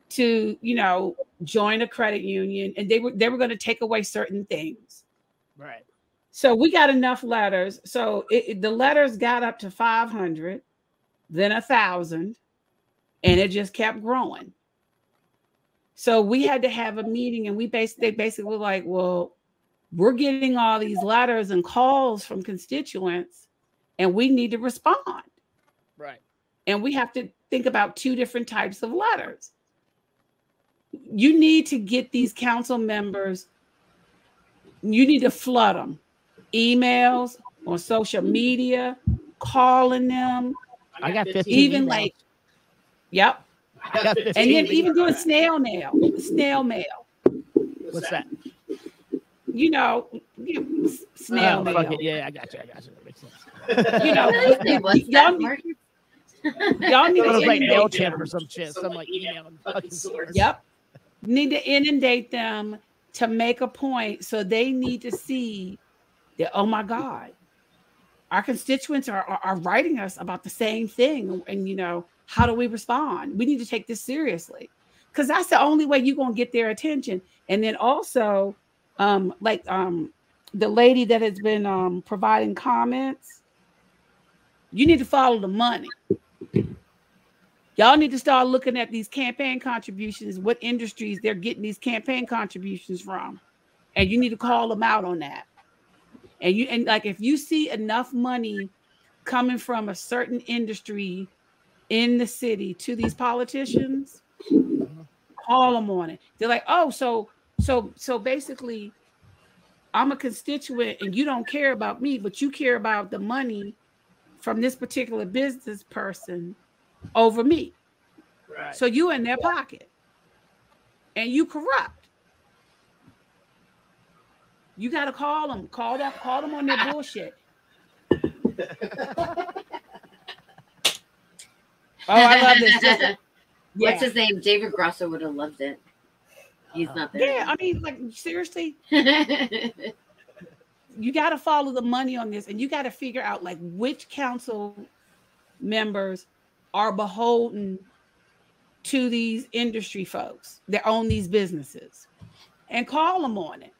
to, you know, join a credit union, and they were going to take away certain things. Right. So we got enough letters. So the letters got up to 500, then 1,000, and it just kept growing. So we had to have a meeting, and they basically were like, well, we're getting all these letters and calls from constituents, and we need to respond. Right. And we have to think about two different types of letters. You need to get these council members, you need to flood them. Emails, on social media, calling them. I got 15 even emails. Like, yep. And then even doing snail mail. What's that? You know, snail mail. Fuck it. Yeah, I got you. That makes sense. You know, y'all need to like MailChimp or some shit. Some like email and fucking source. Yep. Need to inundate them to make a point, so they need to see that, oh my God, our constituents are writing us about the same thing, and you know, how do we respond? We need to take this seriously, because that's the only way you're gonna get their attention. And then also, the lady that has been providing comments, you need to follow the money. Y'all need to start looking at these campaign contributions, what industries they're getting these campaign contributions from. And you need to call them out on that. And like, if you see enough money coming from a certain industry in the city to these politicians, call them on it. They're like, oh, so basically I'm a constituent and you don't care about me, but you care about the money from this particular business person over me. Right. So you in their pocket and you corrupt. You got to call them on their bullshit. Oh, I love this. What's his name? David Grosso would have loved it. He's not there. Yeah, I mean, like, seriously. You got to follow the money on this, and you got to figure out like which council members are beholden to these industry folks that own these businesses, and call them on it.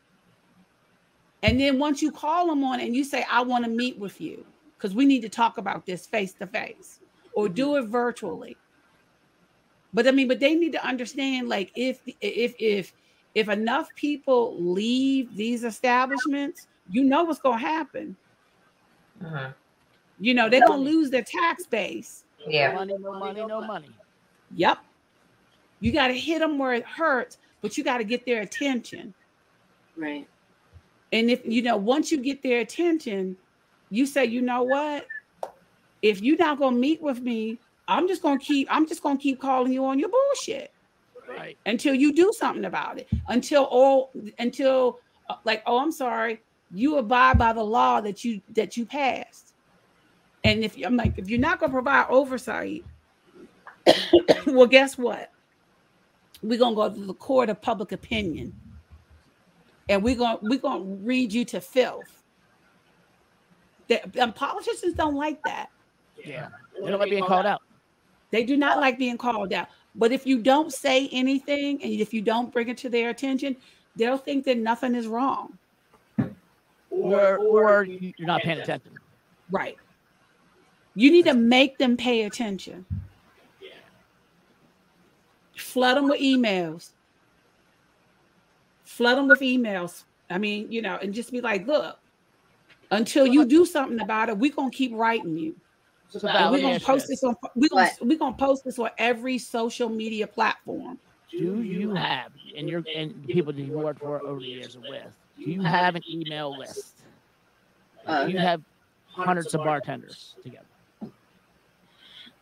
And then once you call them on it and you say, I want to meet with you because we need to talk about this face to face, or do it virtually. But I mean, but they need to understand, like, if enough people leave these establishments, you know what's going to happen. Uh-huh. You know, they're going to lose their tax base. Yeah. No money. Yep. You got to hit them where it hurts, but you got to get their attention. Right. And if, you know, once you get their attention, you say, you know what? If you're not going to meet with me, I'm just going to keep calling you on your bullshit. Right. Until you do something about it. Until I'm sorry, you abide by the law that you passed. And if I'm like, if you're not going to provide oversight, well, guess what? We're going to go to the court of public opinion, and we're going to read you to filth. And politicians don't like that. Yeah, they don't like being called out. They do not like being called out. But if you don't say anything, and if you don't bring it to their attention, they'll think that nothing is wrong, or you're not paying attention. Right. You need to make them pay attention. Yeah. Flood them with emails. I mean, you know, and just be like, look, until you do something about it, we're gonna keep writing you. So we're gonna post this on. We're gonna post this on every social media platform. Do you have, and people that you worked for over the years are with? Do you have an email list? Do you have hundreds of bartenders together?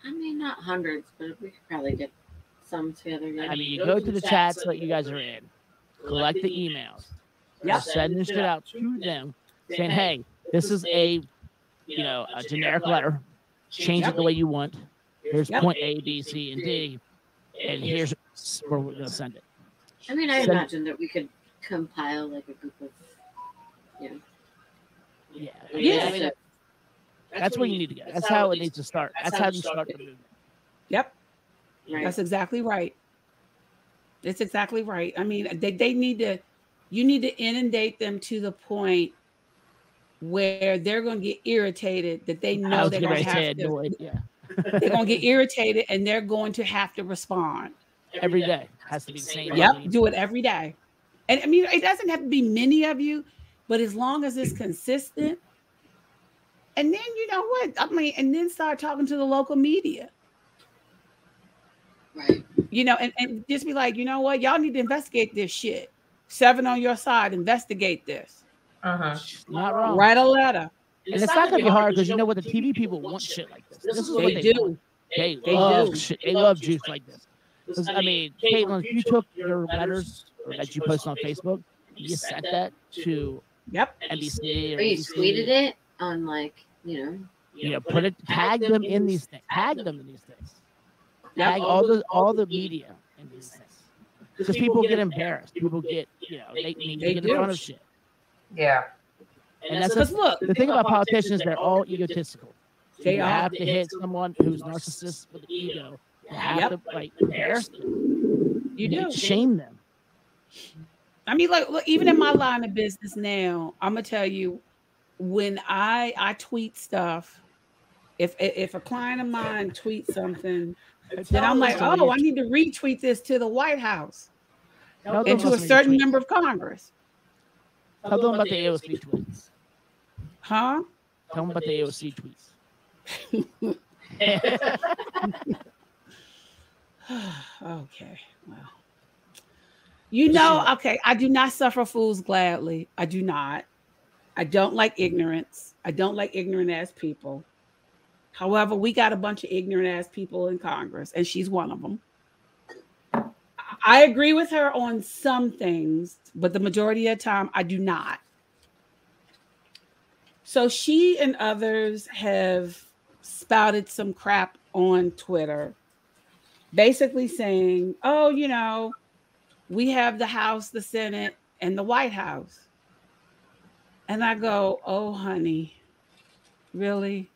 I mean, not hundreds, but we could probably get some together. I mean, you go to the chats that you guys are in, collect the emails, send this shit out to them, saying, hey, This is a, you know, a generic letter. Change it the way you want. Here's point A, B, C, and D, and here's where we're going to send it. I mean, I imagine that we could compile like a group of, you know. Yeah. Yeah. I mean, that's where you need to go. That's how it needs to start. That's how you start the movement. Yep. Right. That's exactly right. That's exactly right. I mean, they need to, you need to inundate them to the point where they're going to get irritated that they know they're going to have to. Yeah. They're going to get irritated and they're going to have to respond. Every day. Has to be the same. Yep. Do it every day. And I mean, it doesn't have to be many of you, but as long as it's consistent. And then, you know what? I mean, and then start talking to the local media. Right. You know, and just be like, you know what? Y'all need to investigate this shit. Seven on your side. Investigate this. Uh-huh. Not wrong. Write a letter. And it's not going to be hard because you know what? The TV people want shit like this. This is what they do. They love shit. They love juice like this. I mean, Caitlin, if you took your letters that you posted on Facebook, you sent that to NBC. Or you tweeted it on, like, you know, put it, tag them in these things. Tag them in these things. Tag all the media in these things. Because people get embarrassed. People get, you know, they get in front of shit. Yeah. And that's look, the thing about politicians, they're all egotistical. They have to hit someone who's narcissist with ego. You have to, like, embarrass them. You do. Shame them. I mean, like, look, even in my line of business now, I'm going to tell you, when I tweet stuff, if a client of mine tweets something, then I'm like, oh, I need to retweet this to the White House and to a certain member of Congress. Tell them about the AOC tweets. Huh? Tell them about the AOC tweets. Okay. Well, you know, okay. I do not suffer fools gladly. I do not. I don't like ignorance. I don't like ignorant ass people. However, we got a bunch of ignorant ass people in Congress, and she's one of them. I agree with her on some things, but the majority of the time, I do not. So she and others have spouted some crap on Twitter, basically saying, oh, you know, we have the House, the Senate, and the White House. And I go, oh, honey, really?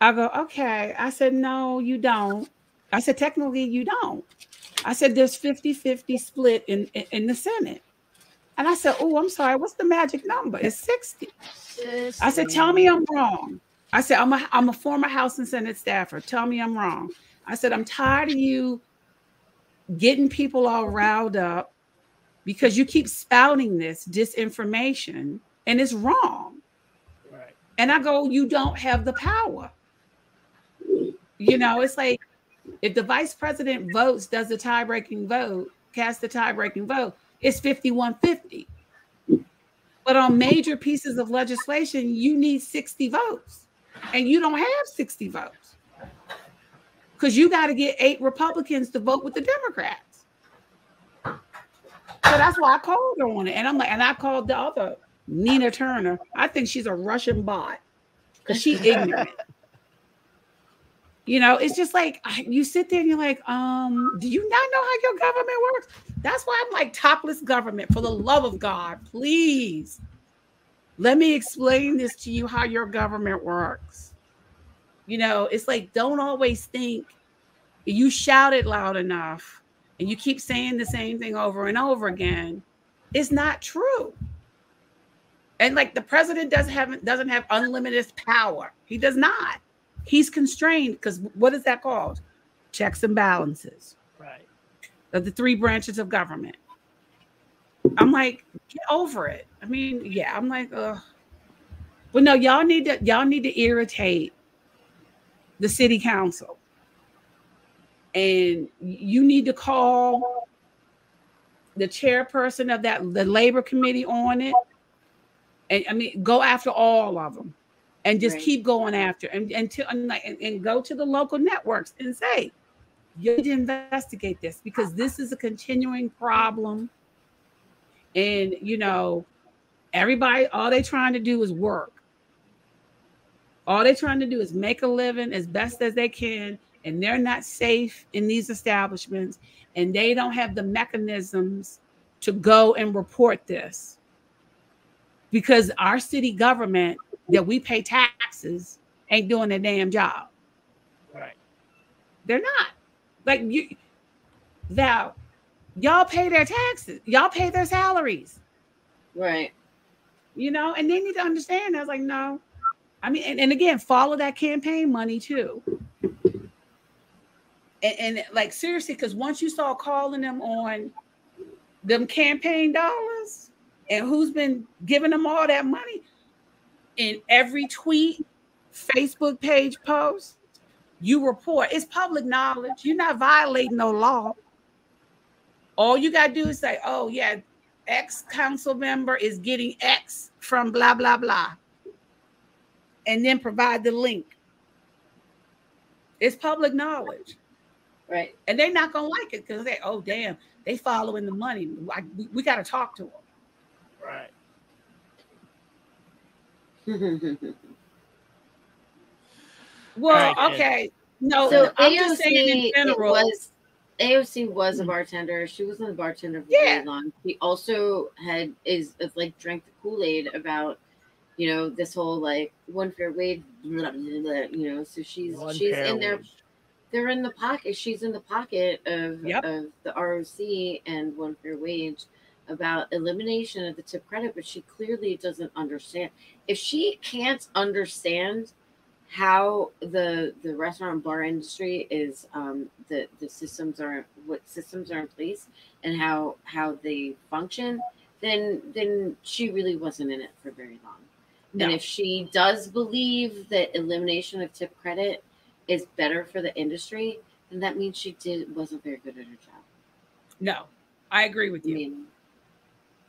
I go, okay. I said, no, you don't. I said, technically, you don't. I said, there's 50-50 split in the Senate. And I said, oh, I'm sorry. What's the magic number? It's 60. I said, tell me I'm wrong. I said, I'm a former House and Senate staffer. Tell me I'm wrong. I said, I'm tired of you getting people all riled up because you keep spouting this disinformation and it's wrong. Right. And I go, you don't have the power. You know, it's like if the vice president votes, does the tie-breaking vote, cast the tie-breaking vote, it's 51-50. But on major pieces of legislation, you need 60 votes and you don't have 60 votes. Because you got to get 8 Republicans to vote with the Democrats. So that's why I called her on it. And I'm like, and I called the other Nina Turner. I think she's a Russian bot because she's ignorant. You know, it's just like you sit there and you're like, do you not know how your government works? That's why I'm like, Topless Government, for the love of God, please let me explain this to you, how your government works. You know, it's like, don't always think you shout it loud enough and you keep saying the same thing over and over again. It's not true. And like the president doesn't have unlimited power. He does not. He's constrained because what is that called? Checks and balances. Right. Of the three branches of government. I'm like, get over it. I mean, yeah, I'm like, ugh. Well, no, y'all need to irritate the city council, and you need to call the chairperson of the labor committee on it, and I mean, go after all of them, and just keep going after, and go to the local networks and say, you need to investigate this because this is a continuing problem, and you know, Everybody, all they trying to do is work. All they trying to do is make a living as best as they can, and they're not safe in these establishments, and they don't have the mechanisms to go and report this. Because our city government that we pay taxes ain't doing their damn job. Right. They're not. Like you, Val, y'all pay their taxes. Y'all pay their salaries. Right. You know, and they need to understand. I was like, no. I mean, and again, follow that campaign money too. And like, seriously, because once you start calling them on them campaign dollars and who's been giving them all that money in every tweet, Facebook page post, you report. It's public knowledge. You're not violating no law. All you got to do is say, oh, yeah, X council member is getting X from blah, blah, blah. And then provide the link. It's public knowledge. Right. And they're not going to like it because they, oh, damn, they following the money. We got to talk to them. Right. Well, right, okay. No, so I'm AOC, just saying in general. AOC was a bartender. She wasn't a bartender for very long. She also drank the Kool-Aid about, you know, this whole like one fair wage, blah, blah, blah, you know. So she's in there. They're in the pocket. She's in the pocket of the ROC and one fair wage about elimination of the tip credit, but she clearly doesn't understand. If she can't understand how the restaurant and bar industry is, the systems are, what systems are in place and how they function, then she really wasn't in it for very long. No. And if she does believe that elimination of tip credit is better for the industry, then that means she wasn't very good at her job. No, I agree with you. I mean,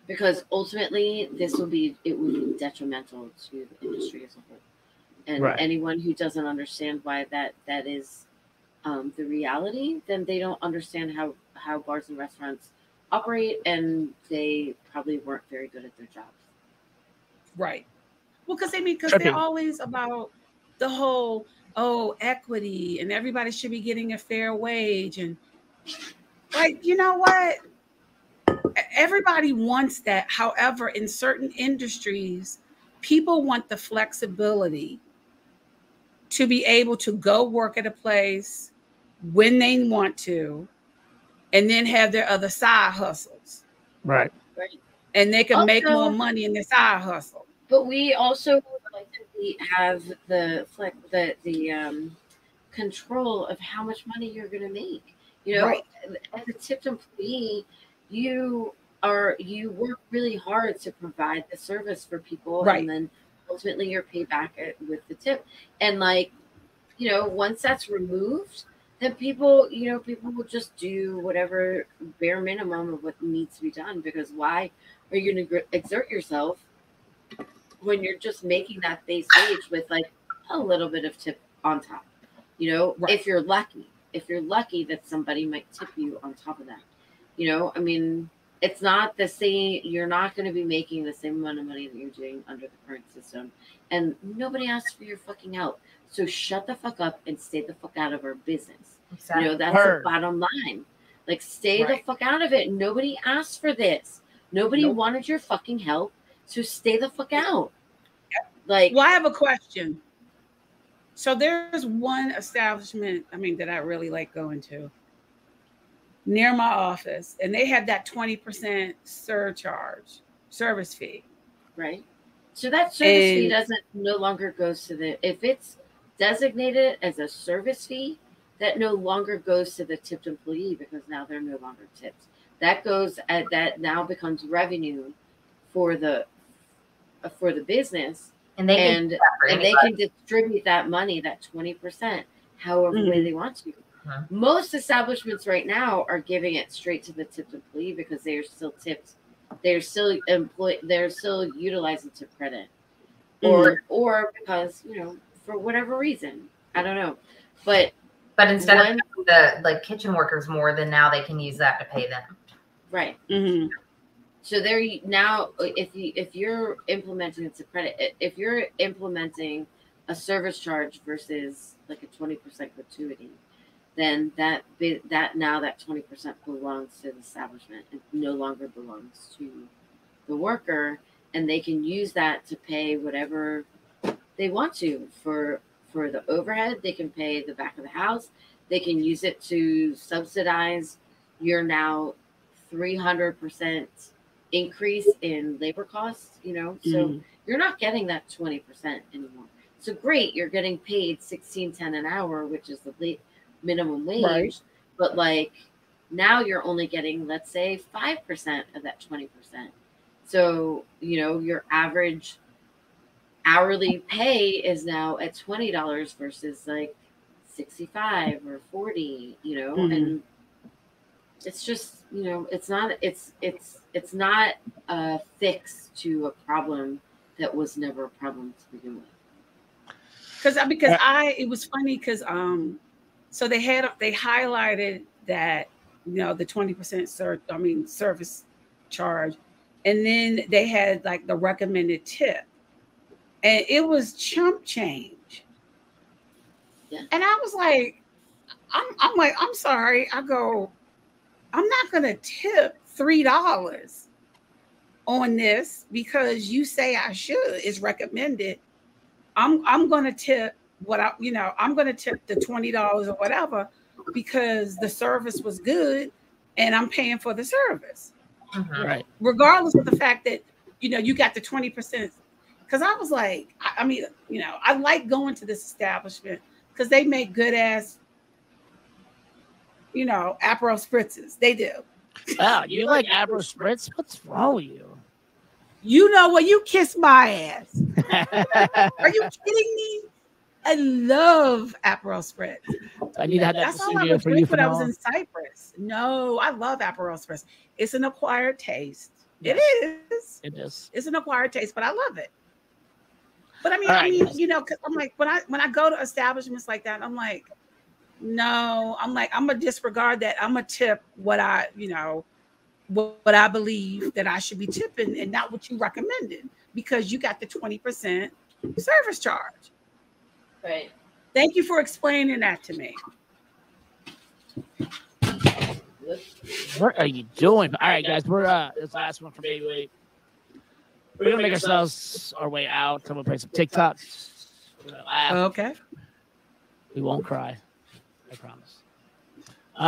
because ultimately, it would be detrimental to the industry as a whole. And anyone who doesn't understand why that is the reality, then they don't understand how bars and restaurants operate, and they probably weren't very good at their jobs. Right. Well, because they're always about the whole, oh, equity, and everybody should be getting a fair wage. And like, you know what? Everybody wants that. However, in certain industries, people want the flexibility to be able to go work at a place when they want to, and then have their other side hustles. Right. And they can also make more money in their side hustle. But we also collectively have the control of how much money you're going to make. You know, as a tipped employee, you work really hard to provide the service for people, and then ultimately you're paid back with the tip. And like, you know, once that's removed, then people will just do whatever bare minimum of what needs to be done, because why are you going to exert yourself when you're just making that base wage with like a little bit of tip on top, you know, if you're lucky, that somebody might tip you on top of that. You know, I mean, it's not the same. You're not going to be making the same amount of money that you're doing under the current system. And nobody asked for your fucking help. So shut the fuck up and stay the fuck out of our business. Exactly. You know, that's the bottom line. Like, stay the fuck out of it. Nobody asked for this. Nobody wanted your fucking help. So stay the fuck out. Like, well, I have a question. So there's one establishment, I mean, that I really like going to near my office, and they have that 20% surcharge service fee. Right. So that service fee no longer goes to the, if it's designated as a service fee, that no longer goes to the tipped employee, because now they're no longer tipped. That now becomes revenue for the business, and they can distribute that money, that 20%, however way they want to. Most establishments right now are giving it straight to the tipped employee because they are still tipped. They're still employed. They're still utilizing tip credit, or because, you know, for whatever reason, I don't know. But instead of the like kitchen workers more, than now they can use that to pay them. Right. Mm-hmm. So there you, now, if you're implementing, it's a credit. If you're implementing a service charge versus like a 20% gratuity, then that 20% belongs to the establishment. It no longer belongs to the worker, and they can use that to pay whatever they want to for the overhead. They can pay the back of the house. They can use it to subsidize your now 300% increase in labor costs, you know? So you're not getting that 20% anymore. So great, you're getting paid $16.10 an hour, which is the minimum wage, right? But like now you're only getting, let's say, 5% of that 20%. So, you know, your average hourly pay is now at $20 versus like 65 or 40, you know, and it's just, you know, it's not a fix to a problem that was never a problem to begin with. It was funny because so they highlighted that, you know, the 20% service charge, and then they had like the recommended tip, and it was chump change. Yeah. And I was like, I'm like, I'm sorry. I go, I'm not going to tip $3 on this because you say I should. It's recommended. I'm going to tip what I, you know, I'm going to tip the $20 or whatever because the service was good and I'm paying for the service. Right. Regardless of the fact that, you know, you got the 20%. Because I was like, I mean, you know, I like going to this establishment because they make good ass, you know, Aperol spritzes. They do. Wow, you like Aperol spritz? What's wrong with you? You know what? You kiss my ass. Are you kidding me? I love Aperol spritz. I need to have that. That's all I was drinking when I was in Cyprus. No, I love Aperol spritz. It's an acquired taste. Yes. It is. It is. It's an acquired taste, but I love it. But I mean, right. I mean, you know, because I'm like, when I go to establishments like that, I'm like, no, I'm like, I'm gonna disregard that. I'm gonna tip what I, you know, what I believe that I should be tipping, and not what you recommended, because you got the 20% service charge. Right. Thank you for explaining that to me. What are you doing? All right, guys, we're this last one for me. We're gonna make ourselves our way out. I'm gonna play some TikToks. Okay. We won't cry. I promise.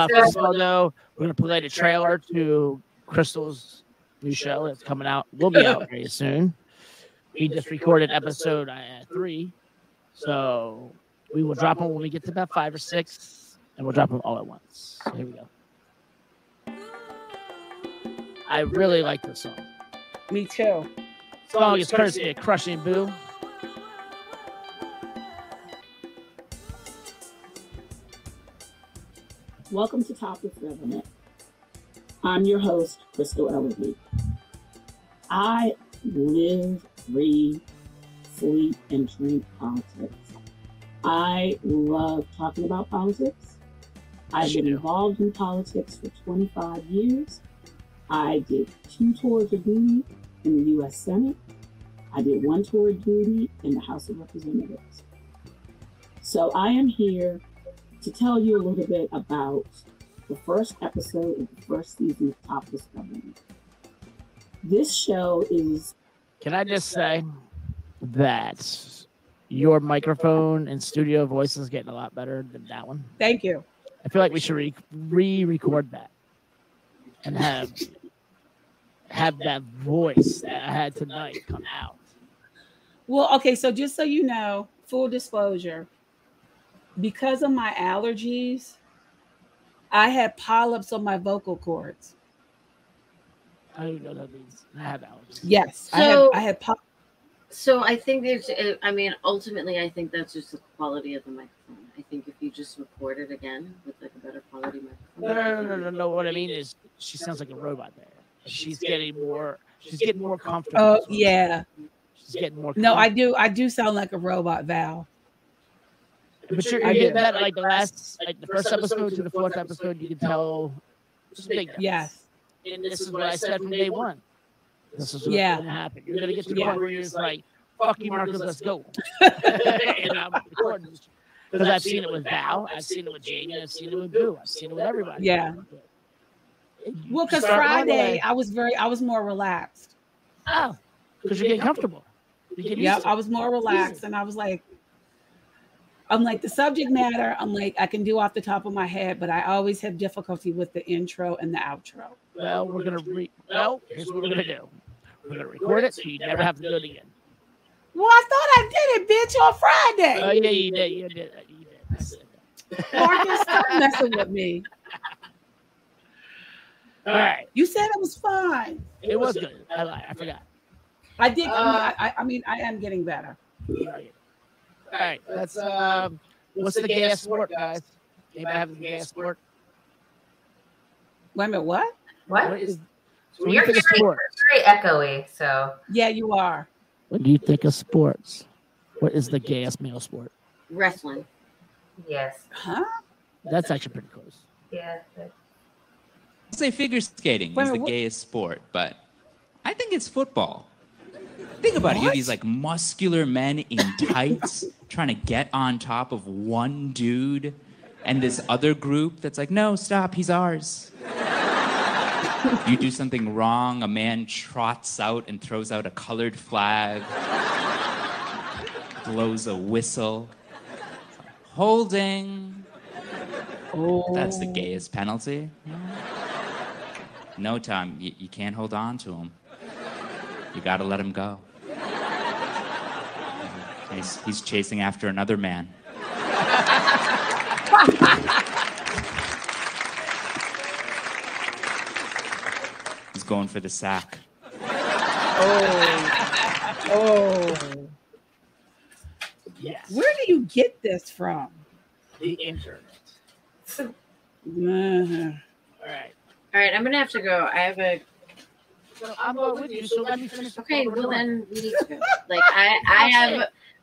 First of all, though, we're going to play the trailer to Crystal's new show that's coming out. We'll be out very soon. We just recorded episode 3. So we will drop them when we get to about 5 or 6, and we'll drop them all at once. So here we go. I really like this song. Me too. The song is courtesy of Crushing Boo. Welcome to Topless Government. I'm your host, Crystal Ellerby. I live, breathe, sleep, and drink politics. I love talking about politics. I've been involved in politics for 25 years. I did 2 tours of duty in the U.S. Senate. I did 1 tour of duty in the House of Representatives. So I am here to tell you a little bit about the first episode of the first season of Topless Government. This show is... Can I just say that your microphone and studio voice is getting a lot better than that one? Thank you. I feel like we should re-record that and have that voice that I had tonight come out. Well, okay, so just so you know, full disclosure, because of my allergies, I had polyps on my vocal cords. I don't know what that means. I have allergies. Yes, so, I had polyps. So I think there's, I mean, ultimately, I think that's just the quality of the microphone. I think if you just record it again with like a better quality microphone. No. What I mean is, she sounds like a robot there. She's getting more comfortable. Oh yeah. She's getting more. No, I do sound like a robot, Val. But you're getting that like the first episode to the fourth episode, you can tell. Yes. And this is what I said from day one. This is what's going to happen. You're going to get to the point where you're just like, fuck you, Marcus, let's go. And I'm recording this. Because I've seen it with Val, I've seen it with Jamie, I've seen it with Boo, I've seen it with everybody. Yeah. Well, because Friday I was more relaxed. Oh, because you're getting comfortable. Yeah, I was more relaxed, and I was like, I'm like the subject matter. I'm like I can do off the top of my head, but I always have difficulty with the intro and the outro. Well, we're gonna here's what we're gonna do. We're gonna record it so you never have to do it again. Well, I thought I did it, bitch, on Friday. Oh, yeah, you did. Marcus, stop messing with me. All right. You said it was fine. It was good. I lied. I forgot. I did. I mean, I am getting better. All right. That's what's the gas sport, guys? Anybody have the gas sport? Wait a minute. What is? So you're very echoey. So yeah, you are. What do you think of sports? What is the gayest male sport? Wrestling. Yes. Huh? That's actually pretty close. Yeah. I'd say figure skating is the gayest sport, but I think it's football. Think about it. You have these like muscular men in tights trying to get on top of one dude and this other group that's like, no, stop, he's ours. You do something wrong, a man trots out and throws out a colored flag, blows a whistle, holding. Oh. That's the gayest penalty. No, Tom, you can't hold on to him. You gotta let him go. He's chasing after another man. Going for the sack. Oh. Yes. Where do you get this from? The internet. All right. I'm gonna have to go. I have a. So I'm over with you. So let me finish. Okay. Well, then we need to go. Like I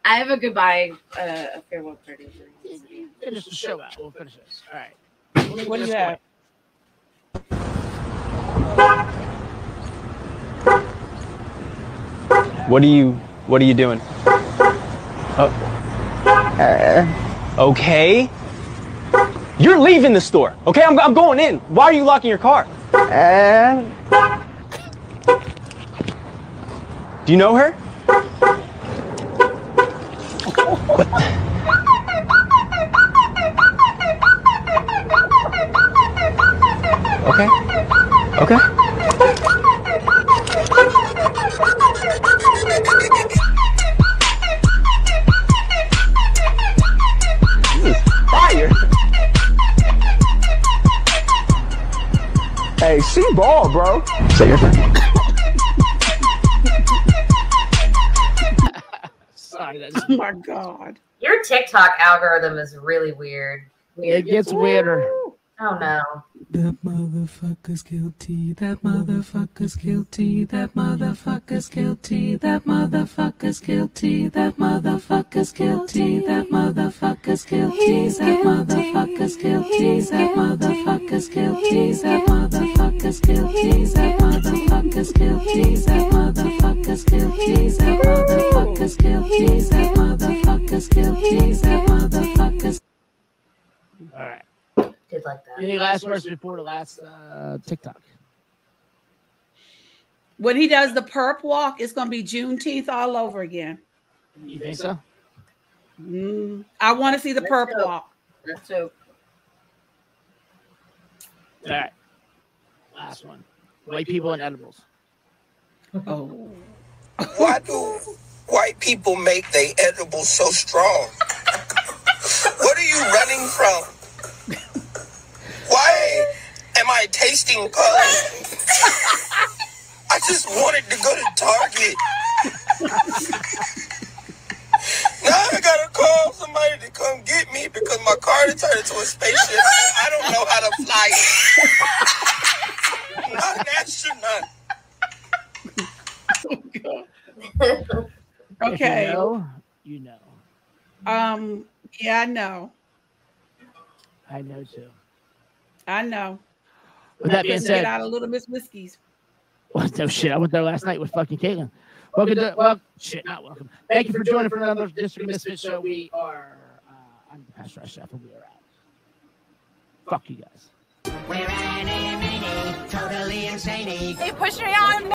have a goodbye, a farewell party. Finish the show out. We'll finish this. All right. What do you have? What are you doing? Okay. You're leaving the store. Okay, I'm going in. Why are you locking your car? Do you know her? What? Okay. Hey, she ball, bro. Say your thing. Sorry, that's oh my God. Your TikTok algorithm is really weird. It gets weirder. Oh no. That motherfucker's guilty. That motherfucker's guilty. That motherfucker's guilty. That motherfucker's guilty. That motherfucker's guilty. That motherfucker's guilty. That motherfucker's guilty. That motherfucker's guilty. That motherfucker's guilty. That motherfucker's guilty. That motherfucker's guilty. That motherfucker's guilty. That motherfucker's guilty. That motherfucker's. All right. Like that. Any last words before the last TikTok? When he does the perp walk, it's going to be Juneteenth all over again. You think so? I want to see the perp walk. That's so. All right. Last one. White people and edibles. Oh. Why do white people make their edibles so strong? What are you running from? Why am I tasting puns? I just wanted to go to Target. Now I gotta call somebody to come get me because my car turned into a spaceship. I don't know how to fly it. Not an astronaut. Oh, okay. You know. Yeah, I know. I know too. I know. With that being said, get out of Little Miss Whiskey's. No shit. I went there last night with fucking Caitlin. Welcome. Thank you for joining for another District of Misfits Show. We are. I'm the pastor chef, and we are out. Fuck you guys. We're totally insane. They pushed me on.